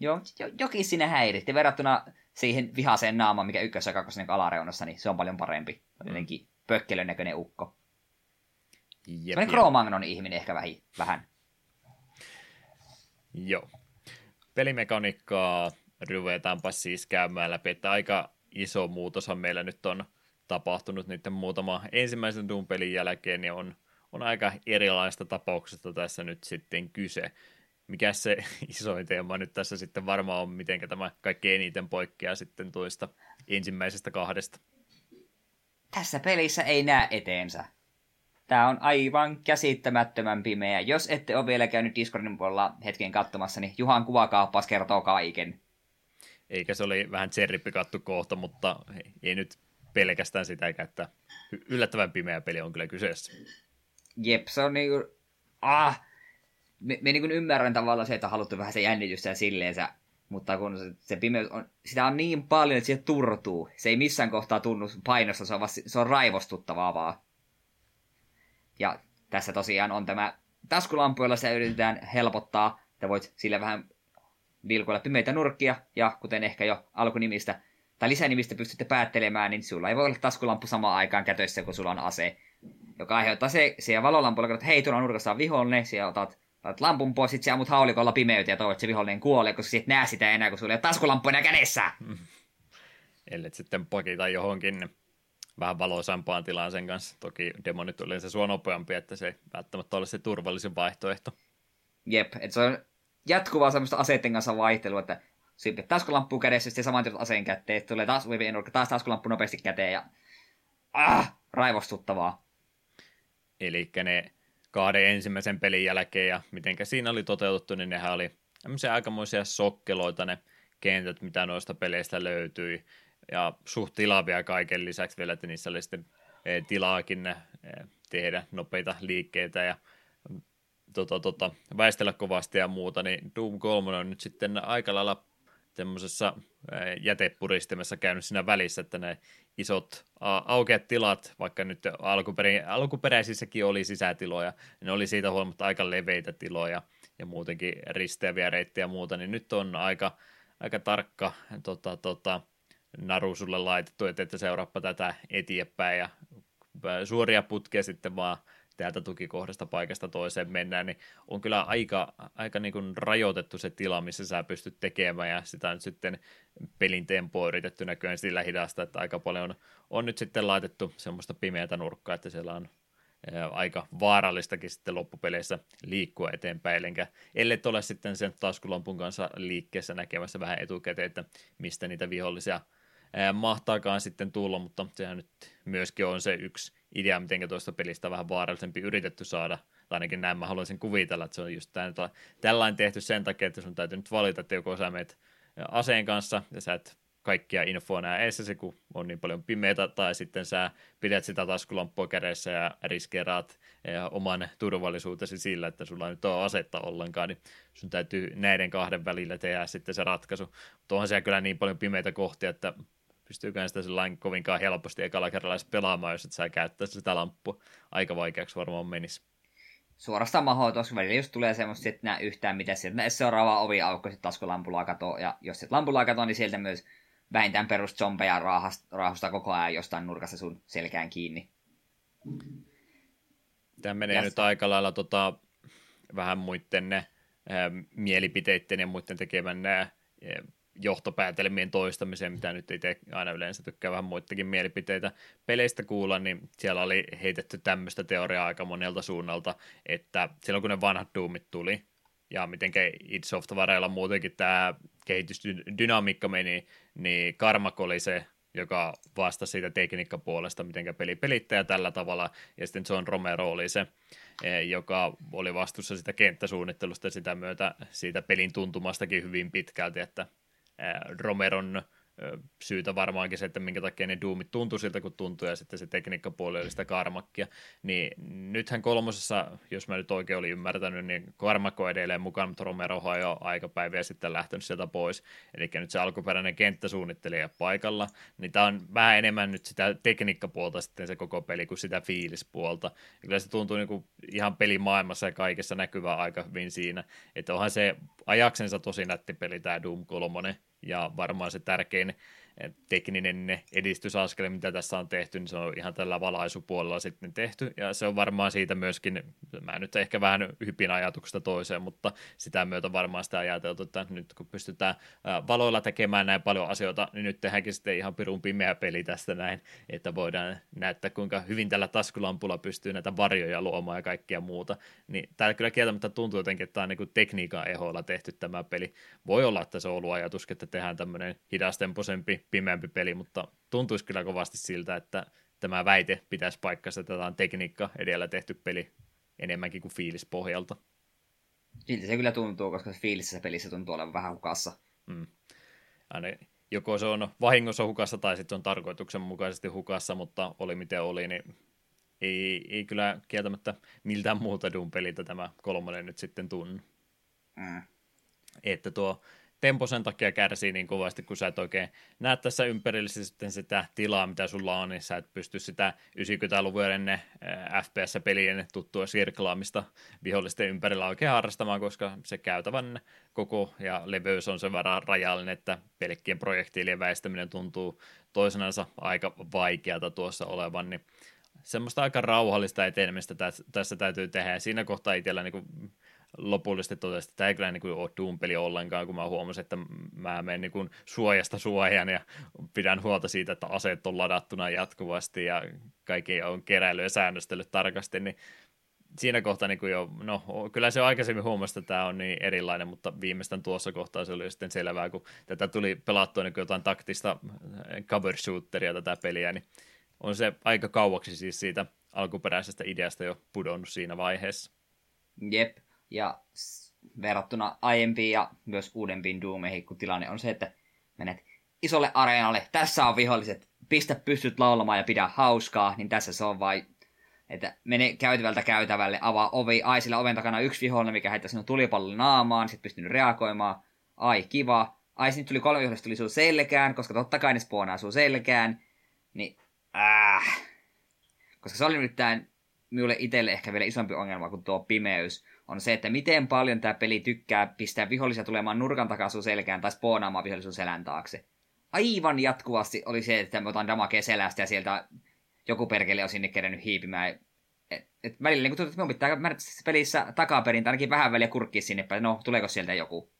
Joo, jokin siinä häiritti. Verrattuna siihen vihaseen naamaan, mikä ykkös- ja kakkosen alareunassa, niin se on paljon parempi. Jotenkin pökkelön näköinen ukko. Sellainen Cro-Magnon ihminen ehkä vähän. Joo. Pelimekaniikkaa ruvetaanpa siis käymään läpi, että aika iso muutoshan meillä nyt on tapahtunut niiden muutama ensimmäisen Doom-pelin jälkeen, niin on aika erilaista tapauksesta tässä nyt sitten kyse. Mikäs se isoin teema nyt tässä sitten varmaan on, miten tämä kaikkein eniten poikkeaa sitten toista ensimmäisestä kahdesta? Tässä pelissä ei näe eteensä. Tämä on aivan käsittämättömän pimeä. Jos ette ole vielä käynyt Discordin puolella hetken katsomassa, niin Juhan kuvakaappaus kertoo kaiken. Eikä se oli vähän tserrippikattu kohta, mutta ei nyt pelkästään sitä käyttää. Yllättävän pimeä peli on kyllä kyseessä. Jep, se on niin kuin... Me niin kuin ymmärrän tavallaan se, että on haluttu vähän se jännitystä ja silleensä, mutta kun se pimeys on... Sitä on niin paljon, että se turtuu. Se ei missään kohtaa tunnu painosta, se on raivostuttavaa vaan. Ja tässä tosiaan on tämä taskulampu, jolla sitä yritetään helpottaa, että voit sillä vähän vilkuilla pimeitä nurkkia, ja kuten ehkä jo alkunimistä tai lisänimistä pystytte päättelemään, niin sulla ei voi olla taskulampu samaan aikaan kätössä, kun sulla on ase. joka aiheuttaa se siellä valolampulla, että hei, tuolla nurkassa on vihollinen, siellä otat lampun pois, sitten sä ammut haulikolla pimeyteen ja toivot, että se vihollinen kuolee, koska sä et näe sitä enää, kun sulla ei ole taskulamppu enää kädessä. Ellet sitten pakita johonkin vähän valoisampaan tilaan sen kanssa. Toki demonit yleensä sua nopeampi, että se ei välttämättä ole se turvallisin vaihtoehto. Jep, että se on jatkuvaa semmoista aseiden kanssa vaihtelua, että syyppiät taskulamppuun kädessä, sitten saman tietysti aseen käteen, tulee taas uivi enurkka, taas taskulamppu nopeasti käteen ja raivostuttavaa. Eli ne kahden ensimmäisen pelin jälkeen ja mitenkä siinä oli toteutettu, niin nehän oli aikamoisia sokkeloita ne kentät, mitä noista peleistä löytyi. Ja suht tilavia kaiken lisäksi vielä, että niissä oli sitten tilaakin tehdä nopeita liikkeitä ja väistellä kovasti ja muuta, niin Doom 3 on nyt sitten aika lailla tämmöisessä jätepuristimessa käynyt siinä välissä, että ne isot aukeat tilat, vaikka nyt alkuperäisissäkin oli sisätiloja, ne oli siitä huolimatta aika leveitä tiloja ja muutenkin risteäviä reittejä ja muuta, niin nyt on aika tarkka naru sulle laitettu, että seuraappa tätä eteenpäin ja suoria putkia sitten vaan täältä tukikohdasta paikasta toiseen mennään, niin on kyllä aika niin kuin rajoitettu se tila, missä sä pystyt tekemään, ja sitä on nyt sitten pelin tempoa yritetty näköjään sillä hidasta, että aika paljon on nyt sitten laitettu semmoista pimeätä nurkkaa, että siellä on aika vaarallistakin sitten loppupeleissä liikkua eteenpäin, ellei ole sitten sen taskulampun kanssa liikkeessä näkemässä vähän etukäteen, että mistä niitä vihollisia mahtaakaan sitten tulla, mutta sehän nyt myöskin on se yksi idea, miten tuosta pelistä vähän vaarallisempi yritetty saada, tai ainakin näin mä haluaisin kuvitella, että se on just tällainen tehty sen takia, että sun täytyy nyt valita, että joko sä meet aseen kanssa, ja sä et kaikkia infoa nää eessäsi, kun on niin paljon pimeätä, tai sitten sä pidät sitä taskulamppua kädessä ja riskeeraat oman turvallisuutesi sillä, että sulla nyt on asetta ollenkaan, niin sun täytyy näiden kahden välillä tehdä sitten se ratkaisu. Mutta onhan siellä kyllä niin paljon pimeitä kohtia, että pystyyköhän sitä sellainen kovinkaan helposti ekalla kerralla pelaamaan, jos et sä käyttää sitä lamppua. Aika vaikeaksi varmaan menisi. Suorastaan mahdollista, välillä just tulee semmoista, että nää yhtään mitä sieltä. Seuraava ovi aukko, sitten taskulampulla katoo, ja jos sit lampulla katoo, niin sieltä myös vähintään peruszompeja raahustaa koko ajan jostain nurkassa sun selkään kiinni. Tämä menee nyt aika lailla vähän muiden mielipiteiden ja muiden tekemän johtopäätelmien toistamiseen, mitä nyt itse aina yleensä tykkää vähän muitakin mielipiteitä peleistä kuulla, niin siellä oli heitetty tämmöistä teoriaa aika monelta suunnalta, että silloin kun ne vanhat Doomit tuli, ja mitenkä id Softwarella muutenkin tämä kehitysdynamiikka meni, niin Carmack oli se, joka vastasi siitä tekniikkapuolesta, mitenkä peli pelittää tällä tavalla, ja sitten John Romero oli se, joka oli vastuussa sitä kenttäsuunnittelusta ja sitä myötä siitä pelin tuntumastakin hyvin pitkälti, että Romeron syytä varmaankin se, että minkä takia ne Doomit tuntui siltä, kun tuntui, ja sitten se tekniikkapuoli oli sitä Carmackia, niin nythän kolmosessa, jos mä nyt oikein olin ymmärtänyt, niin Carmack on edelleen mukaan, mutta Romerohan on jo aikapäiviä sitten lähtenyt sieltä pois, eli nyt se alkuperäinen kenttäsuunnittelija paikalla, niin tää on vähän enemmän nyt sitä tekniikkapuolta sitten se koko peli kuin sitä fiilispuolta, ja kyllä se tuntuu niin kuin ihan pelimaailmassa ja kaikessa näkyvää aika hyvin siinä, että onhan se ajaksensa tosi nätti peli tää Doom 3, ja varmaan se tärkein tekninen edistysaskel, mitä tässä on tehty, niin se on ihan tällä valaisupuolella sitten tehty, ja se on varmaan siitä myöskin, mä nyt ehkä vähän hypin ajatuksesta toiseen, mutta sitä myötä varmaan sitä ajateltu, että nyt kun pystytään valoilla tekemään näin paljon asioita, niin nyt tehdäänkin sitten ihan pirun pimeä peli tästä näin, että voidaan näyttää, kuinka hyvin tällä taskulampulla pystyy näitä varjoja luomaan ja kaikkea muuta, niin täällä kyllä kieltämättä tuntuu jotenkin, että tämä on niin kuin tekniikan ehoilla tehty tämä peli. Voi olla, että se on ollut ajatus, että tehdään tämmöinen hidastempoisempi pimeämpi peli, mutta tuntuisi kyllä kovasti siltä, että tämä väite pitäisi paikkansa, että tämä on tekniikka edellä tehty peli enemmänkin kuin fiilispohjalta. Silti se kyllä tuntuu, koska se fiilisessä pelissä tuntuu olevan vähän hukassa. Aina joko se on vahingossa hukassa tai sitten se on tarkoituksenmukaisesti hukassa, mutta oli miten oli, niin ei kyllä kieltämättä miltään muuta Doom-peliltä tämä kolmonen nyt sitten tunnu. Että tuo tempo sen takia kärsii niin kovasti, kun sä et oikein näe tässä ympärillisesti sitten sitä tilaa, mitä sulla on, niin sä et pysty sitä 90-luvun FPS-pelien tuttua sirklaamista vihollisten ympärillä oikein harrastamaan, koska se käytävän koko ja leveys on sen verran rajallinen, että pelkkien projektiilien väistäminen tuntuu toisenansa aika vaikealta tuossa olevan, niin semmoista aika rauhallista etenemistä tässä täytyy tehdä, ja siinä kohtaa itsellä niin lopullisesti totesi, että tämä ei kyllä niin ole Doom-peli ollenkaan, kun mä huomasin, että mä menen niin suojasta suojaan ja pidän huolta siitä, että aseet on ladattuna jatkuvasti ja kaikki on keräily ja säännöstellyt tarkasti, niin siinä kohtaa niin jo, no kyllä se aikaisemmin huomasi, että tämä on niin erilainen, mutta viimeistään tuossa kohtaa se oli sitten selvää, kun tätä tuli pelattua niin jotain taktista cover shooteria tätä peliä, niin on se aika kauaksi siis siitä alkuperäisestä ideasta jo pudonnut siinä vaiheessa. Jep, ja verrattuna aiempiin ja myös uudempiin Doomeihin, kun tilanne on se, että menet isolle areenalle, tässä on viholliset, pistä pystyt laulamaan ja pidä hauskaa, niin tässä se on vain, että mene käytävältä käytävälle, avaa ovi, ai sillä oven takana yksi vihollinen, mikä heittää sinun tulipallon naamaan, sit pystynyt reagoimaan, ai kiva, ai sinne tuli kolme vihollista, tuli sun selkään, koska totta kai ne spoonaa sun selkään, niin koska se oli nimittäin minulle itselle ehkä vielä isompi ongelma kuin tuo pimeys, on se, että miten paljon tämä peli tykkää pistää vihollisia tulemaan nurkan takaa sun selkään tai spoonaamaan vihollisen selän taakse. Aivan jatkuvasti oli se, että me otan damakea selästä ja sieltä joku perkele on sinne kerännyt hiipimään. Et välillä niin tuntuu, että minun pitää määrättävästi pelissä takaperin tai ainakin vähän väliä kurkkia sinne päin, no tuleeko sieltä joku.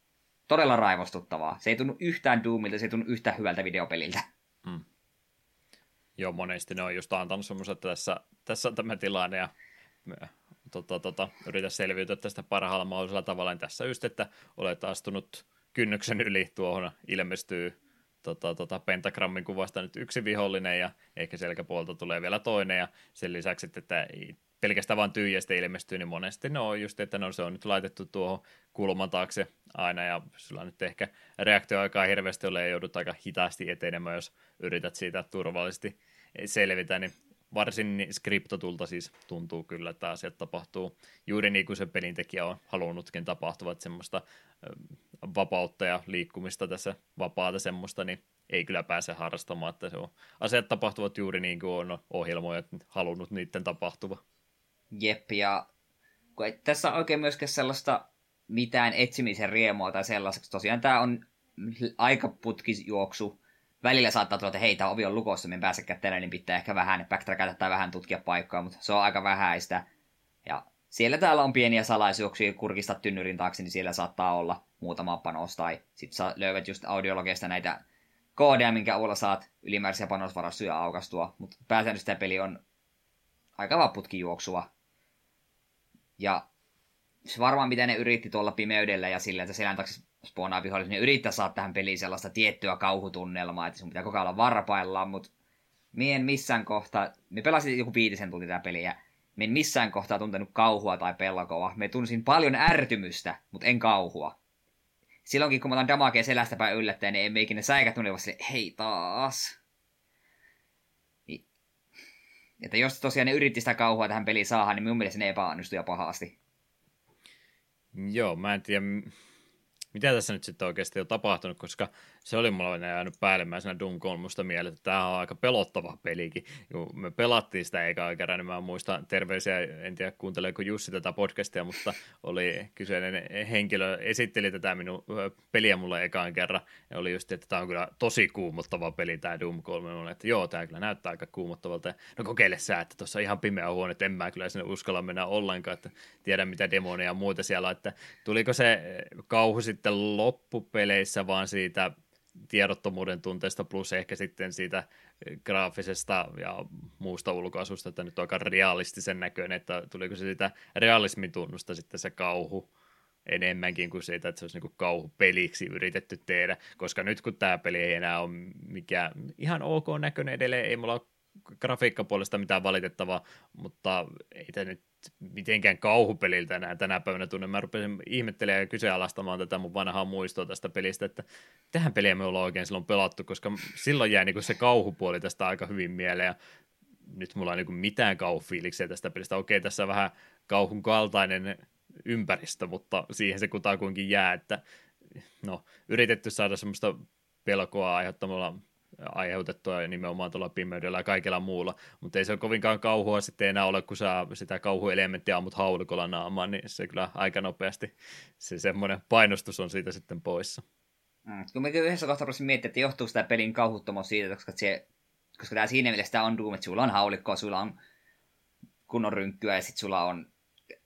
Todella raivostuttavaa. Se ei tunnu yhtään Doomilta, se ei tunnu yhtään hyvältä videopeliltä. Mm. Joo, monesti ne on just antanut semmoisen, että tässä on tämä tilanne ja yritä selviytyä tästä parhaalla mahdollisella tavalla. Ja tässä just, että olet astunut kynnyksen yli, tuohon ilmestyy pentagrammin kuvasta nyt yksi vihollinen ja ehkä selkäpuolta tulee vielä toinen ja sen lisäksi, että pelkästään vaan tyhjästä ilmestyy, niin monesti ne on just, että se on nyt laitettu tuohon kulman taakse aina ja sulla nyt ehkä reaktioaikaa hirveästi ole ja joudut aika hitaasti etenemään, jos yrität siitä turvallisesti selvitä, niin varsin skriptotulta siis tuntuu kyllä, että asiat tapahtuu juuri niin kuin se pelintekijä on halunnutkin tapahtuvat semmoista vapautta ja liikkumista tässä vapaata semmoista, niin ei kyllä pääse harrastamaan, että se on. Asiat tapahtuvat juuri niin kuin on ohjelmoijat halunnut niiden tapahtuva. Jep, ja tässä on oikein myöskään sellaista mitään etsimisen riemua tai sellaiseksi. Tosiaan tämä on aika putkisjuoksu. Välillä saattaa tulla, että hei, tämä ovi on lukossa, me en pääsekään tänne, niin pitää ehkä vähän backtrackata tai vähän tutkia paikkaa, mutta se on aika vähäistä. Ja siellä täällä on pieniä salaisuuksia, kurkista tynnyrin taakse, niin siellä saattaa olla muutama panos, tai sitten löydät just audiologeista näitä koodeja, minkä avulla saat ylimääräisiä panosvarastoja aukastua, mutta pääsäännössä tämä peli on aika vaan putkijuoksua. Ja se varmaan mitä ne yritti tuolla pimeydellä ja sillä, että selän taakse spoonaa vihollisia, niin yrittää saada tähän peliin sellaista tiettyä kauhutunnelmaa, että sun pitää koko ajan olla varpaillaan, mutta mie en missään kohtaa, me pelasin joku 5 tuntia tätä peliä, me en missään kohtaa tuntenut kauhua tai pelkoa, me tunsin paljon ärtymystä, mutta en kauhua. Silloinkin kun mä otan damakea selästä päin yllättäen, niin emme ikinä säikätunne, vaan silleen, hei taas. Että jos tosiaan ne yritti sitä kauhua tähän peliin saada, niin minun mielestä ne epäonnistui ja pahasti. Joo, mä en tiedä, mitä tässä nyt sitten oikeasti on tapahtunut, koska se oli mulla jäänyt päällimmäisenä Doom 3 mieleen, että tämä on aika pelottava pelikin. Kun me pelattiin sitä eikä kerran, niin mä muistan terveisiä, en tiedä kuunteleeko Jussi tätä podcastia, mutta oli kyseinen henkilö, esitteli tätä minun peliä mulle ekaan kerran, ja oli just, että tämä on kyllä tosi kuumottava peli tämä Doom 3, mulle, että joo, tämä kyllä näyttää aika kuumottavalta, ja no kokeile sä, että tuossa ihan pimeä huone, että en mä kyllä sinne uskalla mennä ollenkaan, että tiedän mitä demoneja ja muuta siellä, että tuliko se kauhu sitten loppupeleissä vaan siitä tiedottomuuden tunteesta plus ehkä sitten siitä graafisesta ja muusta ulkoasusta, että nyt on aika realistisen näköinen, että tuliko se sitä realismin tunnusta sitten se kauhu enemmänkin kuin siitä, että se olisi niin kuin kauhupeliksi yritetty tehdä, koska nyt kun tämä peli ei enää ole mikään ihan ok näköinen edelleen, ei mulla ole grafiikkapuolesta mitään valitettavaa, mutta ei tämä nyt mitenkään kauhupeliltä enää tänä päivänä tunne. Mä rupesin ihmettelemään ja kyseenalaistamaan tätä mun vanhaa muistoa tästä pelistä, että tähän peliä me ollaan oikein silloin pelattu, koska silloin jäi niinku se kauhupuoli tästä aika hyvin mieleen ja nyt mulla ei niinku mitään kauhufiiliksiä tästä pelistä. Okei, tässä on vähän kauhun kaltainen ympäristö, mutta siihen se kutakuinkin jää, että no, yritetty saada semmoista pelkoa aiheutettua nimenomaan tuolla pimeydellä ja kaikella muulla, mutta ei se ole kovinkaan kauhua sitten enää ole, kun saa sitä kauhuelementtiä ammut haulikolla naamaan, niin se kyllä aika nopeasti se semmoinen painostus on siitä sitten poissa. Kun mä yhdessä kohtaa voisin miettiä, että johtuu sitä pelin kauhuttomuus siitä, koska tämä siinä mielessä on Doom, että sulla on haulikkoa, sulla on kunnon rynkkyä ja sitten sulla on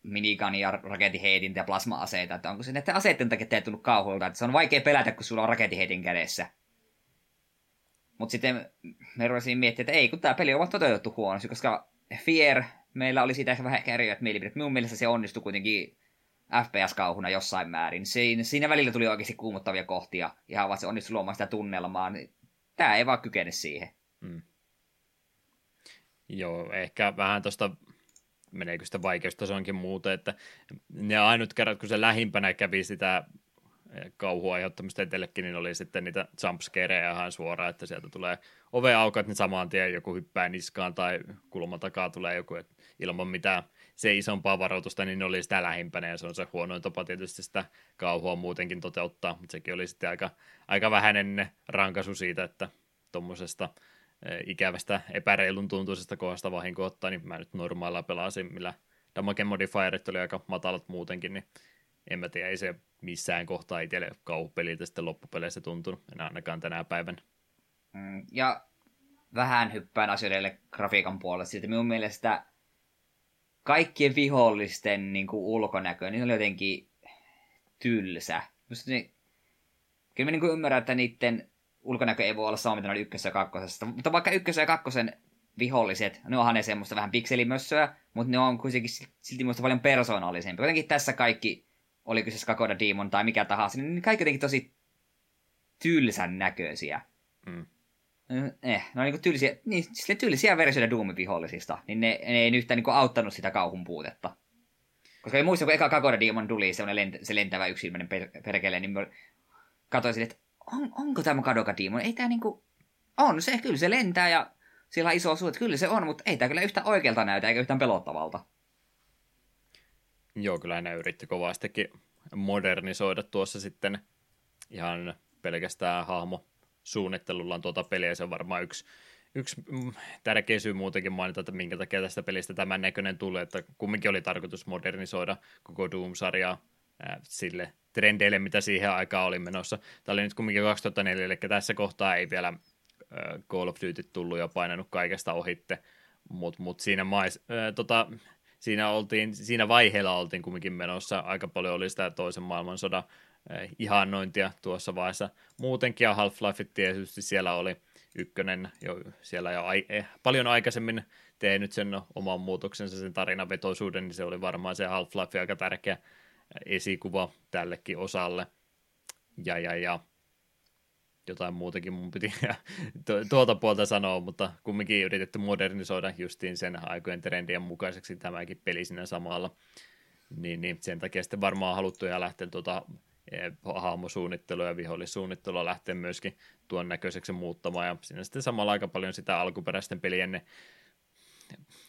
minigani ja raketinheitintä ja plasma-aseita. Että onko se näiden aseiden takia ei tunnu kauhealta. Että se on vaikea pelätä, kun sulla on raketinheitin kädessä. Mutta sitten me ruvesin miettimään, että ei, kun tämä peli on toteutettu huonosti, koska Fear, meillä oli siitä ehkä vähän eriävät mielipidet. Minun mielestä se onnistui kuitenkin FPS-kauhuna jossain määrin. Siinä välillä tuli oikeasti kuumottavia kohtia. Ihan ovat se onnistu luomaan sitä tunnelmaa. Tämä ei vaan kykene siihen. Mm. Joo, ehkä vähän tuosta, meneekö sitä vaikeustasoonkin muuten, että ne ainut kerrat, kun se lähimpänä kävi sitä kauhua aiheuttamista itsellekin, niin oli sitten niitä jumpscareja ihan suoraan, että sieltä tulee ove aukat, niin saman tien joku hyppää niskaan tai kulman takaa tulee joku, että ilman mitään se isompaa varoitusta, niin oli sitä lähimpänä, ja se on se huonoin tapa tietysti sitä kauhua muutenkin toteuttaa, mutta sekin oli sitten aika vähäinen rankaisu siitä, että tuommoisesta ikävästä epäreilun tuntuisesta kohdasta vahinko ottaa, niin mä nyt normaalilla pelasin, millä damage modifierit oli aika matalat muutenkin, niin en mä tiedä, ei se missään kohtaa itselle kauhupeliltä sitten loppupeleissä tuntunut, enää ainakaan tänä päivänä. Ja vähän hyppään asioille grafiikan puolelle, silti minun mielestä kaikkien vihollisten niin kuin ulkonäkö, niin oli jotenkin tylsä. Kyllä mä niin kuin ymmärrän, että niiden ulkonäkö ei voi olla sama, mitä ne oli ykkössä ja kakkosessa. Mutta vaikka ykkössä ja kakkosen viholliset, ne onhan ne semmoista vähän pikselimössöä, mutta ne on kuitenkin silti muista paljon persoonallisempi. Jotenkin tässä kaikki, oli kyseessä Kakoda Demon tai mikä tahansa, niin kaikki jotenkin tosi tylsän näköisiä. Mm. Ne on niin kuin tylsiä versioita Doom-vihollisista, niin ne ei yhtään niin kuin auttanut sitä kauhun puutetta. Koska ei muista, kun eka Kakoda Demon tuli, se lentävä yksilmäinen perkeleen, niin katsoin, että onko tämä Kadoka Demon? Ei tämä niinku... On se, kyllä se lentää ja sillä on iso suu, että kyllä se on, mutta ei tämä kyllä yhtään oikealta näytä eikä yhtään pelottavalta. Joo, kyllä ne yritti kovastikin modernisoida tuossa sitten ihan pelkästään hahmosuunnittelullaan tuota peliä. Se on varmaan yksi tärkeä syy muutenkin mainita, että minkä takia tästä pelistä tämän näköinen tulee, että kumminkin oli tarkoitus modernisoida koko Doom-sarjaa sille trendeille, mitä siihen aikaan oli menossa. Tämä oli nyt kumminkin 2004, eli tässä kohtaa ei vielä Call of Duty tullut ja painanut kaikesta ohitte, mutta siinä vaiheella oltiin kumminkin menossa. Aika paljon oli sitä toisen maailmansodan ihannointia tuossa vaiheessa. Muutenkin ja Half-Life tietysti siellä oli ykkönen paljon aikaisemmin tehnyt sen oman muutoksensa, sen tarinavetoisuuden, niin se oli varmaan se Half-Life aika tärkeä esikuva tällekin osalle. Ja jotain muutakin mun piti tuolta puolta sanoa, mutta kumminkin yritetty modernisoida justiin sen aikojen trendien mukaiseksi tämäkin peli siinä samalla. Niin sen takia sitten varmaan haluttu ja lähteä tuota hahmosuunnittelua ja vihollissuunnittelua lähteä myöskin tuon näköiseksi muuttamaan. Ja siinä sitten samalla aika paljon sitä alkuperäisten pelien ne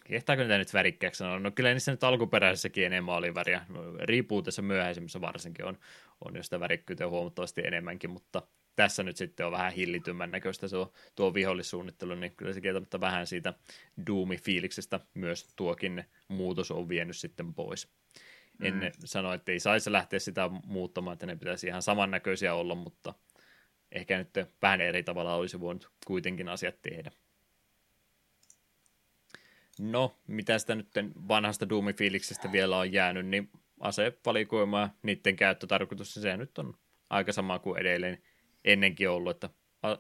kehtaako niitä nyt värikkääksi sanoa? No kyllä niissä nyt alkuperäisessäkin enemmän oli väriä. No, riippuu tässä myöhäisemmissä varsinkin on jo sitä värikkyyttä huomattavasti enemmänkin, mutta tässä nyt sitten on vähän hillitymän näköistä se on, tuo vihollissuunnittelu, niin kyllä se kieltämättä vähän siitä Doom-fiiliksestä myös tuokin muutos on vienyt sitten pois. En sano, että ei saisi lähteä sitä muuttamaan, että ne pitäisi ihan samannäköisiä olla, mutta ehkä nyt vähän eri tavalla olisi voinut kuitenkin asiat tehdä. No, mitä sitä nyt vanhasta Doom-fiiliksestä vielä on jäänyt, niin asevalikoima ja niiden käyttötarkoitus, se nyt on aika sama kuin edelleen ennenkin ollut, että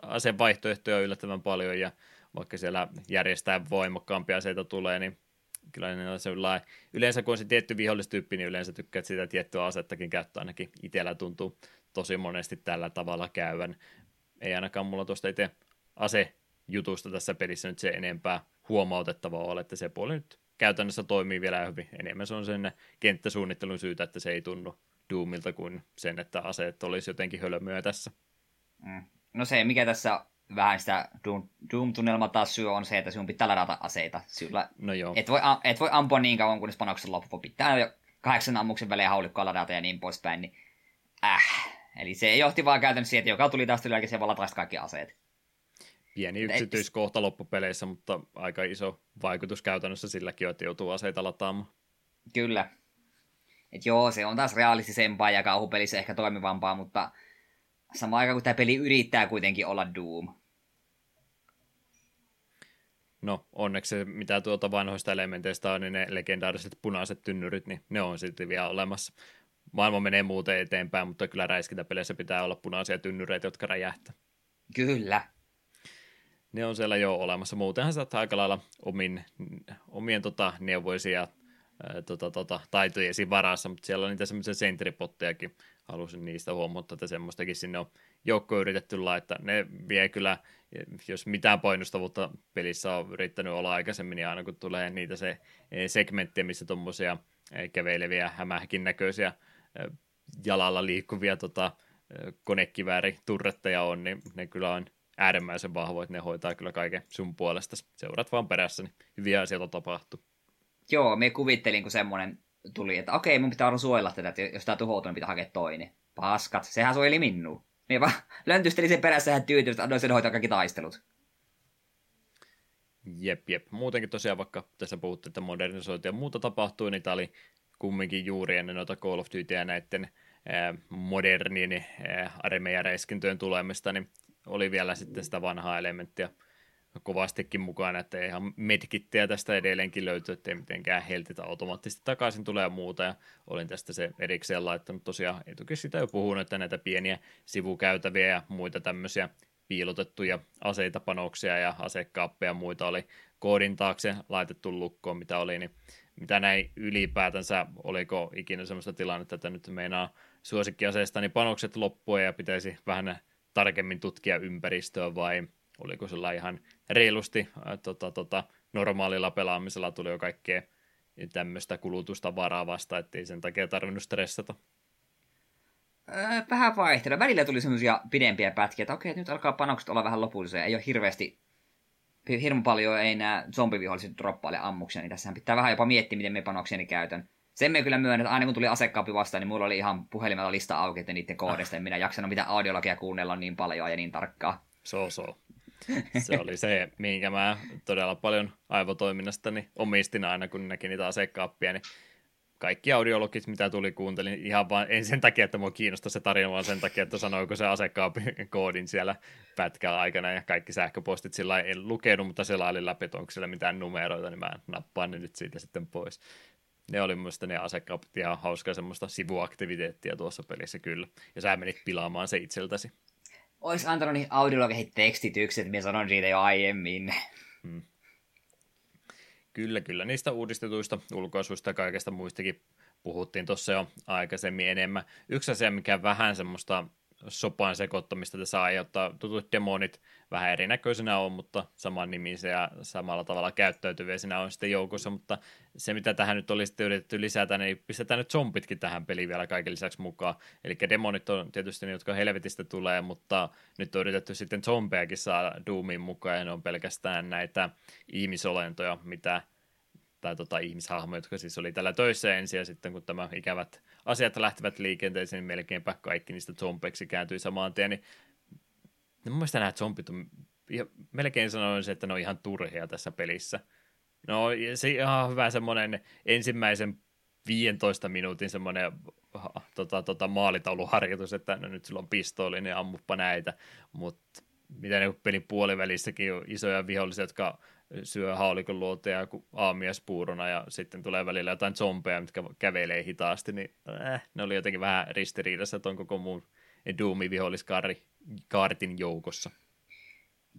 asevaihtoehtoja on yllättävän paljon, ja vaikka siellä järjestää voimakkaampia aseita tulee, niin kyllä ne on sellainen, yleensä kun on se tietty vihollistyyppi, niin yleensä tykkäät sitä tiettyä asettakin käyttää, ainakin itsellä tuntuu tosi monesti tällä tavalla käyvän. Ei ainakaan mulla tuosta itse asejutusta tässä pelissä nyt se enempää huomautettavaa ole, että se puoli nyt käytännössä toimii vielä hyvin. Enemmän se on sen kenttäsuunnittelun syytä, että se ei tunnu Doomilta kuin sen, että aseet olisi jotenkin hölmöä tässä. No se, mikä tässä vähän sitä Doom-tunnelmaa taas syö, on se, että sinun pitää ladata aseita. Et voi ampua niin kauan, kunnes panoksen loppu pitää jo 8 ammuksen välein haulikkoa ladata ja niin poispäin. Niin Eli se johti vaan käytännössä siihen, että joka tuli taas jälkeen, se vaan lataisi kaikki aseet. Pieni yksityiskohta loppupeleissä, mutta aika iso vaikutus käytännössä silläkin on, että joutuu aseita lataamaan. Kyllä. Et joo, se on taas realistisempaa ja kauhupelissä ehkä toimivampaa, mutta samaan aikaan, kun tämä peli yrittää kuitenkin olla Doom. No, onneksi se, mitä tuolta vanhoista elementeistä on, niin ne legendaariset punaiset tynnyrit, niin ne on silti vielä olemassa. Maailma menee muuten eteenpäin, mutta kyllä räiskintäpeleissä pitää olla punaisia tynnyreitä, jotka räjähtää. Kyllä. Ne on siellä jo olemassa. Muutenhan sitä aika lailla omien neuvoisia taitojesi varassa, mutta siellä on niitä semmoisia sentripottejakin. Halusin niistä huomata, että semmoistakin sinne on joukko yritetty laittaa. Ne vie kyllä, jos mitään painostavuutta pelissä on yrittänyt olla aikaisemmin, niin aina kun tulee niitä se segmenttejä, missä tuommoisia käveleviä, hämähäkin näköisiä jalalla liikkuvia konekivääriturretteja on, niin ne kyllä on äärimmäisen vahvoja, että ne hoitaa kyllä kaiken sun puolesta. Seurat vaan perässä, niin hyviä asioita tapahtuu. Joo, me kuvittelin, kun semmoinen tuli, että okei, mun pitää aina suojella tätä, että jos tää tuhoutuu, niin pitää hakea toinen. Paskat, sehän suojeli minua. Minä vaan löntystelin sen perässä, hän tyytyi, että annoin sen hoitaa kaikki taistelut. Jep. Muutenkin tosiaan, vaikka tässä puhuttiin, että modernisointia ja muuta tapahtui, niin tämä oli kumminkin juuri ennen noita Call of Duty ja näiden modernien armeijaräiskintöjen tulemista, niin oli vielä sitten sitä vanhaa elementtiä kovastikin mukana, että ihan medkittejä tästä edelleenkin löytyy, ettei mitenkään heltitä automaattisesti takaisin tulee ja muuta, ja olin tästä se erikseen laittanut tosiaan, etukin sitä jo puhunut, että näitä pieniä sivukäytäviä ja muita tämmöisiä piilotettuja aseita, panoksia ja asekaappeja ja muita oli koodin taakse laitettu lukkoon, mitä oli, niin mitä näin ylipäätänsä, oliko ikinä semmoista tilannetta, että nyt meinaa suosikkiaseesta, niin panokset loppua ja pitäisi vähän tarkemmin tutkia ympäristöä vai oliko sillä ihan reilusti normaalilla pelaamisella tuli jo kaikkea tämmöistä kulutusta varaa vasta, ettei sen takia tarvinnut stressata? Vähän vaihtelua. Välillä tuli semmoisia pidempiä pätkiä, että okei, nyt alkaa panokset olla vähän lopullisia. Ei ole hirveän paljon, ei nämä zombiviholliset droppaile ammuksia, niin tässähän pitää vähän jopa miettiä, miten me panoksieni käytän. Sen me kyllä myönnän, että aina kun tuli asekaappi vastaan, niin mulla oli ihan puhelimella lista auki, että niiden koodista en minä jaksanut mitään audiologia kuunnella niin paljon ja niin tarkkaan. Se oli se, minkä mä todella paljon aivotoiminnastani omistin aina, kun näkin niitä asekaappia, niin kaikki audiologit, mitä tuli, kuuntelin ihan vaan, en sen takia, että mua kiinnostaa se tarina, vaan sen takia, että sanoiko se asekaapin koodin siellä pätkällä aikana, ja kaikki sähköpostit sillä en lukenut, mutta selailin läpi, että onko siellä mitään numeroita, niin mä nappaan ne nyt siitä sitten pois. Ne oli minusta ne asekaapit ihan hauskaa semmoista sivuaktiviteettia tuossa pelissä kyllä, ja sä menit pilaamaan se itseltäsi. Ois antanut niihin audiologeihin tekstitykset, minä sanon siitä jo aiemmin. Kyllä. Niistä uudistetuista ulkoasuista ja kaikesta muistakin puhuttiin tuossa jo aikaisemmin enemmän. Yksi asia, mikä vähän semmoista sopan sekoittamista tässä aiheuttaa, tutut demonit vähän erinäköisenä on, mutta saman nimisiä ja samalla tavalla käyttäytyviä siinä on sitten joukossa, mutta se mitä tähän nyt oli sitten yritetty lisätä, niin pistetään nyt zombitkin tähän peliin vielä kaiken lisäksi mukaan, eli demonit on tietysti ne, jotka helvetistä tulee, mutta nyt on yritetty sitten zombejakin saada Doomiin mukaan, ja ne on pelkästään näitä ihmisolentoja, ihmishahmoja, jotka siis oli täällä töissä ensin, ja sitten kun tämä ikävät asiat lähtivät liikenteeseen, niin melkeinpä kaikki niistä zombeiksi kääntyi samaan tien, niin mun mielestä nämä zombit on, melkein sanoisin, että ne on ihan turhia tässä pelissä. No se ihan hyvä semmoinen ensimmäisen 15 minuutin semmoinen maalitauluharjoitus, että no nyt sulla on pistooli, niin ammuppa näitä, mutta mitä ne pelin puolivälissäkin on isoja vihollisia, jotka syö haulikon luoteja aamiaispuurona ja sitten tulee välillä jotain zombeja, mitkä kävelee hitaasti, niin ne oli jotenkin vähän ristiriidassa, että on koko mun Doom-viholliskaartin joukossa.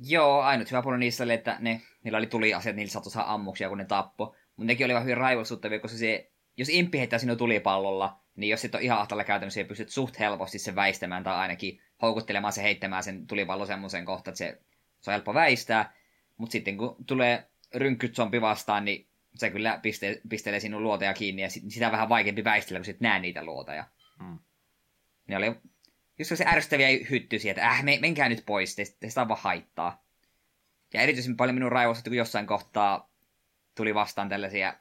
Joo, ainut hyvä puoli niissä oli, että niillä oli tuliasiat, niillä saattoi saada ammuksia, kun ne tappoi, mutta nekin oli vähän hyvin raivostuttavia, koska se, jos imppi heittää sinua tulipallolla, niin jos et ole ihan ahtaalla käytännössä, pystyt suht helposti sen väistämään tai ainakin houkuttelemaan se heittämään sen tulipallon semmoiseen kohtaan, että se on helppo väistää. Mutta sitten kun tulee rynkkytsompi vastaan, niin se kyllä pistelee sinun luoteja kiinni, ja sitä vähän vaikeampi väistellä, kun sit näe niitä luoteja. Ne oli just se ärsyttäviä hyttysiä, että menkää nyt pois, sitä on vaan haittaa. Ja erityisen paljon minun raivostutti, kun jossain kohtaa tuli vastaan tällaisia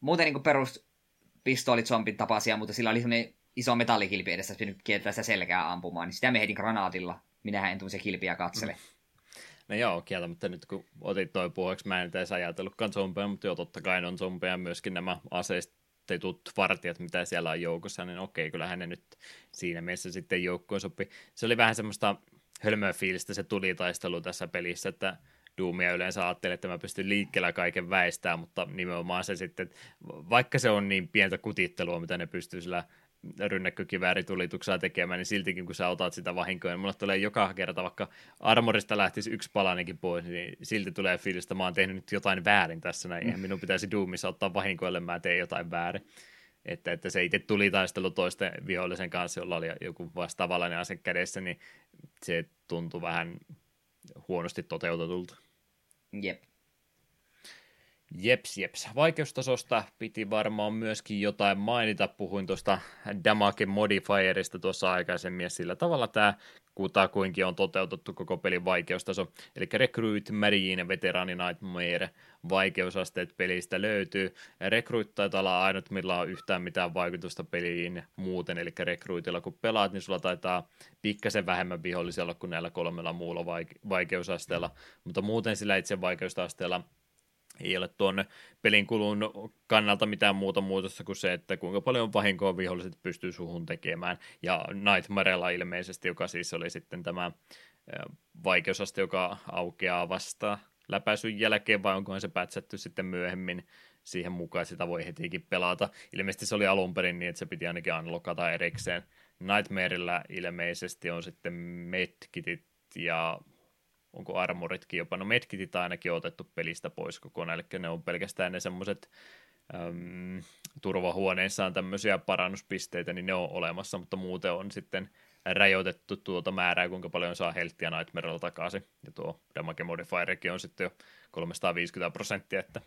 muuten niin kuin peruspistoolit zombin tapaisia, mutta sillä oli semmoinen iso metallikilpi edessä, että nyt kieltää sitä selkää ampumaan, niin sitä me heitin granaatilla. Minähän en tuollaisia kilpiä katsele. No joo, kieltämättä nyt kun otit toi puheeksi, mä en edes ajatellutkaan zombeja, mutta joo, totta kai on zombeja myöskin nämä aseistetut vartijat, mitä siellä on joukossa, niin okei, kyllähän ne nyt siinä mielessä sitten joukkoon sopii. Se oli vähän semmoista hölmöä fiilistä se tulitaistelu tässä pelissä, että Doomia yleensä ajattelin, että mä pystyn liikkeellä kaiken väistää, mutta nimenomaan se sitten, vaikka se on niin pientä kutittelua, mitä ne pystyy sillä rynnäkkökivääritulituksia tekemään, niin siltikin kun sä otat sitä vahinkoa, niin mulle tulee joka kerta, vaikka armorista lähtisi yksi palanenkin pois, niin silti tulee fiilis, että mä oon tehnyt nyt jotain väärin tässä näin, eihän minun pitäisi Doomissa ottaa vahinkoille, mä teen jotain väärin. Että se itse tuli taistelu toisten vihollisen kanssa, jolla oli joku vastaavallainen ase kädessä, niin se tuntui vähän huonosti toteutetulta. Jep. Jeps. Vaikeustasosta piti varmaan myöskin jotain mainita. Puhuin tuosta damage modifierista tuossa aikaisemmin, ja sillä tavalla tämä kutakuinkin on toteutettu koko pelin vaikeustaso. Eli Recruit, Marine, Veterani, Nightmare, vaikeusasteet pelistä löytyy. Recruit taitaa olla ainut, millä on yhtään mitään vaikutusta peliin muuten, eli Recruitilla kun pelaat, niin sulla taitaa pikkasen vähemmän vihollisia olla kuin näillä kolmella muulla vaikeusasteella, mutta muuten sillä itse vaikeusasteella ei ole tuon pelin kulun kannalta mitään muuta muutosta kuin se, että kuinka paljon vahinkoa viholliset pystyy suhun tekemään. Ja Nightmarella ilmeisesti, joka siis oli sitten tämä vaikeusaste, joka aukeaa vasta läpäisyn jälkeen, vai onkohan se pätsätty sitten myöhemmin siihen mukaan, sitä voi hetikin pelata. Ilmeisesti se oli alun perin niin, että se piti ainakin unlockata erikseen. Nightmarella ilmeisesti on sitten medkitit ja onko armoritkin jopa, no medkitit ainakin on otettu pelistä pois kokonaan, eli ne on pelkästään ne semmoiset turvahuoneissaan tämmöisiä parannuspisteitä, niin ne on olemassa, mutta muuten on sitten rajoitettu tuota määrää, kuinka paljon saa helttiä Nightmarella takaisin, ja tuo damage modifierkin on sitten jo 350%, että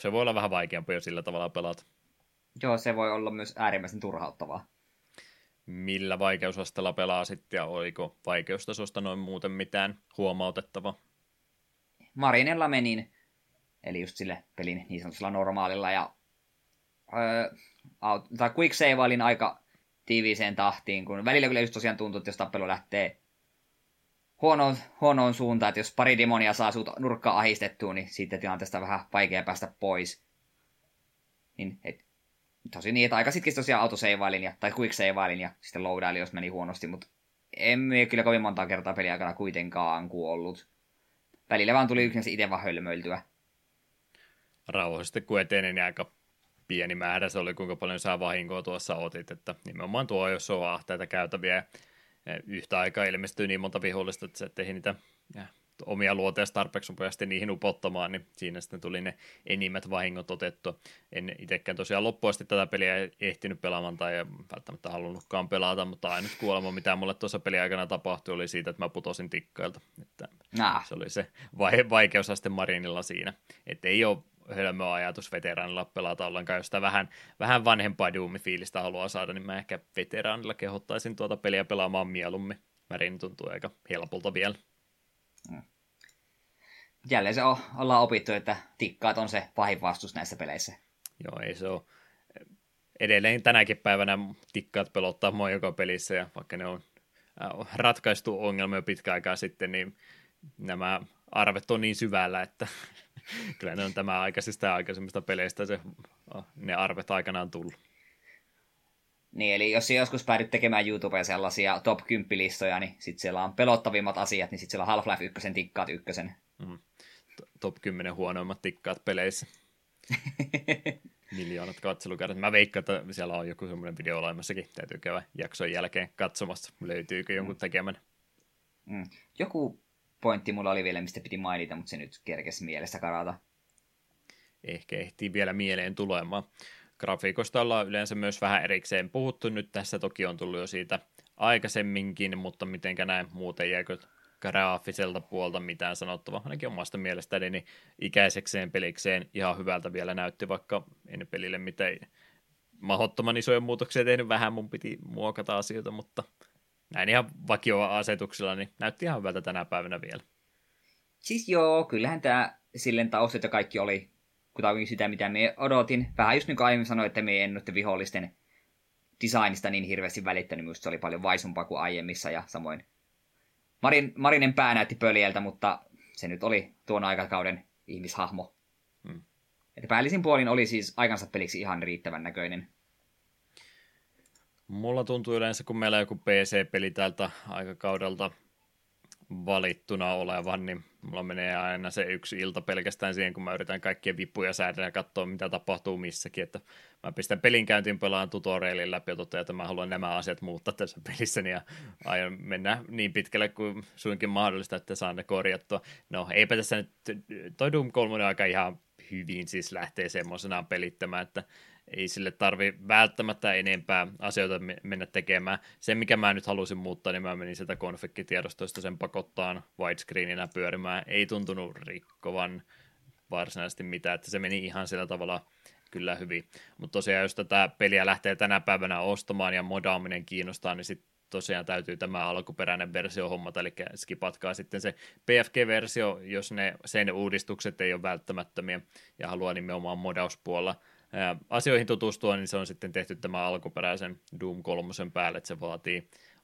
se voi olla vähän vaikeampi jo sillä tavalla pelata. Joo, se voi olla myös äärimmäisen turhauttavaa. Millä vaikeusasteella pelaa sitten ja oliko vaikeustasosta noin muuten mitään huomautettavaa? Marinella menin, eli just sille pelin niin sanotulla normaalilla, ja quick saveailin aika tiiviiseen tahtiin, kun välillä kyllä just tosiaan tuntuu, että jos tappelu lähtee huonoon suuntaan, että jos pari demonia saa sut nurkkaa ahistettua, niin siitä tilanteesta vähän vaikea päästä pois. Niin, tosi niin, että aika sitkin tosiaan autoseivailin tai quickseivailin ja sitten loadailin, jos meni huonosti, mutta emme kyllä kovin monta kertaa pelin aikana kuitenkaan kuollut. Välillä vaan tuli yksin itse vaan hölmöiltyä. Rauhallisesti kun eteni, niin aika pieni määrä se oli, kuinka paljon sä vahinkoa tuossa otit, että nimenomaan tuo, jos on ahteita käytäviä yhtä aikaa ilmestyy niin monta vihollista, että sä et ehdi niitä omia luoteessa tarpeeksi nopeasti niihin upottamaan, niin siinä sitten tuli ne enimmät vahingot otettua. En itsekään tosiaan loppuasti tätä peliä ehtinyt pelaamaan tai välttämättä halunnutkaan pelata, mutta ainut kuolema, mitä mulle tuossa pelin aikana tapahtui, oli siitä, että mä putosin tikkailta. Että se oli se vaikeusaste Marinilla siinä. Että ei ole hölmöä ajatus veteraanilla pelata ollenkaan, jos sitä vähän vanhempaa Doom-fiilistä haluaa saada, niin mä ehkä veteraanilla kehottaisin tuota peliä pelaamaan mieluummin. Marin tuntuu aika helpolta vielä. Jälleen se ollaan opittu, että tikkaat on se pahin vastus näissä peleissä. Joo, ei se ole. Edelleen tänäkin päivänä tikkaat pelottaa mua joka pelissä, ja vaikka ne on ratkaistu ongelma jo pitkä aikaa sitten, niin nämä arvet on niin syvällä, että kyllä ne on tämä aikaisista ja aikaisemmista peleistä ne arvet aikanaan tullut. Niin, eli jos joskus päädyt tekemään YouTubeen sellaisia top 10-listoja, niin sitten siellä on pelottavimmat asiat, niin sitten siellä on Half-Life 1, tikkaat 1. Top 10 huonoimmat tikkaat peleissä. Miljoonat katselukerrat. Mä veikkaan, että siellä on joku semmoinen video olemassakin. Täytyy käydä jakson jälkeen katsomassa, löytyykö jonkun tekemän. Joku pointti mulla oli vielä, mistä piti mainita, mutta se nyt kerkesi mielestä karata. Ehkä ehtii vielä mieleen tulemaan. Grafiikosta ollaan yleensä myös vähän erikseen puhuttu. Nyt tässä toki on tullut jo siitä aikaisemminkin, mutta mitenkä näin muuten jääkö graafiselta puolta mitään sanottavaa, ainakin omasta mielestäni, niin ikäisekseen pelikseen ihan hyvältä vielä näytti, vaikka en pelille mitään mahdottoman isoja muutoksia tehnyt, vähän mun piti muokata asioita, mutta näin ihan vakioa asetuksella, niin näytti ihan hyvältä tänä päivänä vielä. Siis joo, kyllähän tämä silleen taustat ja kaikki oli kutakin sitä, mitä me odotin. Vähän just niin kuin aiemmin sanoin, että me en ole vihollisten designista niin hirveästi välittänyt, minusta se oli paljon vaisumpaa kuin aiemmissa, ja samoin Marinen pää näytti pöljältä, mutta se nyt oli tuon aikakauden ihmishahmo. Että päällisin puolin oli siis aikansa peliksi ihan riittävän näköinen. Mulla tuntuu yleensä, kun meillä on joku PC-peli tältä aikakaudelta valittuna olevan, niin mulla menee aina se yksi ilta pelkästään siihen, kun mä yritän kaikkien vipuja säädellä ja katsoa, mitä tapahtuu missäkin, että mä pistän pelin käyntiin, pelaan tutorialin läpi ja totean, että mä haluan nämä asiat muuttaa tässä pelissäni ja aion mennä niin pitkälle kuin suinkin mahdollista, että saan ne korjattua. No, eipä tässä nyt, toi Doom 3 aika ihan hyvin siis lähtee semmoisenaan pelittämään, että ei sille tarvi välttämättä enempää asioita mennä tekemään. Se, mikä mä nyt halusin muuttaa, niin mä menin sieltä konfekkitiedostoista sen pakottaan widescreeninä pyörimään. Ei tuntunut rikkovan varsinaisesti mitään, että se meni ihan sillä tavalla kyllä hyvin. Mutta tosiaan, jos tätä peliä lähtee tänä päivänä ostamaan ja modaaminen kiinnostaa, niin sitten tosiaan täytyy tämä alkuperäinen versio hommata, eli skipatkaa sitten se PFG-versio, jos ne sen uudistukset ei ole välttämättömiä ja haluaa nimenomaan modauspuolella asioihin tutustua, niin se on sitten tehty tämän alkuperäisen Doom 3 päälle, että se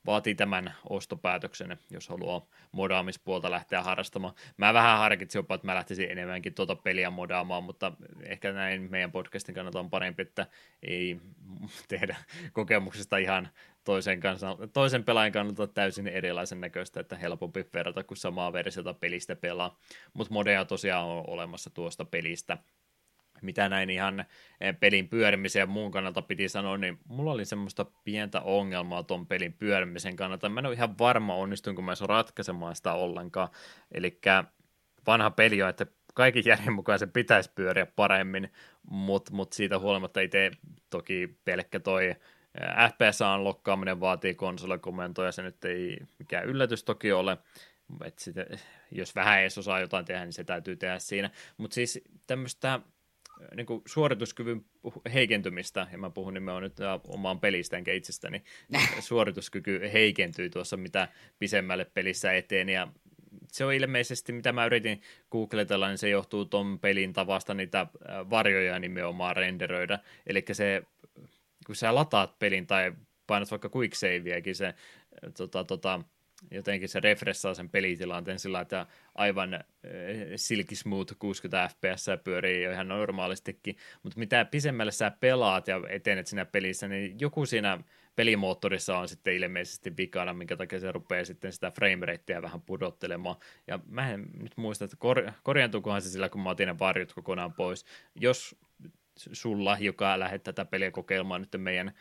vaatii tämän ostopäätöksen, jos haluaa modaamispuolta lähteä harrastamaan. Mä vähän harkitsin jopa, että mä lähtisin enemmänkin tuota peliä modaamaan, mutta ehkä näin meidän podcastin kannalta on parempi, että ei tehdä kokemuksesta ihan toisen pelaajan kannalta täysin erilaisen näköistä, että helpompi verrata kuin samaa versiota pelistä pelaa, mutta modea tosiaan on olemassa tuosta pelistä. Mitä näin ihan pelin pyörimisen ja muun kannalta piti sanoa, niin mulla oli semmoista pientä ongelmaa ton pelin pyörimisen kannalta. Mä en ole ihan varma onnistuinko mä se ratkaisemaan sitä ollenkaan. Eli vanha peli on, että kaikki järjen mukaan se pitäisi pyöriä paremmin, mutta siitä huolimatta itse toki pelkkä toi FPS:n lokkaaminen vaatii konsolikommentoja, se nyt ei mikään yllätys toki ole. Et sitä, jos vähän edes osaa jotain tehdä, niin se täytyy tehdä siinä. Mutta siis tämmöistä niin kuin suorituskyvyn heikentymistä, ja mä puhun nimenomaan nyt omaan pelistä, enkä itsestäni, suorituskyky heikentyy tuossa mitä pisemmälle pelissä eteen, ja se on ilmeisesti, mitä mä yritin googletella, niin se johtuu ton pelin tavasta niitä varjoja nimenomaan renderöidä, eli se, kun sä lataat pelin tai painat vaikka quick saveäkin, se jotenkin se refressaa sen pelitilanteen sillä, että aivan silky smooth 60 fps pyörii jo ihan normaalistikin, mutta mitä pisemmälle sä pelaat ja etenet siinä pelissä, niin joku siinä pelimoottorissa on sitten ilmeisesti vikana, minkä takia se rupeaa sitten sitä frameratea vähän pudottelemaan, ja mä en nyt muista, että korjaantuukohan se sillä, kun mä otin ne varjot kokonaan pois. Jos sulla, joka lähdet tätä peliä kokeilemaan nyt meidän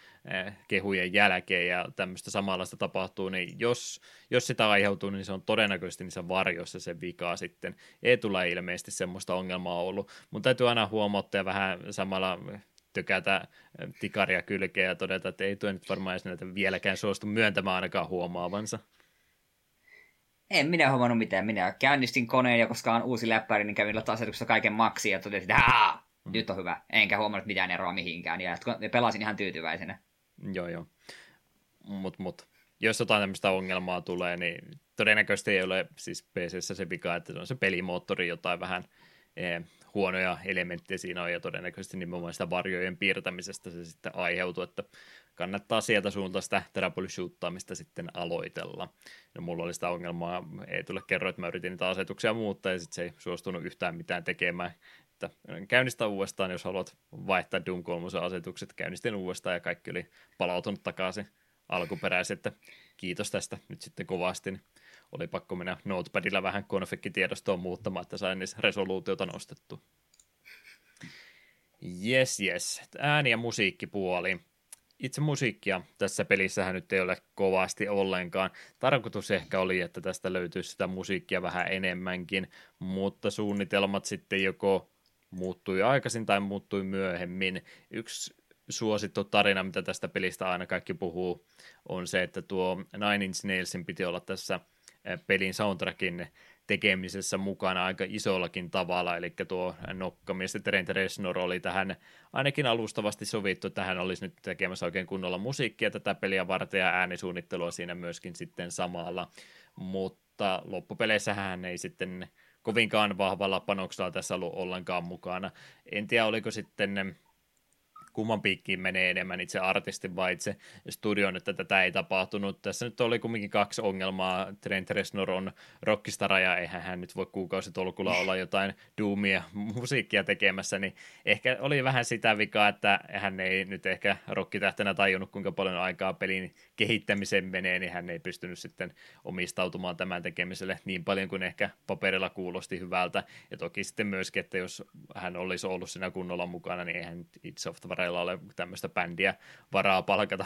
kehujen jälkeen ja tämmöistä samanlaista tapahtuu, niin jos sitä aiheutuu, niin se on todennäköisesti niissä varjoissa se vika sitten. Ei tule ilmeisesti semmoista ongelmaa ollut, mutta täytyy aina huomauttaa ja vähän samalla tykätä tikaria kylkeä ja todeta, että ei tuo nyt varmaan edes näitä vieläkään suostu myöntämään ainakaan huomaavansa. En minä huomannut mitään. Minä käynnistin koneen ja koska on uusi läppäri, niin kävin asetuksessa kaiken maksiin ja totesin, että nyt on hyvä. Enkä huomannut mitään eroa mihinkään. Ja pelasin ihan tyytyväisenä. Joo. Mut. Jos jotain tämmöistä ongelmaa tulee, niin todennäköisesti ei ole siis PC:ssä se vika, että se on se pelimoottori, jotain vähän huonoja elementtejä siinä on, ja todennäköisesti nimenomaan sitä varjojen piirtämisestä se sitten aiheutuu, että kannattaa sieltä suuntaan sitä terapulishuuttaamista sitten aloitella. No, mulla oli sitä ongelmaa, ei tule kerro, että mä yritin niitä asetuksia muuttaa, ja sitten se ei suostunut yhtään mitään tekemään. Käynnistä uudestaan, jos haluat vaihtaa Doom 3 asetukset, käynnistin uudestaan ja kaikki oli palautunut takaisin alkuperäiset, että kiitos tästä nyt sitten kovasti. Oli pakko mennä notepadilla vähän konfekkitiedostoa muuttamaan, että sain niissä resoluutiota nostettua. Yes. Ääni- ja musiikkipuoli. Itse musiikkia tässä pelissähän nyt ei ole kovasti ollenkaan. Tarkoitus ehkä oli, että tästä löytyisi sitä musiikkia vähän enemmänkin, mutta suunnitelmat sitten joko muuttui aikaisin tai muuttui myöhemmin. Yksi suosittu tarina, mitä tästä pelistä aina kaikki puhuu, on se, että tuo Nine Inch Nailsin piti olla tässä pelin soundtrackin tekemisessä mukana aika isollakin tavalla, eli tuo nokkamies Trent Reznor oli tähän ainakin alustavasti sovittu, että hän olisi nyt tekemässä oikein kunnolla musiikkia tätä peliä varten ja äänisuunnittelua siinä myöskin sitten samalla, mutta loppupeleissä hän ei sitten kovinkaan vahvalla panoksella tässä ollut ollenkaan mukana. En tiedä, oliko sitten kumman piikkiin menee enemmän itse artistin vai itse studion, että tätä ei tapahtunut. Tässä nyt oli kumminkin kaksi ongelmaa. Trent Reznor on rockistara ja eihän hän nyt voi kuukausitolkulla olla jotain doomia musiikkia tekemässä, niin ehkä oli vähän sitä vikaa, että hän ei nyt ehkä rockitähtenä tajunnut, kuinka paljon aikaa pelin kehittämiseen menee, niin hän ei pystynyt sitten omistautumaan tämän tekemiselle niin paljon kuin ehkä paperilla kuulosti hyvältä. Ja toki sitten myöskin, että jos hän olisi ollut siinä kunnolla mukana, niin eihän id Softwarella ole tämmöistä bändiä varaa palkata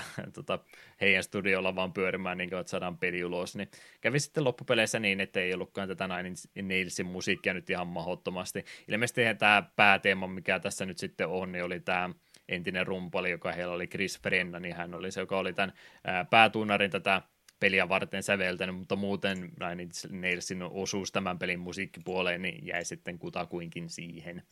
heidän studiolla vaan pyörimään, niin kuin että saadaan peli ulos. Niin kävi sitten loppupeleissä niin, että ei ollutkaan tätä Nine Nailsin musiikkia nyt ihan mahdottomasti. Ilmeisesti tämä pääteema, mikä tässä nyt sitten on, niin oli tämä entinen rumpali, joka heillä oli Chris Frena, niin hän oli se, joka oli tämän päätuunarin tätä peliä varten säveltänyt, mutta muuten Nine Nailsin osuus tämän pelin musiikkipuoleen niin jäi sitten kutakuinkin siihen,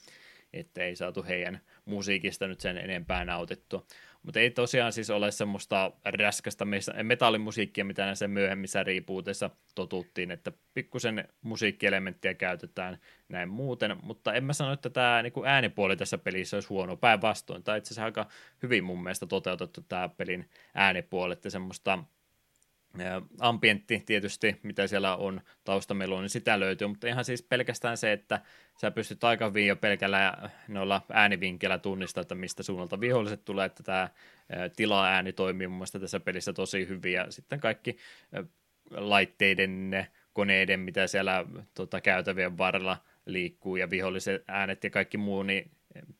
että ei saatu heidän musiikista nyt sen enempää nautettua. Mutta ei tosiaan siis ole semmoista räskästä metallimusiikkia, mitä näissä myöhemmissä rebooteissa totuttiin, että pikkusen musiikkielementtiä käytetään näin muuten, mutta en mä sano, että tämä äänipuoli tässä pelissä olisi huono, päinvastoin. Tämä on itse asiassa aika hyvin mun mielestä toteutettu tämä pelin äänipuoli, että semmoista ambientti tietysti, mitä siellä on taustameluun, niin sitä löytyy, mutta ihan siis pelkästään se, että sä pystyt aika hyvin jo pelkällä noilla äänivinkkeillä tunnistamaan, että mistä suunnalta viholliset tulee, että tämä tila-ääni toimii mun mielestä tässä pelissä tosi hyvin, ja sitten kaikki laitteiden, koneiden, mitä siellä käytävien varrella liikkuu, ja viholliset äänet ja kaikki muu, niin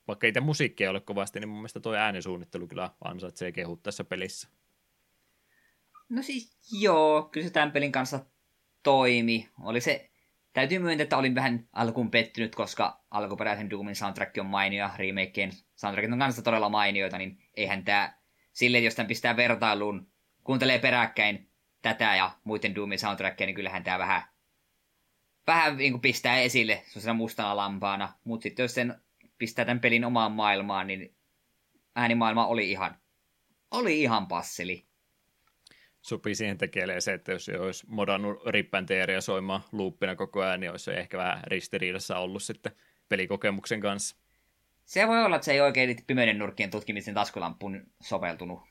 vaikka itse musiikkia ei ole kovasti, niin mun mielestä toi äänisuunnittelu kyllä ansaitsee kehut tässä pelissä. No siis joo, kyllä se tämän pelin kanssa toimi. Oli se, täytyy myöntää, että olin vähän alkuun pettynyt, koska alkuperäisen Doomin soundtrack on mainio, remakeen soundtrackit on kanssa todella mainioita, niin eihän tää silleen, jos tämän pistää vertailuun, kuuntelee peräkkäin tätä ja muiden Doomin soundtrackia, niin kyllähän tää vähän niin kuin pistää esille sellaisena mustana lampaana. Mutta sitten jos sen pistää tämän pelin omaan maailmaan, niin äänimaailma oli ihan passeli. Sopii siihen tekijälle se, että jos ei olisi modannut rippanteeriä soimaan loopina koko ajan, niin olisi ehkä vähän ristiriidassa ollut sitten pelikokemuksen kanssa. Se voi olla, että se ei oikein pimeiden nurkkien tutkimisen taskulampuun soveltunut.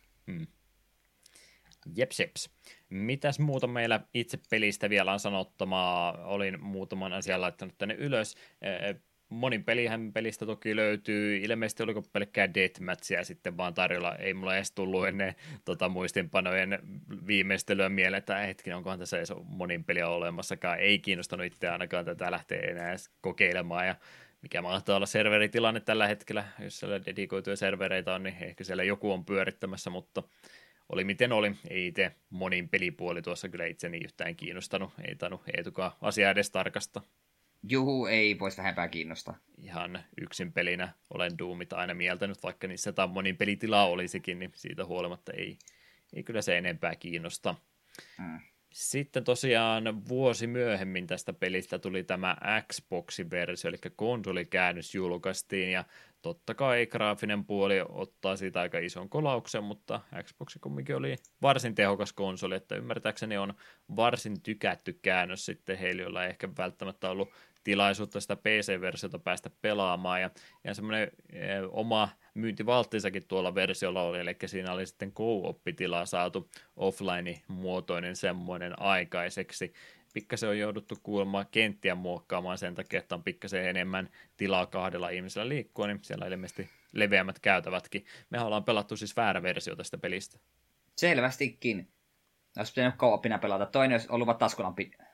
Jeps. Mitäs muuta meillä itse pelistä vielä on sanottamaa? Olin muutaman asian laittanut tänne ylös. Monin pelihän pelistä toki löytyy, ilmeisesti oliko pelkkää deathmatchia sitten vaan tarjolla, ei mulla edes tullut ennen muistinpanojen viimeistelyä mieleen, että hetkinen, onkohan tässä edes monin peliä olemassakaan, ei kiinnostanut itse ainakaan tätä lähteä enää edes kokeilemaan, ja mikä mahtaa olla serveritilanne tällä hetkellä, jos siellä dedikoituja servereitä on, niin ehkä siellä joku on pyörittämässä, mutta oli miten oli, ei itse monin pelipuoli tuossa kyllä itseni yhtään kiinnostanut, ei tainnut Eetukaan asiaa edes tarkasta. Juhu, ei voisi vähempää kiinnostaa. Ihan yksin pelinä olen Doomit aina mieltänyt, vaikka niissä monin pelitila olisikin, niin siitä huolimatta ei kyllä se enempää kiinnosta. Sitten tosiaan vuosi myöhemmin tästä pelistä tuli tämä Xbox-versio, eli konsolikäännös julkaistiin, ja totta kai graafinen puoli ottaa siitä aika ison kolauksen, mutta Xbox kumminkin oli varsin tehokas konsoli, että ymmärtääkseni on varsin tykätty käännös sitten heillä, joilla ei ehkä välttämättä ollut tilaisuutta sitä PC-versiota päästä pelaamaan, ja semmoinen oma myyntivalttinsakin tuolla versiolla oli, eli siinä oli sitten co-op-tilaa saatu offline-muotoinen semmoinen aikaiseksi. Pikkasen on jouduttu kuulemaan kenttiä muokkaamaan sen takia, että on pikkasen enemmän tilaa kahdella ihmisellä liikkua, niin siellä ilmeisesti leveämmät käytävätkin. Mehän ollaan pelattu siis väärä versio tästä pelistä. Selvästikin. Olisi pitänyt co-opina pelata. Toinen olisi ollut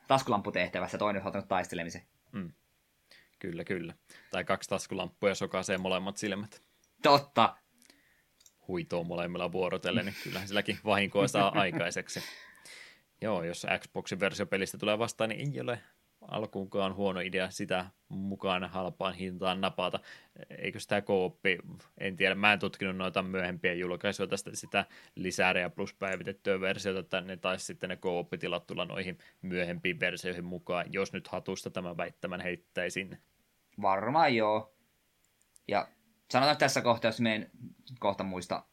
taskulamputehtävässä, toinen olisi ottanut taistelemisen. Kyllä. Tai kaksi taskulamppua sokaisee molemmat silmät. Totta. Huitoo molemmilla vuorotellen, niin kyllähän silläkin vahinkoa saa aikaiseksi. Joo, jos Xboxin versiopelistä tulee vastaan, niin ei ole alkuunkaan huono idea sitä mukaan halpaan hintaan napata. Eikö sitä co-oppi, en tiedä, mä en tutkinut noita myöhempiä julkaisuja tästä sitä lisääriä plus päivitettyä versiota, että ne taisi sitten ne co-oppitilat tulla noihin myöhempiin versioihin mukaan, jos nyt hatusta tämän väittämän heittäisin. Varmaan joo. Ja sanotaan tässä kohtaa, jos meidän kohta muista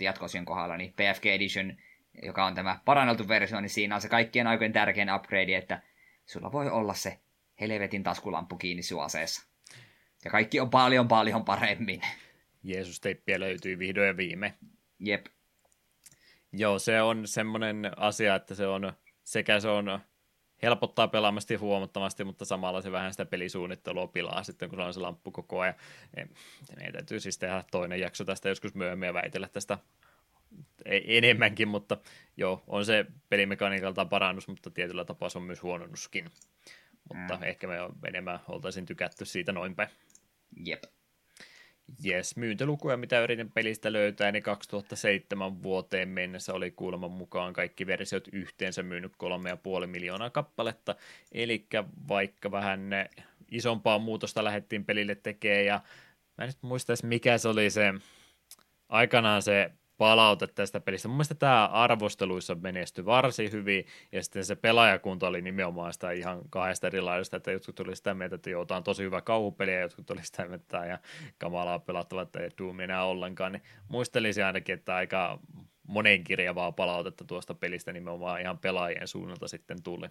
jatko-osion kohdalla, niin PFG Edition, joka on tämä paranneltu versio, niin siinä on se kaikkien aikojen tärkein upgrade, että sulla voi olla se helvetin taskulamppu kiinni sun aseessa. Ja kaikki on paljon paremmin. Jeesus-teippiä löytyy vihdoin ja viime. Jep. Joo, se on semmoinen asia, että se on, sekä se on helpottaa pelaamasti huomattavasti, mutta samalla se vähän sitä pelisuunnittelua pilaa sitten, kun se on se lamppu koko ajan. Meidän täytyy siis tehdä toinen jakso tästä joskus myöhemmin ja väitellä tästä enemmänkin, mutta joo, on se pelimekaniikaltaan parannus, mutta tietyllä tapaa se on myös huononnuskin. Mutta ehkä me enemmän oltaisiin tykätty siitä noin päin. Jep. Jes, myyntilukuja, mitä yritin pelistä löytää, niin 2007 vuoteen mennessä oli kuuleman mukaan kaikki versiot yhteensä myynyt 3,5 miljoonaa kappaletta. Eli vaikka vähän isompaa muutosta lähdettiin pelille tekemään, ja mä en nyt muistaisi, mikä se oli se aikanaan se palaute tästä pelistä. Mun mielestä tämä arvosteluissa menestyi varsin hyvin, ja sitten se pelaajakunta oli nimenomaan sitä ihan kahdesta erilaisesta, että jotkut tuli sitä mieltä, että joo, tämä on tosi hyvä kauhupeli, ja jotkut tuli sitä mieltä, että ja kamalaa pelattava, että ei Doom enää ollenkaan, niin muistelisin ainakin, että aika monenkirjavaa palautetta tuosta pelistä nimenomaan ihan pelaajien suunnalta sitten tuli.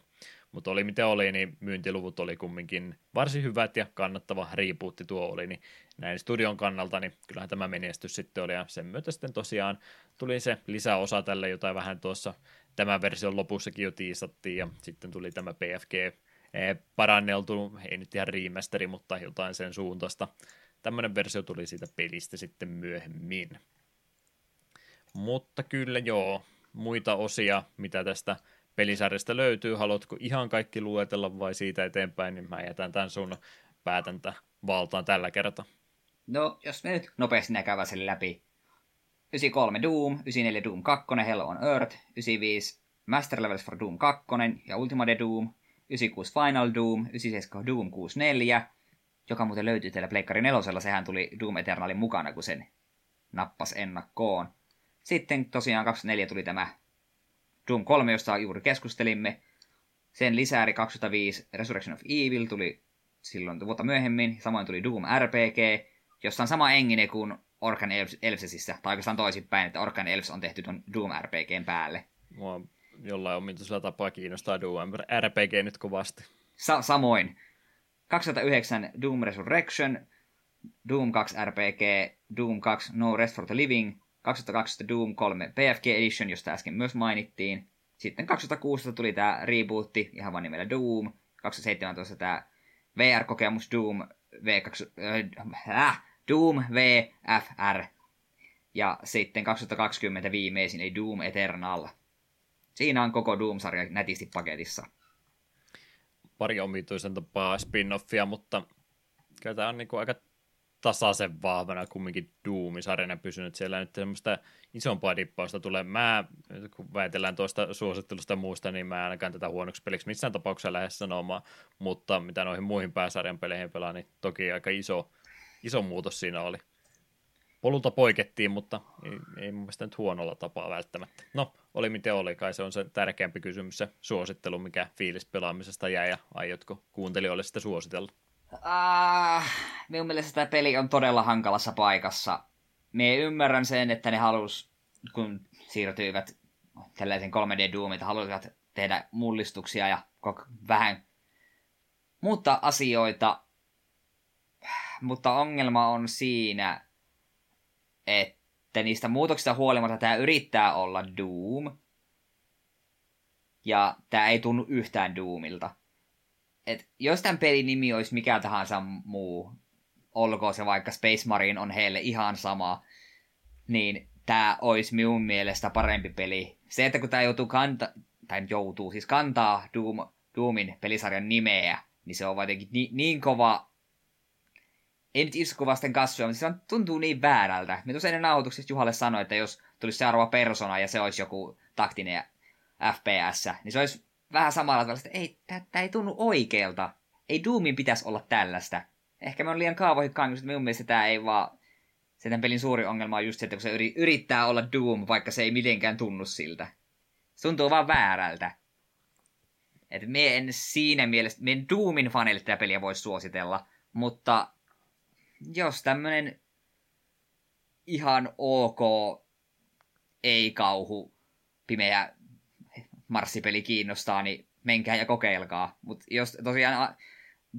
Mutta oli mitä oli, niin myyntiluvut oli kumminkin varsin hyvät ja kannattava riipuutti tuo oli, niin näin studion kannalta, niin kyllähän tämä menestys sitten oli, ja sen myötä sitten tosiaan tuli se lisäosa tälle, jota vähän tuossa tämän version lopussakin jo tiisattiin, ja sitten tuli tämä PFG paranneltu, ei nyt ihan remasteri, mutta jotain sen suuntaista. Tämmöinen versio tuli siitä pelistä sitten myöhemmin. Mutta kyllä joo, muita osia, mitä tästä pelisarjasta löytyy, haluatko ihan kaikki luetella vai siitä eteenpäin, niin mä jätän tämän sun päätäntävaltaan tällä kertaa. No, jos me nyt nopeasti käydään sen läpi. 93 Doom, 94 Doom 2, Hell on Earth, 95 Master Levels for Doom 2 ja Ultimate Doom, 96 Final Doom, 97 Doom 64, joka muuten löytyy teillä Pleikkari 4, sehän tuli Doom Eternalin mukana, kun sen nappasi ennakkoon. Sitten tosiaan 24 tuli tämä Doom 3, josta juuri keskustelimme. Sen lisäri 2005 Resurrection of Evil tuli silloin vuotta myöhemmin. Samoin tuli Doom RPG, jossa on sama engine kuin Orkan Elvesissä. Tai oikeastaan toisinpäin, että Orkan Elves on tehty tuon Doom RPGn päälle. Mua jollain omintoisella tapaa kiinnostaa Doom RPG nyt kovasti. Samoin. 2009 Doom Resurrection, Doom 2 RPG, Doom 2 No Rest for the Living, 2012 Doom 3 PFG Edition, josta äsken myös mainittiin. Sitten 2016 tuli tämä rebootti, ihan vaan nimellä Doom. 2017 tämä VR-kokemus Doom VFR. Ja sitten 2020 viimeisin, eli Doom Eternal. Siinä on koko Doom-sarja nätisti paketissa. Pari omituisen tapaa spin-offia, mutta kyllä tämä on niinku aika tasaisen vahvana kumminkin Doom-sarjana pysynyt. Siellä nyt semmoista isompaa dippausta tulee. Mä, kun väitellään tuosta suosittelusta muusta, niin mä en ainakaan tätä huonoksi peliksi missään tapauksessa lähde sanomaan, mutta mitä noihin muihin pääsarjan peleihin pelaa, niin toki aika iso muutos siinä oli. Polulta poikettiin, mutta ei mun mielestä nyt huonolla tapaa välttämättä. No, oli miten oli, kai se on se tärkeämpi kysymys, se suosittelu, mikä fiilis pelaamisesta jäi, ja aiotko kuuntelijoille sitä suositella? Minun mielestä tämä peli on todella hankalassa paikassa. Me ymmärrän sen, että ne halus, kun siirtyivät tällaisen 3D-doomiin, että halusivat tehdä mullistuksia ja vähän muuttaa asioita. Mutta ongelma on siinä, että niistä muutoksista huolimatta tämä yrittää olla Doom. Ja tämä ei tunnu yhtään Doomilta. Et jos tämän pelin nimi olisi mikä tahansa muu, olkoon se vaikka Space Marine on heille ihan sama, niin tämä olisi minun mielestä parempi peli. Se, että kun tämä kantaa Doomin pelisarjan nimeä, niin se on jotenkin niin kova, ei nyt isku vasten kasvua, mutta se tuntuu niin väärältä. Minä tuossa ennen nauhoituksesta Juhalle sanoin, että jos tulisi seuraava persona ja se olisi joku taktinen FPS, niin se olisi vähän samalla tavalla, että ei, tämä ei tunnu oikealta. Ei Doomin pitäisi olla tällaista. Ehkä me on liian kaavoihin kankusta, minun mielestä tämä ei vaan... Se tämän pelin suuri ongelma on just se, että kun se yrittää olla Doom, vaikka se ei mitenkään tunnu siltä. Se tuntuu vaan väärältä. Et me en siinä mielessä... Me en Doomin faneille tätä peliä voi suositella, mutta jos tämmönen ihan ok ei-kauhu pimeä marssipeli kiinnostaa, niin menkää ja kokeilkaa. Mutta jos tosiaan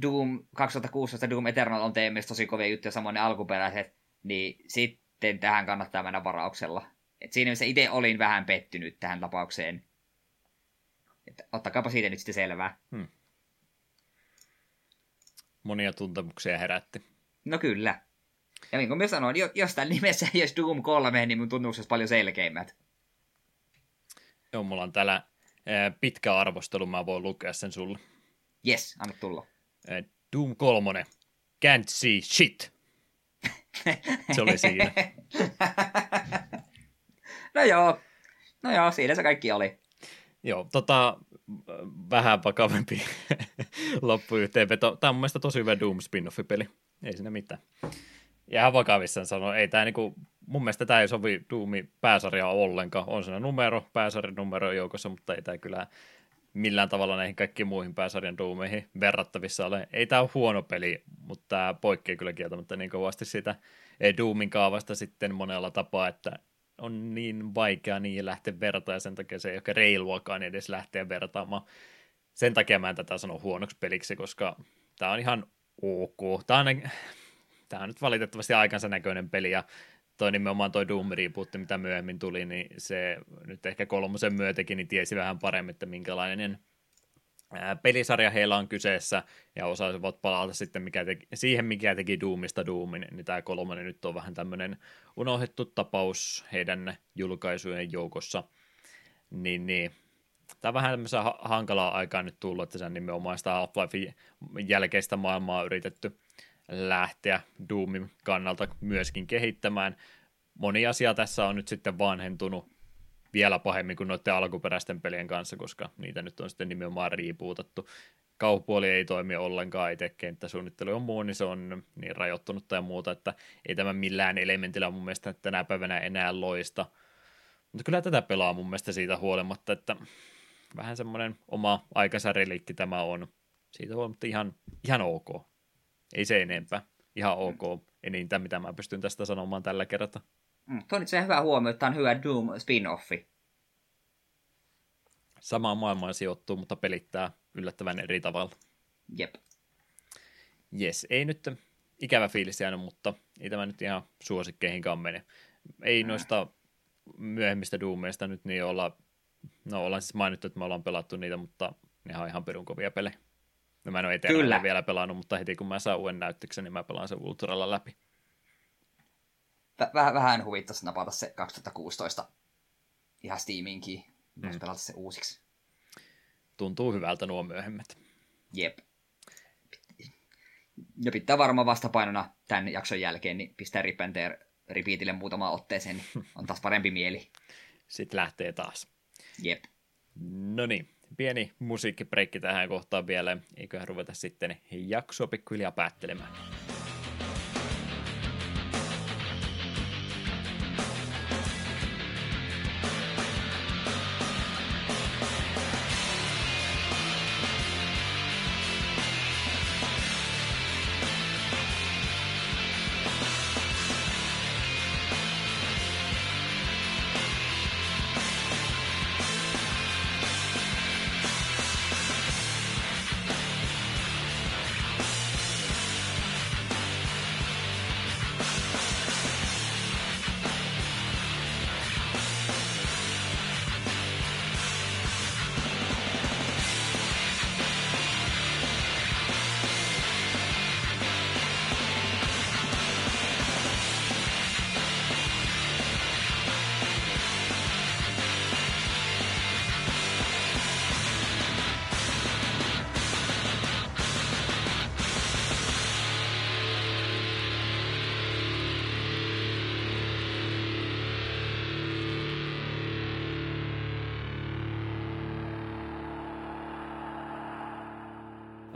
Doom 2016 Doom Eternal on teidän mielestä tosi kovia juttuja, samoin ne alkuperäiset, niin sitten tähän kannattaa mennä varauksella. Et siinä missä itse olin vähän pettynyt tähän tapaukseen. Et ottakaapa siitä nyt sitten selvää. Monia tuntemuksia herätti. No kyllä. Ja niin kuin minä sanoin, jostain nimessä ei olisi Doom 3, niin mun tuntemukset paljon selkeimmät. Joo, mulla on täällä pitkä arvostelu, mä voin lukea sen sulle. Yes, anna tulla. Doom 3. Can't see shit. Se oli siinä. No joo, siinä se kaikki oli. Joo, vähän vakavempi loppuyhteenveto. Tämä on mun mielestä tosi hyvä Doom spin-off-peli. Ei siinä mitään. Ja ihan vakavissaan sanoo, ei tämä niinku, mun mielestä tämä ei sovi Doomin pääsarjaan ollenkaan. On siinä numero, pääsarjan numero joukossa, mutta ei tämä kyllä millään tavalla näihin kaikkiin muihin pääsarjan Doomeihin verrattavissa ole. Ei tämä ole huono peli, mutta tämä poikkeaa kyllä kieltämättä niin kovasti siitä Doomin kaavasta sitten monella tapaa, että on niin vaikea niihin lähteä vertaan, ja sen takia se ei ehkä reiluakaan edes lähteä vertaamaan. Sen takia mä en tätä sano huonoksi peliksi, koska tämä on ihan ok. Tämä on nyt valitettavasti aikansa näköinen peli, ja toi nimenomaan toi Doom-riipuutti, mitä myöhemmin tuli, niin se nyt ehkä kolmosen myötäkin niin tiesi vähän paremmin, että minkälainen pelisarja heillä on kyseessä, ja osaisivat palata sitten mikä teki Doomista Doomin, niin tämä kolmonen nyt on vähän tämmöinen unohdettu tapaus heidän julkaisujen joukossa. Niin. Tämä on vähän tämmöisen hankalaa aikaa nyt tullut, että sen nimenomaan sitä Half-Life jälkeistä maailmaa on yritetty lähteä Doomin kannalta myöskin kehittämään. Moni asia tässä on nyt sitten vanhentunut vielä pahemmin kuin noiden alkuperäisten pelien kanssa, koska niitä nyt on sitten nimenomaan riipuutettu. Kauhupuoli ei toimi ollenkaan, itse kenttäsuunnittelu on muu, niin se on niin rajoittunutta ja muuta, että ei tämä millään elementillä mun mielestä tänä päivänä enää loista. Mutta kyllä tätä pelaa mun mielestä siitä huolimatta, että vähän semmoinen oma aikansa relikki tämä on. Siitä huolimatta ihan ok. Ei se enempää. Ihan ok. Enintää, mitä mä pystyn tästä sanomaan tällä kertaa. Tuo on itse hyvä huomio, että tämä on hyvä Doom spin-offi. Samaan maailmaan sijoittuu, mutta pelittää yllättävän eri tavalla. Jep. Jes, ei nyt ikävä fiilis jäänyt, mutta ei tämä nyt ihan suosikkeihinkaan mene. Ei noista myöhemmistä Doomeista nyt niin ollaan siis mainittu, että me ollaan pelattu niitä, mutta nehän on ihan perun kovia pelejä. No mä en ole etelä vielä pelannut, mutta heti kun mä saan uuden näyttöksen, niin mä pelaan sen Ultralla läpi. Vähän huvittaisi napata se 2016 ihan Steamiinkin, jos pelata se uusiksi. Tuntuu hyvältä nuo myöhemmät. Jep. Ja pitää varmaan vastapainona tämän jakson jälkeen, niin pistää repeatille muutamaan otteeseen, niin on taas parempi mieli. Sitten lähtee taas. Jep. No niin. Pieni musiikkibreikki tähän kohtaan vielä. Eiköhän ruveta sitten jaksoa pikkuhiljaa päättelemään.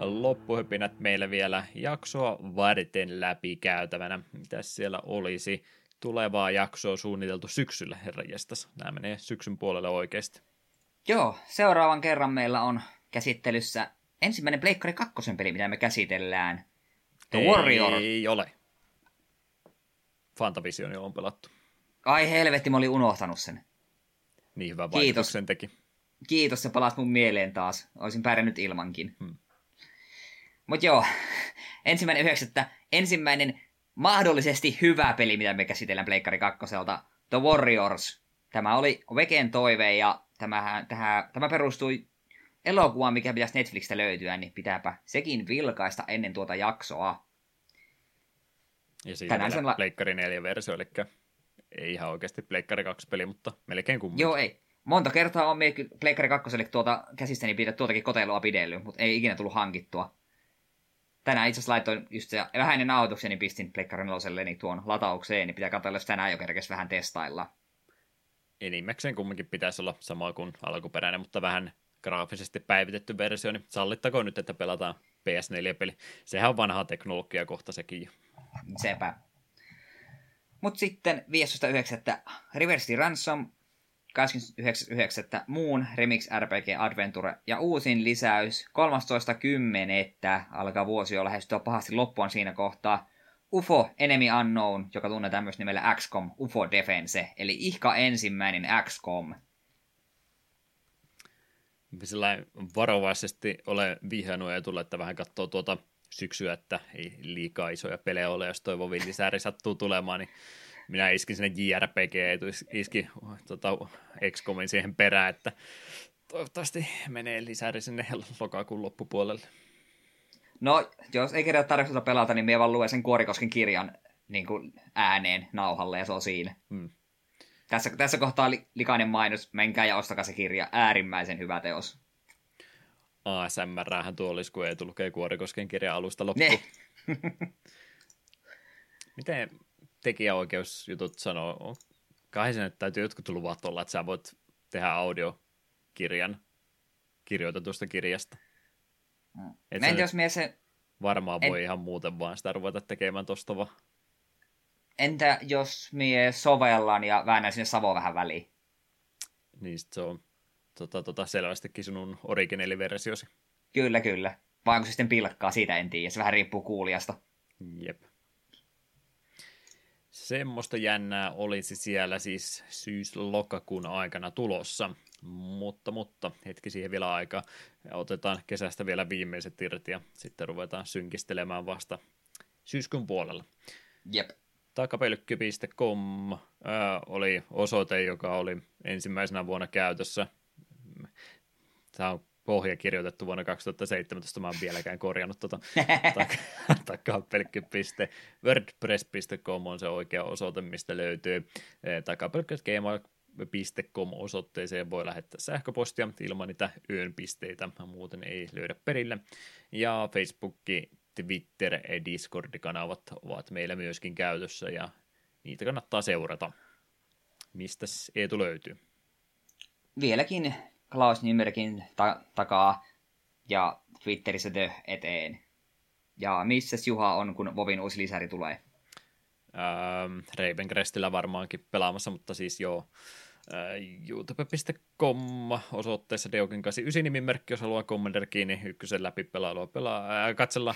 Loppuhypinät meillä vielä jaksoa varten läpikäytävänä. Mitäs siellä olisi? Tulevaa jaksoa suunniteltu syksyllä, herranjestas. Nämä menee syksyn puolelle oikeasti. Joo, seuraavan kerran meillä on käsittelyssä ensimmäinen Pleikkari 2 peli, mitä me käsitellään. The Warrior. Ei ole. Fantavisioni on pelattu. Ai helvetti, mä olin unohtanut sen. Niin hyvä vaikutuksen teki. Kiitos, sä palaat mun mieleen taas. Olisin pärjännyt ilmankin. Mut joo, 1.9. ensimmäinen mahdollisesti hyvä peli, mitä me käsitellään Pleikkari 2. The Warriors. Tämä oli Veken toive, ja tämä perustui elokuvaan, mikä pitäisi Netflixistä löytyä, niin pitääpä sekin vilkaista ennen tuota jaksoa. Ja siitä tänään vielä Pleikkari 4-versio, eli ei ihan oikeasti Pleikkari 2-peli, mutta melkein kumminkin. Joo, ei. Monta kertaa on Pleikkari 2, eli tuota käsistäni tuotakin koteloa pidellyt, mutta ei ikinä tullut hankittua. Tänään itse asiassa laitoin just se vähän ennen nauhoitukseni, niin pistin Pleikkari 4:lle niin tuon lataukseen, niin pitää katsoa, jos tänään jo kerkes vähän testailla. Enimmäkseen kumminkin pitäisi olla sama kuin alkuperäinen, mutta vähän graafisesti päivitetty versio, niin sallittakoon nyt, että pelataan PS4-peli. Sehän on vanhaa teknologiaa kohta sekin jo. Sepä. Mutta sitten 15.9. River City Ransom, 29.9. Moon, Remix RPG Adventure ja uusin lisäys 13.10. Alkaa vuosi jo lähestyä pahasti loppuun siinä kohtaa. UFO Enemy Unknown, joka tunnetaan myös nimellä XCOM UFO Defense, eli ihka ensimmäinen XCOM. Sellainen varovaisesti olen vihannut ja tullut, että vähän katsoo tuota syksyä, että ei liikaa isoja pelejä ole, jos toivon villisääri sattuu tulemaan, niin minä iskin sinne JRPG, iski XCOMin siihen perään, että toivottavasti menee lisääri sinne lokakuun loppupuolelle. No, jos ei kerran tarvitse pelata, niin minä vaan luen sen Kuorikosken kirjan niin kuin ääneen nauhalle, ja se on siinä. Mm. Tässä kohtaa likainen mainos, menkää ja ostakaa se kirja, äärimmäisen hyvä teos. ASMR-hän tuo olisi, kun ei tullut Kuorikosken kirja alusta loppuun. Miten tekijäoikeusjutut sanoo? Kai sen, että täytyy jotkut luvat olla, että sä voit tehdä audiokirjan kirjoitetusta kirjasta. Et mä en tiedä, jos mie se... Varmaan voi ihan muuten vaan sitä ruveta tekemään tosta vaan. Entä jos mie sovellan ja väännän sinne Savoa vähän väliin? Niin sit se on selvästikin sinun originelliversiosi. Kyllä, kyllä. Vai onko se sitten pilkkaa, siitä en tiedä. Se vähän riippuu kuulijasta. Jep. Semmoista jännää olisi siellä siis syys-lokakuun aikana tulossa. Mutta hetki siihen vielä aikaa. Otetaan kesästä vielä viimeiset irti ja sitten ruvetaan synkistelemään vasta syyskuun puolella. Jep. Takapelkky.com oli osoite, joka oli ensimmäisenä vuonna käytössä. Tämä on pohja kirjoitettu vuonna 2017. Mä en vieläkään korjannut tuota. Takapelkky.wordpress.com on se oikea osoite, mistä löytyy takapelkky.com osoitteeseen voi lähettää sähköpostia ilman niitä yön pisteitä, muuten ei löydä perille. Ja Facebook, Twitter ja Discord-kanavat ovat meillä myöskin käytössä ja niitä kannattaa seurata. Mistäs Eetu löytyy? Vieläkin Klaus Nymerkin takaa ja Twitterissä The eteen. Ja missäs Juha on, kun Vovin uusi lisäri tulee? Ravencrestillä varmaankin pelaamassa, mutta siis joo. youtube.com osoitteessa Deokin89 nimimerkki, jos haluaa Commander Keen 1 läpi pelailua katsella,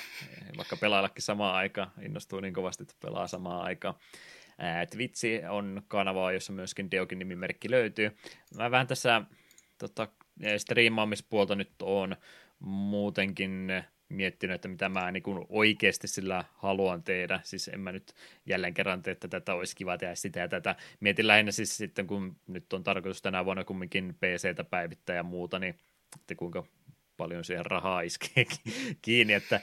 vaikka pelaillakin samaan aikaan, innostuu niin kovasti, että pelaa samaan aikaan. Twitch on kanava, jossa myöskin Deokin nimimerkki löytyy. Mä vähän tässä striimaamispuolta nyt on muutenkin miettinyt, että mitä mä niin kuin oikeasti sillä haluan tehdä. Siis en mä nyt jälleen kerran tee, että tätä olisi kiva tehdä sitä ja tätä. Mietin lähinnä siis sitten, kun nyt on tarkoitus tänä vuonna kumminkin PCtä päivittää ja muuta, niin että kuinka paljon siihen rahaa iskee kiinni, että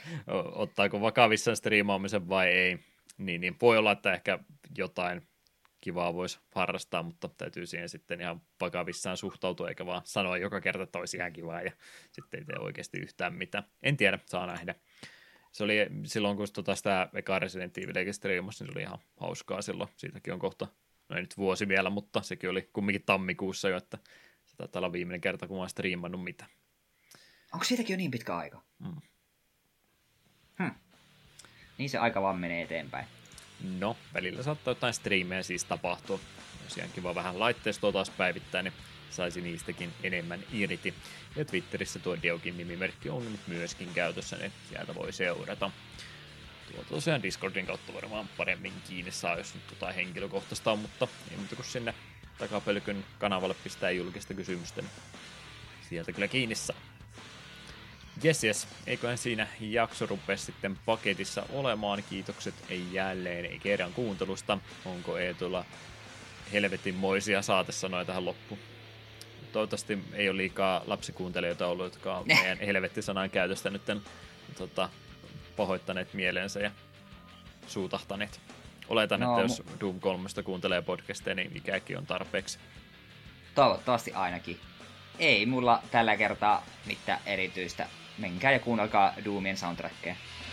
ottaako vakavissaan striimaamisen vai ei. Niin voi olla, että ehkä jotain kivaa voisi harrastaa, mutta täytyy siihen sitten ihan vakavissaan suhtautua, eikä vaan sanoa joka kerta, että olisi ihan kivaa, ja sitten ei tee oikeasti yhtään mitään. En tiedä, saa nähdä. Se oli silloin, kun sitä eka Resident Evilia striimasi, niin se oli ihan hauskaa silloin. Siitäkin on kohta, no ei nyt vuosi vielä, mutta sekin oli kumminkin tammikuussa jo, että se taitaa olla viimeinen kerta, kun mä oon striimannut mitään. Onko siitäkin jo niin pitkä aika? Mm. Niin se aika vaan menee eteenpäin. No, välillä saattaa jotain striimejä siis tapahtua. Tosiaan kiva vähän laitteistoa taas päivittää, niin saisi niistäkin enemmän irti. Ja Twitterissä tuo Deokin nimimerkki on nyt myöskin käytössä, niin sieltä voi seurata. Tuo tosiaan Discordin kautta varmaan paremmin kiinni saa, jos nyt jotain henkilökohtaista on, mutta ei muuta kuin sinne takapölkyn kanavalle pistää julkista kysymystä, niin sieltä kyllä kiinni saa. Jes, eiköhän siinä jakso rupea sitten paketissa olemaan. Kiitokset jälleen kerran kuuntelusta. Onko Eetulla helvetinmoisia saatesanoja tähän loppuun? Toivottavasti ei ole liikaa lapsikuuntelijoita ollut, jotka on meidän helvettisanan käytöstä nyt pahoittaneet mieleensä ja suutahtaneet. Oletan, että jos Doom 3 kuuntelee podcasteja, niin ikäkin on tarpeeksi. Toivottavasti ainakin. Ei mulla tällä kertaa mitään erityistä. Menkää ja kuunnelkaa Doomien soundtrackeja.